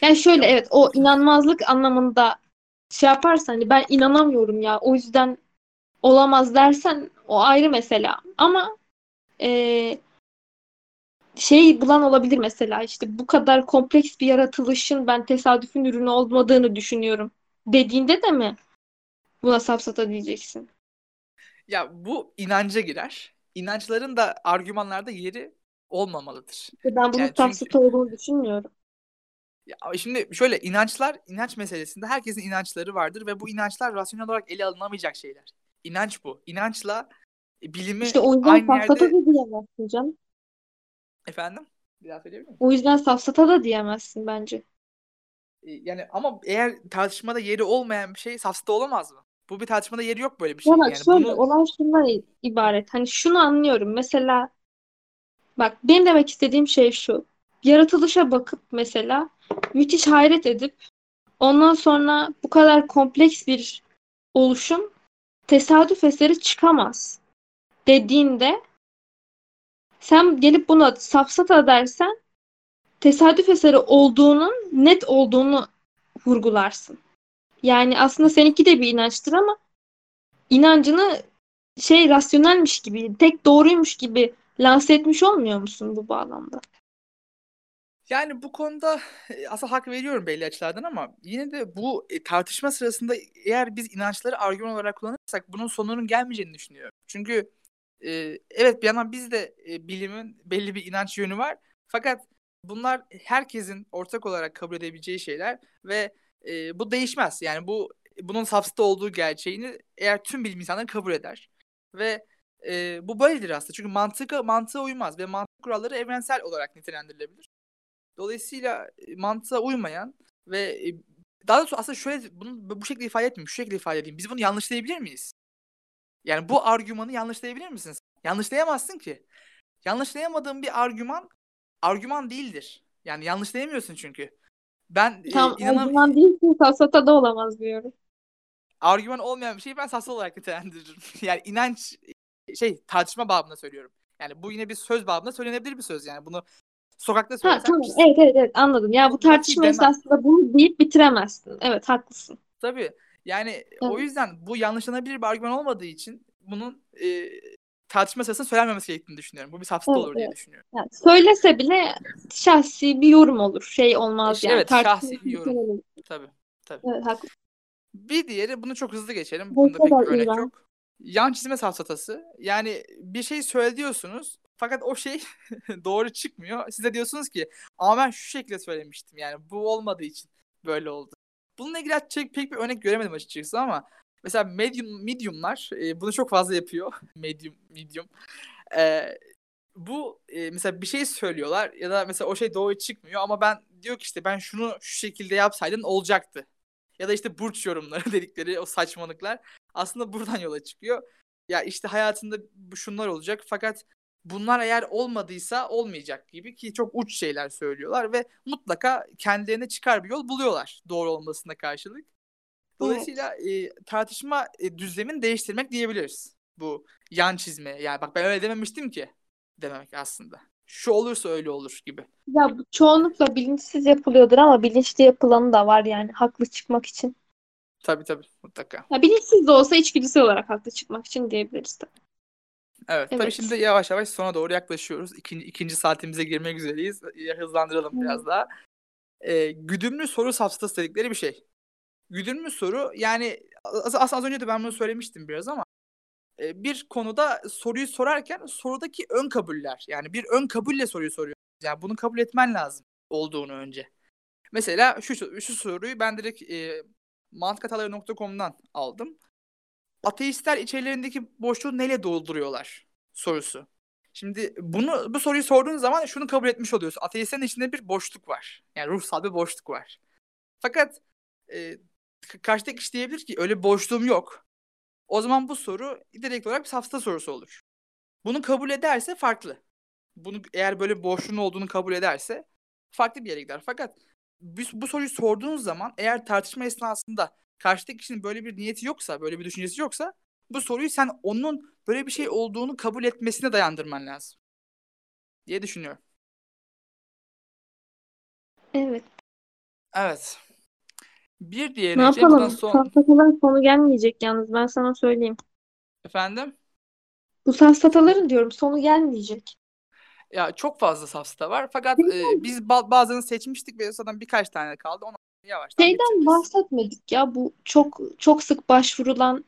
Yani şöyle evet, o inanmazlık anlamında şey yaparsan, hani ben inanamıyorum ya o yüzden olamaz dersen o ayrı mesela. Ama şey bulan olabilir mesela, işte bu kadar kompleks bir yaratılışın ben tesadüfün ürünü olmadığını düşünüyorum dediğinde de mi buna safsata diyeceksin? Ya bu inanca girer. İnançların da argümanlarda yeri olmamalıdır. Ben bunu yani safsata olduğunu düşünmüyorum. Ya şimdi şöyle, inanç meselesinde herkesin inançları vardır ve bu inançlar rasyonel olarak ele alınamayacak şeyler. İnanç bu. İnançla bilimi işte o yüzden aynı safsata yerde... da diyemezsin canım. Efendim? Biraz söyleyebilir miyim? O yüzden safsata da diyemezsin bence. Yani ama eğer tartışmada yeri olmayan bir şey safsata olamaz mı? Bu bir tartışmada yeri yok böyle bir şey. Yani şöyle, olay şundan ibaret. Hani şunu anlıyorum. Mesela bak, benim demek istediğim şey şu. Yaratılışa bakıp mesela müthiş hayret edip ondan sonra bu kadar kompleks bir oluşum tesadüf eseri çıkamaz dediğinde, sen gelip buna safsata dersen tesadüf eseri olduğunun net olduğunu vurgularsın. Yani aslında seninki de bir inançtır ama inancını şey, rasyonelmiş gibi, tek doğruymuş gibi lanse etmiş olmuyor musun bu bağlamda? Yani bu konuda aslında hak veriyorum belli açılardan, ama yine de bu tartışma sırasında eğer biz inançları argüman olarak kullanırsak bunun sonunun gelmeyeceğini düşünüyorum. Çünkü evet, bir yandan bizde bilimin belli bir inanç yönü var, fakat bunlar herkesin ortak olarak kabul edebileceği şeyler ve bu değişmez. Yani bunun safsata olduğu gerçeğini eğer tüm bilim insanları kabul eder ve bu böyledir aslında. Çünkü mantığa uymaz ve mantık kuralları evrensel olarak nitelendirilebilir. Dolayısıyla mantığa uymayan ve daha doğrusu aslında şöyle, bunu bu şekilde ifade etmeyeyim, şu şekilde ifade edeyim. Biz bunu yanlışlayabilir miyiz? Yani bu argümanı yanlışlayabilir misiniz? Yanlışlayamazsın ki. Yanlışlayamadığın bir argüman değildir. Yani yanlışlayamıyorsun çünkü. Ben tam argüman değil ki, safsata da olamaz diyorum. Argüman olmayan bir şeyi ben safsata olarak nitelendiririm. Yani inanç tartışma babında söylüyorum. Yani bu yine bir söz babında söylenebilir bir söz. Yani bunu sokakta söylesen. Tamam. Evet anladım. Ya bu tartışma esasında bunu deyip bitiremezsin. Evet, haklısın. Tabii. Yani evet. O yüzden bu yanlışlanabilir bir argüman olmadığı için bunun tartışma sırasında söylenmemesi gerektiğini düşünüyorum. Bu bir safsata olur diye düşünüyorum. Yani söylese bile şahsi bir yorum olur. Şey olmaz işte yani. Evet, şahsi bir yorum. Tabii. Evet, haklısın. Bir diğeri, bunu çok hızlı geçelim. Bunda pek örnek yok. Yan çizme safsatası. Yani bir şey söylüyorsunuz fakat o şey doğru çıkmıyor. Siz de diyorsunuz ki ama ben şu şekilde söylemiştim. Yani bu olmadığı için böyle oldu. Bununla ilgili pek bir örnek göremedim açıkçası ama mesela mediumlar bunu çok fazla yapıyor. Medium. Bu mesela bir şey söylüyorlar ya da mesela o şey doğru çıkmıyor ama ben diyor ki işte ben şunu şu şekilde yapsaydım olacaktı. Ya da işte burç yorumları dedikleri o saçmalıklar aslında buradan yola çıkıyor. Ya işte hayatında şunlar olacak fakat bunlar eğer olmadıysa olmayacak gibi, ki çok uç şeyler söylüyorlar ve mutlaka kendilerine çıkar bir yol buluyorlar doğru olmasına karşılık. Dolayısıyla tartışma düzlemini değiştirmek diyebiliriz bu yan çizme. Yani bak ben öyle dememiştim ki demek aslında. Şu olursa öyle olur gibi. Ya bu çoğunlukla bilinçsiz yapılıyordur ama bilinçli yapılanı da var yani haklı çıkmak için. Tabii mutlaka. Ya bilinçsiz de olsa içgüdüsel olarak haklı çıkmak için diyebiliriz tabii. Evet. Tabii şimdi yavaş sona doğru yaklaşıyoruz. İkinci saatimize girmek üzereyiz. Hızlandıralım biraz daha. Güdümlü soru safsatası dedikleri bir şey. Güdümlü soru yani az önce de ben bunu söylemiştim biraz ama bir konuda soruyu sorarken sorudaki ön kabuller. Yani bir ön kabulle soruyu soruyoruz. Yani bunu kabul etmen lazım olduğunu önce. Mesela şu soruyu ben direkt mantıkhataları.com'dan aldım. Ateistler içerilerindeki boşluğu neyle dolduruyorlar sorusu. Şimdi bu soruyu sorduğun zaman şunu kabul etmiş oluyorsun. Ateistlerin içinde bir boşluk var. Yani ruhsal bir boşluk var. Fakat karşıdaki kişi diyebilir ki öyle boşluğum yok. O zaman bu soru direkt olarak bir safsata sorusu olur. Bunu kabul ederse farklı. Bunu eğer böyle boşluğun olduğunu kabul ederse farklı bir yere gider. Fakat bu soruyu sorduğunuz zaman eğer tartışma esnasında karşıdaki kişinin böyle bir niyeti yoksa, böyle bir düşüncesi yoksa bu soruyu sen onun böyle bir şey olduğunu kabul etmesine dayandırman lazım diye düşünüyorum. Evet. Bir diğeri. Ne yapalım? Safsataların sonu gelmeyecek yalnız. Ben sana söyleyeyim. Efendim? Bu safsataların diyorum sonu gelmeyecek. Ya çok fazla safsata var. Fakat biz bazılarını seçmiştik ve zaten birkaç tane kaldı. Onu yavaştan geçeceğiz. Bahsetmedik ya. Bu çok çok sık başvurulan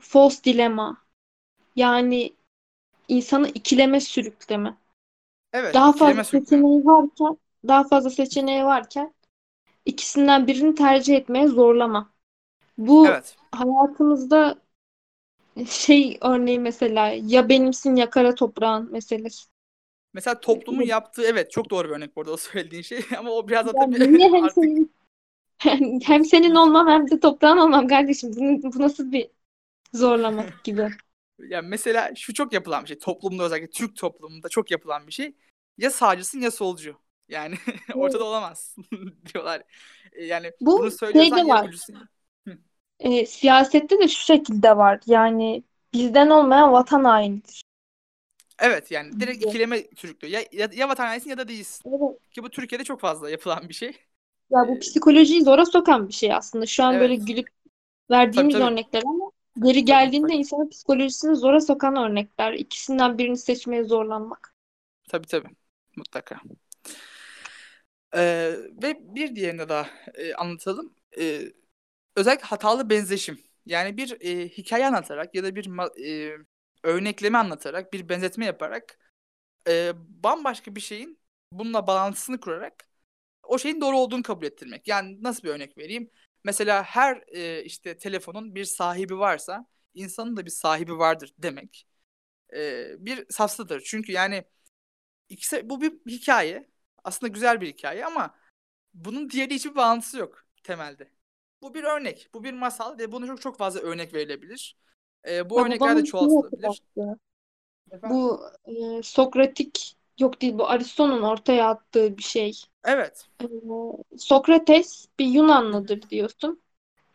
false dilema. Yani insanı ikileme sürükleme. Evet. Daha fazla seçeneği varken İkisinden birini tercih etmeye zorlama. Bu hayatımızda şey örneği mesela ya benimsin ya kara toprağın meselesi. Mesela toplumun yaptığı çok doğru bir örnek burada o söylediğin şey ama o biraz da niye hem artık... hem senin olmam hem de toprağın olmam kardeşim. Bu nasıl bir zorlamak gibi. Yani mesela şu çok yapılan bir şey. Toplumda özellikle Türk toplumunda çok yapılan bir şey. Ya sağcısın ya solcu. Yani ortada olamazsın diyorlar. Yani bunu söylüyorsan yapıcısın. Siyasette de şu şekilde var. Yani bizden olmayan vatan hainidir. Evet yani direkt ikileme sürüklüyor. Ya vatan hainsin ya da değilsin. Evet. Ki bu Türkiye'de çok fazla yapılan bir şey. Ya bu psikolojiyi zora sokan bir şey aslında. Şu an böyle gülüp verdiğimiz örnekler ama geri geldiğinde insanın psikolojisini zora sokan örnekler. İkisinden birini seçmeye zorlanmak. Tabii. Mutlaka. Ve bir diğerini daha anlatalım. Özellikle hatalı benzeşim. Yani bir hikaye anlatarak ya da bir örnekleme anlatarak, bir benzetme yaparak bambaşka bir şeyin bununla bağlantısını kurarak o şeyin doğru olduğunu kabul ettirmek. Yani nasıl bir örnek vereyim? Mesela her telefonun bir sahibi varsa insanın da bir sahibi vardır demek. Bir safsatadır. Çünkü yani bu bir hikaye. Aslında güzel bir hikaye ama bunun diğeri hiçbir bağlantısı yok temelde. Bu bir örnek. Bu bir masal ve bunu çok fazla örnek verilebilir. Bu örnekler de çoğaltılabilir. Bu Sokratik yok değil bu Aristo'nun ortaya attığı bir şey. Evet. Sokrates bir Yunanlıdır diyorsun.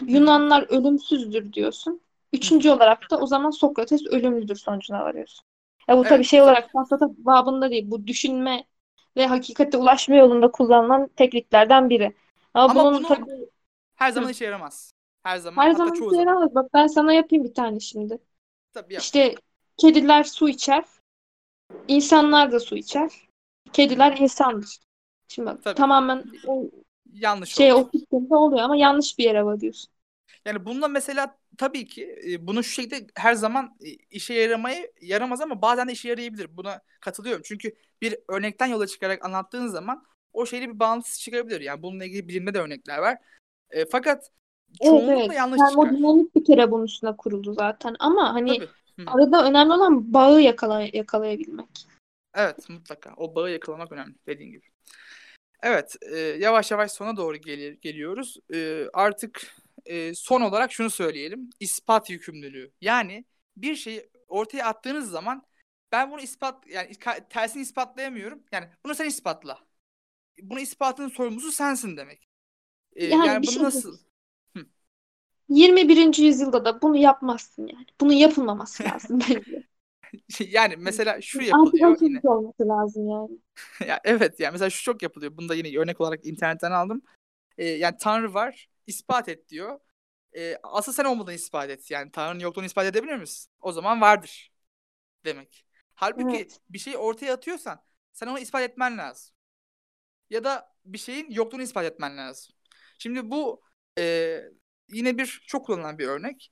Yunanlar ölümsüzdür diyorsun. Üçüncü olarak da o zaman Sokrates ölümlüdür sonucuna varıyorsun. Ya bu tabii şey olarak safsata babında değil. Bu düşünme ve hakikate ulaşma yolunda kullanılan tekniklerden biri. Ama bunu her zaman işe yaramaz. Her zaman. Her zaman çoğu zaman. Bak ben sana yapayım bir tane şimdi. Tabii yap. İşte kediler su içer. İnsanlar da su içer. Kediler insandır. Şimdi bak tabii, tamamen o yanlış şey oluyor. O sistemde oluyor ama yanlış bir yere varıyorsun. Yani bununla mesela tabii ki bunu şu şekilde her zaman işe yaramaz ama bazen de işe yarayabilir. Buna katılıyorum. Çünkü bir örnekten yola çıkarak anlattığın zaman o şeyle bir bağlantısı çıkabilir. Yani bununla ilgili bilimde de örnekler var. Fakat çoğunlukla evet, yanlış çıkar. Termodinamik bir kere bunun üstüne kuruldu zaten. Ama hani arada önemli olan bağı yakalayabilmek. Evet mutlaka. O bağı yakalamak önemli dediğin gibi. Evet yavaş yavaş sona doğru geliyoruz. Artık son olarak şunu söyleyelim. İspat yükümlülüğü. Yani bir şeyi ortaya attığınız zaman ben bunu tersini ispatlayamıyorum. Yani bunu sen ispatla. Bunu ispatının sorumlusu sensin demek. Yani bunu şey nasıl? 21. yüzyılda da bunu yapmazsın yani. Bunun yapılmaması lazım bence. Yani mesela şu yapılıyor artık yine. Olması lazım yani. Ya evet yani mesela şu çok yapılıyor. Bunu da yine örnek olarak internetten aldım. Yani Tanrı var. İspat et diyor. Asıl sen olmadan ispat et. Yani Tanrı'nın yokluğunu ispat edebilir misin? O zaman vardır demek. Halbuki evet, bir şeyi ortaya atıyorsan sen onu ispat etmen lazım. Ya da bir şeyin yokluğunu ispat etmen lazım. Şimdi bu yine bir çok kullanılan bir örnek.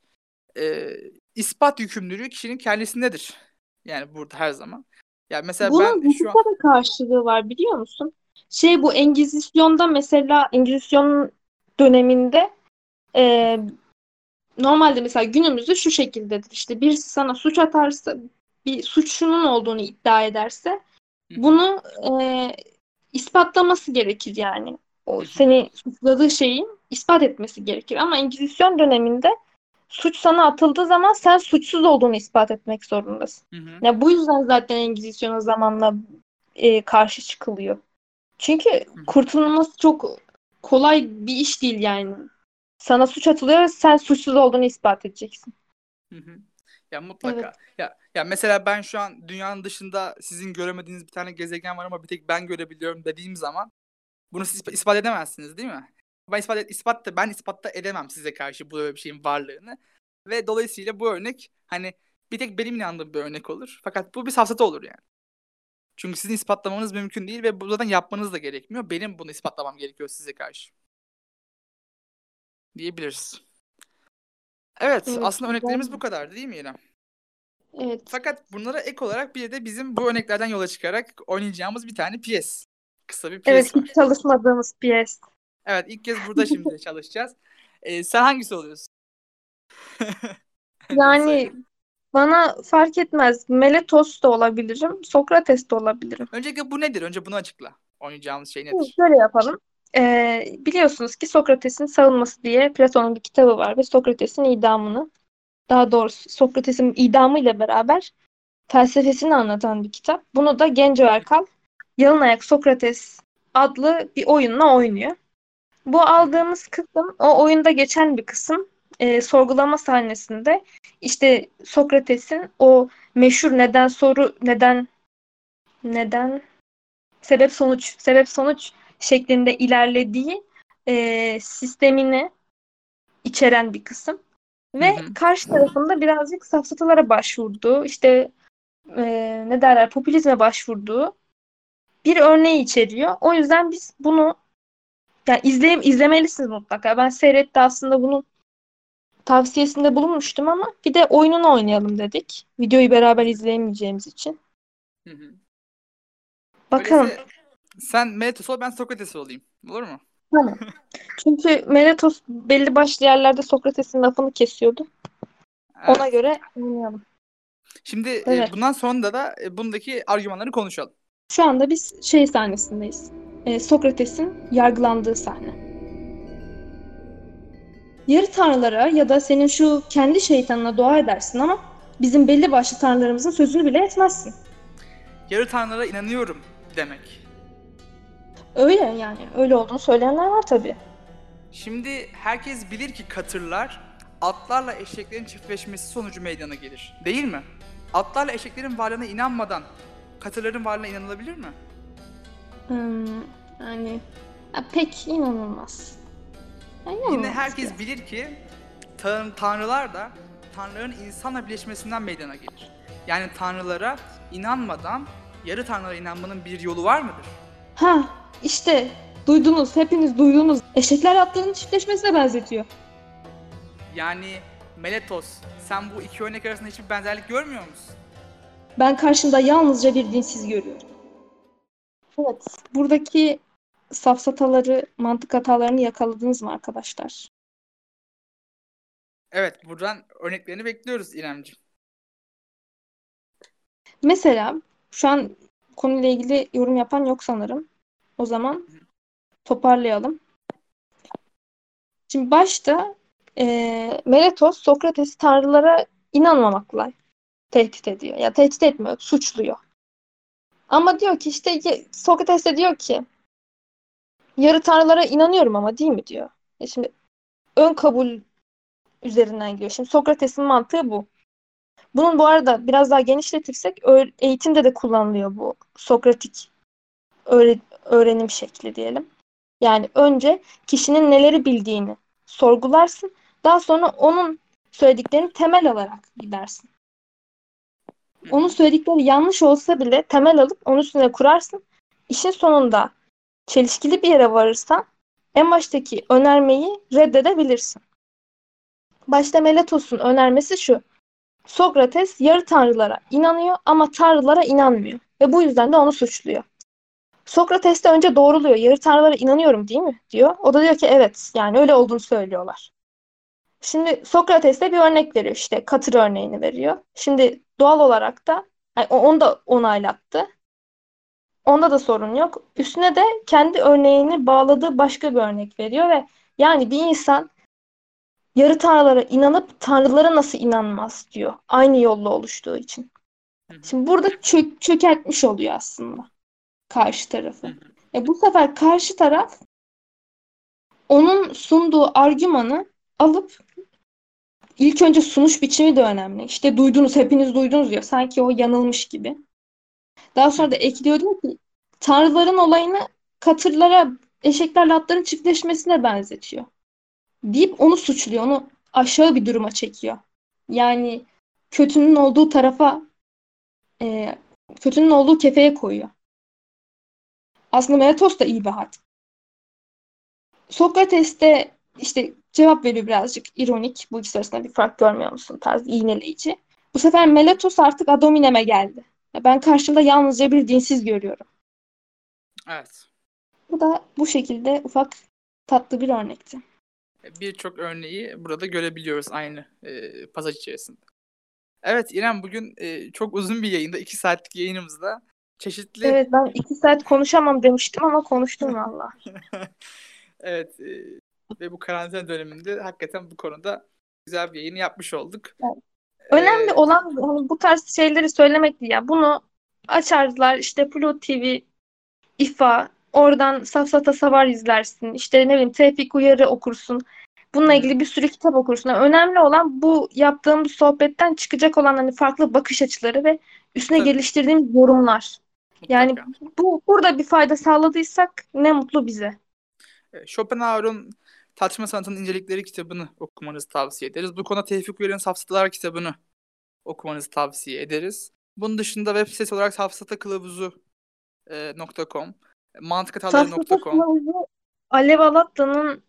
İspat yükümlülüğü kişinin kendisindedir. Yani burada her zaman. Yani mesela bunun bir şu an... karşılığı var biliyor musun? Bu Engizisyon'da mesela Engizisyon'un döneminde normalde mesela günümüzde şu şekildedir. İşte birisi sana suç atarsa, bir suçunun olduğunu iddia ederse bunu ispatlaması gerekir yani. O seni suçladığı şeyin ispat etmesi gerekir. Ama Engizisyon döneminde suç sana atıldığı zaman sen suçsuz olduğunu ispat etmek zorundasın. Yani bu yüzden zaten Engizisyon'a zamanla karşı çıkılıyor. Çünkü kurtulması çok kolay bir iş değil yani. Sana suç atılıyor ve sen suçsuz olduğunu ispat edeceksin. Ya mutlaka. Evet. Ya mesela ben şu an dünyanın dışında sizin göremediğiniz bir tane gezegen var ama bir tek ben görebiliyorum dediğim zaman bunu siz ispat edemezsiniz değil mi? Ben ispat da edemem size karşı böyle bir şeyin varlığını. Ve dolayısıyla bu örnek hani bir tek benim inandığım bir örnek olur. Fakat bu bir safsata olur yani. Çünkü sizin ispatlamanız mümkün değil ve bu zaten yapmanız da gerekmiyor. Benim bunu ispatlamam gerekiyor size karşı. Diyebiliriz. Evet aslında örneklerimiz bu kadar değil mi İrem? Evet. Fakat bunlara ek olarak bir de bizim bu örneklerden yola çıkarak oynayacağımız bir tane piyes. Kısa bir piyes var. Evet, hiç çalışmadığımız piyes. Evet, ilk kez burada şimdi çalışacağız. Sen hangisi oluyorsun? Yani... Bana fark etmez. Meletos da olabilirim. Sokrates de olabilirim. Öncelikle bu nedir? Önce bunu açıkla. Oynayacağımız şey nedir? Şöyle yapalım. Biliyorsunuz ki Sokrates'in Savunması diye Platon'un bir kitabı var ve Sokrates'in idamını, daha doğrusu Sokrates'in idamıyla beraber felsefesini anlatan bir kitap. Bunu da Genco Erkal Yalınayak Sokrates adlı bir oyunla oynuyor. Bu aldığımız kısım o oyunda geçen bir kısım. Sorgulama sahnesinde işte Sokrates'in o meşhur sebep sonuç şeklinde ilerlediği sistemini içeren bir kısım ve karşı tarafında birazcık safsatalara başvurduğu işte popülizme başvurduğu bir örneği içeriyor. O yüzden biz bunu yani izlemelisiniz mutlaka. Ben seyrette aslında bunu tavsiyesinde bulunmuştum ama bir de oyununu oynayalım dedik. Videoyu beraber izleyemeyeceğimiz için. Bakalım. Öyleyse sen Meletos ol, ben Sokrates olayım. Olur mu? Tamam. Çünkü Meletos belli başlı yerlerde Sokrates'in lafını kesiyordu. Evet. Ona göre oynayalım. Şimdi evet, bundan sonra da bundaki argümanları konuşalım. Şu anda biz sahnesindeyiz. Sokrates'in yargılandığı sahne. Yarı tanrılara ya da senin şu kendi şeytanına dua edersin ama bizim belli başlı tanrılarımızın sözünü bile etmezsin. Yarı tanrılara inanıyorum demek. Öyle yani. Öyle olduğunu söyleyenler var tabii. Şimdi herkes bilir ki katırlar atlarla eşeklerin çiftleşmesi sonucu meydana gelir. Değil mi? Atlarla eşeklerin varlığına inanmadan katırların varlığına inanılabilir mi? Pek inanılmaz. Yine herkes bilir ki tanrılar da tanrıların insanla birleşmesinden meydana gelir. Yani tanrılara inanmadan yarı tanrılara inanmanın bir yolu var mıdır? Ha, işte duydunuz, hepiniz duydunuz. Eşekler atlarının çiftleşmesine benzetiyor. Yani Meletos, sen bu iki örnek arasında hiçbir benzerlik görmüyor musun? Ben karşımda yalnızca bir dinsiz görüyorum. Evet, buradaki safsataları, mantık hatalarını yakaladınız mı arkadaşlar? Evet, buradan örneklerini bekliyoruz İremciğim. Mesela şu an konuyla ilgili yorum yapan yok sanırım. O zaman toparlayalım. Şimdi başta Meletos, Sokrates'i tanrılara inanmamakla tehdit ediyor. Ya yani tehdit etmiyor, suçluyor. Ama diyor ki işte Sokrates de diyor ki yarı tanrılara inanıyorum ama değil mi diyor. Ya şimdi ön kabul üzerinden gidiyor. Şimdi Sokrates'in mantığı bu. Bunun bu arada biraz daha genişletirsek eğitimde de kullanılıyor bu Sokratik öğrenim şekli diyelim. Yani önce kişinin neleri bildiğini sorgularsın. Daha sonra onun söylediklerini temel alarak gidersin. Onun söyledikleri yanlış olsa bile temel alıp onun üstüne kurarsın. İşin sonunda çelişkili bir yere varırsan en baştaki önermeyi reddedebilirsin. Başta Meletos'un önermesi şu. Sokrates yarı tanrılara inanıyor ama tanrılara inanmıyor. Ve bu yüzden de onu suçluyor. Sokrates de önce doğruluyor. Yarı tanrılara inanıyorum değil mi? Diyor. O da diyor ki evet yani öyle olduğunu söylüyorlar. Şimdi Sokrates de bir örnek veriyor işte. Katır örneğini veriyor. Şimdi doğal olarak da yani onu da onaylattı. Onda da sorun yok. Üstüne de kendi örneğini bağladığı başka bir örnek veriyor ve yani bir insan yarı tanrılara inanıp tanrılara nasıl inanmaz diyor. Aynı yolla oluştuğu için. Şimdi burada çökertmiş oluyor aslında karşı tarafı. Bu sefer karşı taraf onun sunduğu argümanı alıp ilk önce sunuş biçimi de önemli. İşte duydunuz, hepiniz duydunuz diyor. Sanki o yanılmış gibi. Daha sonra da ekliyor diyor ki tanrıların olayını katırlara, eşeklerle atların çiftleşmesine benzetiyor. Deyip onu suçluyor. Onu aşağı bir duruma çekiyor. Yani kötünün olduğu tarafa kötünün olduğu kefeye koyuyor. Aslında Meletos da iyi bir hat. Sokrates de işte cevap veriyor birazcık ironik. Bu ikisi arasında bir fark görmüyor musun? Tarzı iğneleyici. Bu sefer Meletos artık ad hominem geldi. Ben karşımda yalnızca bir dinsiz görüyorum. Evet. Bu da bu şekilde ufak tatlı bir örnekti. Birçok örneği burada görebiliyoruz aynı pasaj içerisinde. Evet İrem, bugün çok uzun bir yayında, 2 saatlik yayınımızda çeşitli... Evet, ben 2 saat konuşamam demiştim ama konuştum valla. Evet ve bu karantina döneminde hakikaten bu konuda güzel bir yayın yapmış olduk. Evet. Önemli olan hani bu tarz şeyleri söylemek değil. Yani bunu açarlar işte Pluto TV, İFA, oradan safsata savar izlersin. İşte ne bileyim Tevfik Uyar'ı okursun. Bununla ilgili bir sürü kitap okursun. Yani önemli olan bu yaptığımız sohbetten çıkacak olan hani farklı bakış açıları ve üstüne geliştirdiğimiz yorumlar. Mutlaka. Yani burada bir fayda sağladıysak ne mutlu bize. Schopenhauer'un Tartışma Sanatının İncelikleri kitabını okumanızı tavsiye ederiz. Bu konuda Tevfik Uyar'ın Safsatalar kitabını okumanızı tavsiye ederiz. Bunun dışında web sitesi olarak safsatakılavuzu.com, mantıkhataları.com, Alev Alata'nın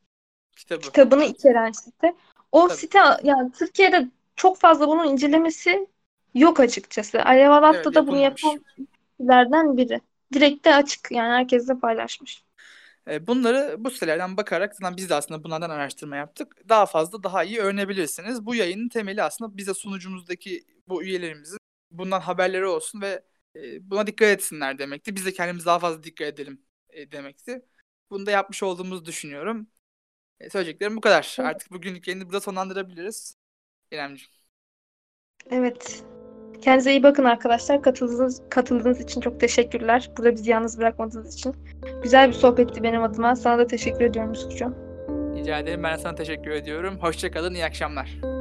kitabını içeren site. O site yani Türkiye'de çok fazla bunun incelemesi yok açıkçası. Alev Alata da bunu yapanlardan biri. Direkt de açık yani herkesle paylaşmış. Bunları bu sitelerden bakarak biz de aslında bunlardan araştırma yaptık. Daha fazla daha iyi öğrenebilirsiniz. Bu yayının temeli aslında bize sunucumuzdaki bu üyelerimizin bundan haberleri olsun ve buna dikkat etsinler demekti. Biz de kendimiz daha fazla dikkat edelim demekti. Bunu da yapmış olduğumuzu düşünüyorum. Söyleyeceklerim bu kadar. Evet. Artık bugünlük yayını burada sonlandırabiliriz. İremciğim. Evet. Kendinize iyi bakın arkadaşlar. Katıldığınız için çok teşekkürler. Burada bizi yalnız bırakmadığınız için. Güzel bir sohbetti benim adıma. Sana da teşekkür ediyorum Yusuf'cuğum. Rica ederim. Ben sana teşekkür ediyorum. Hoşça kalın. İyi akşamlar.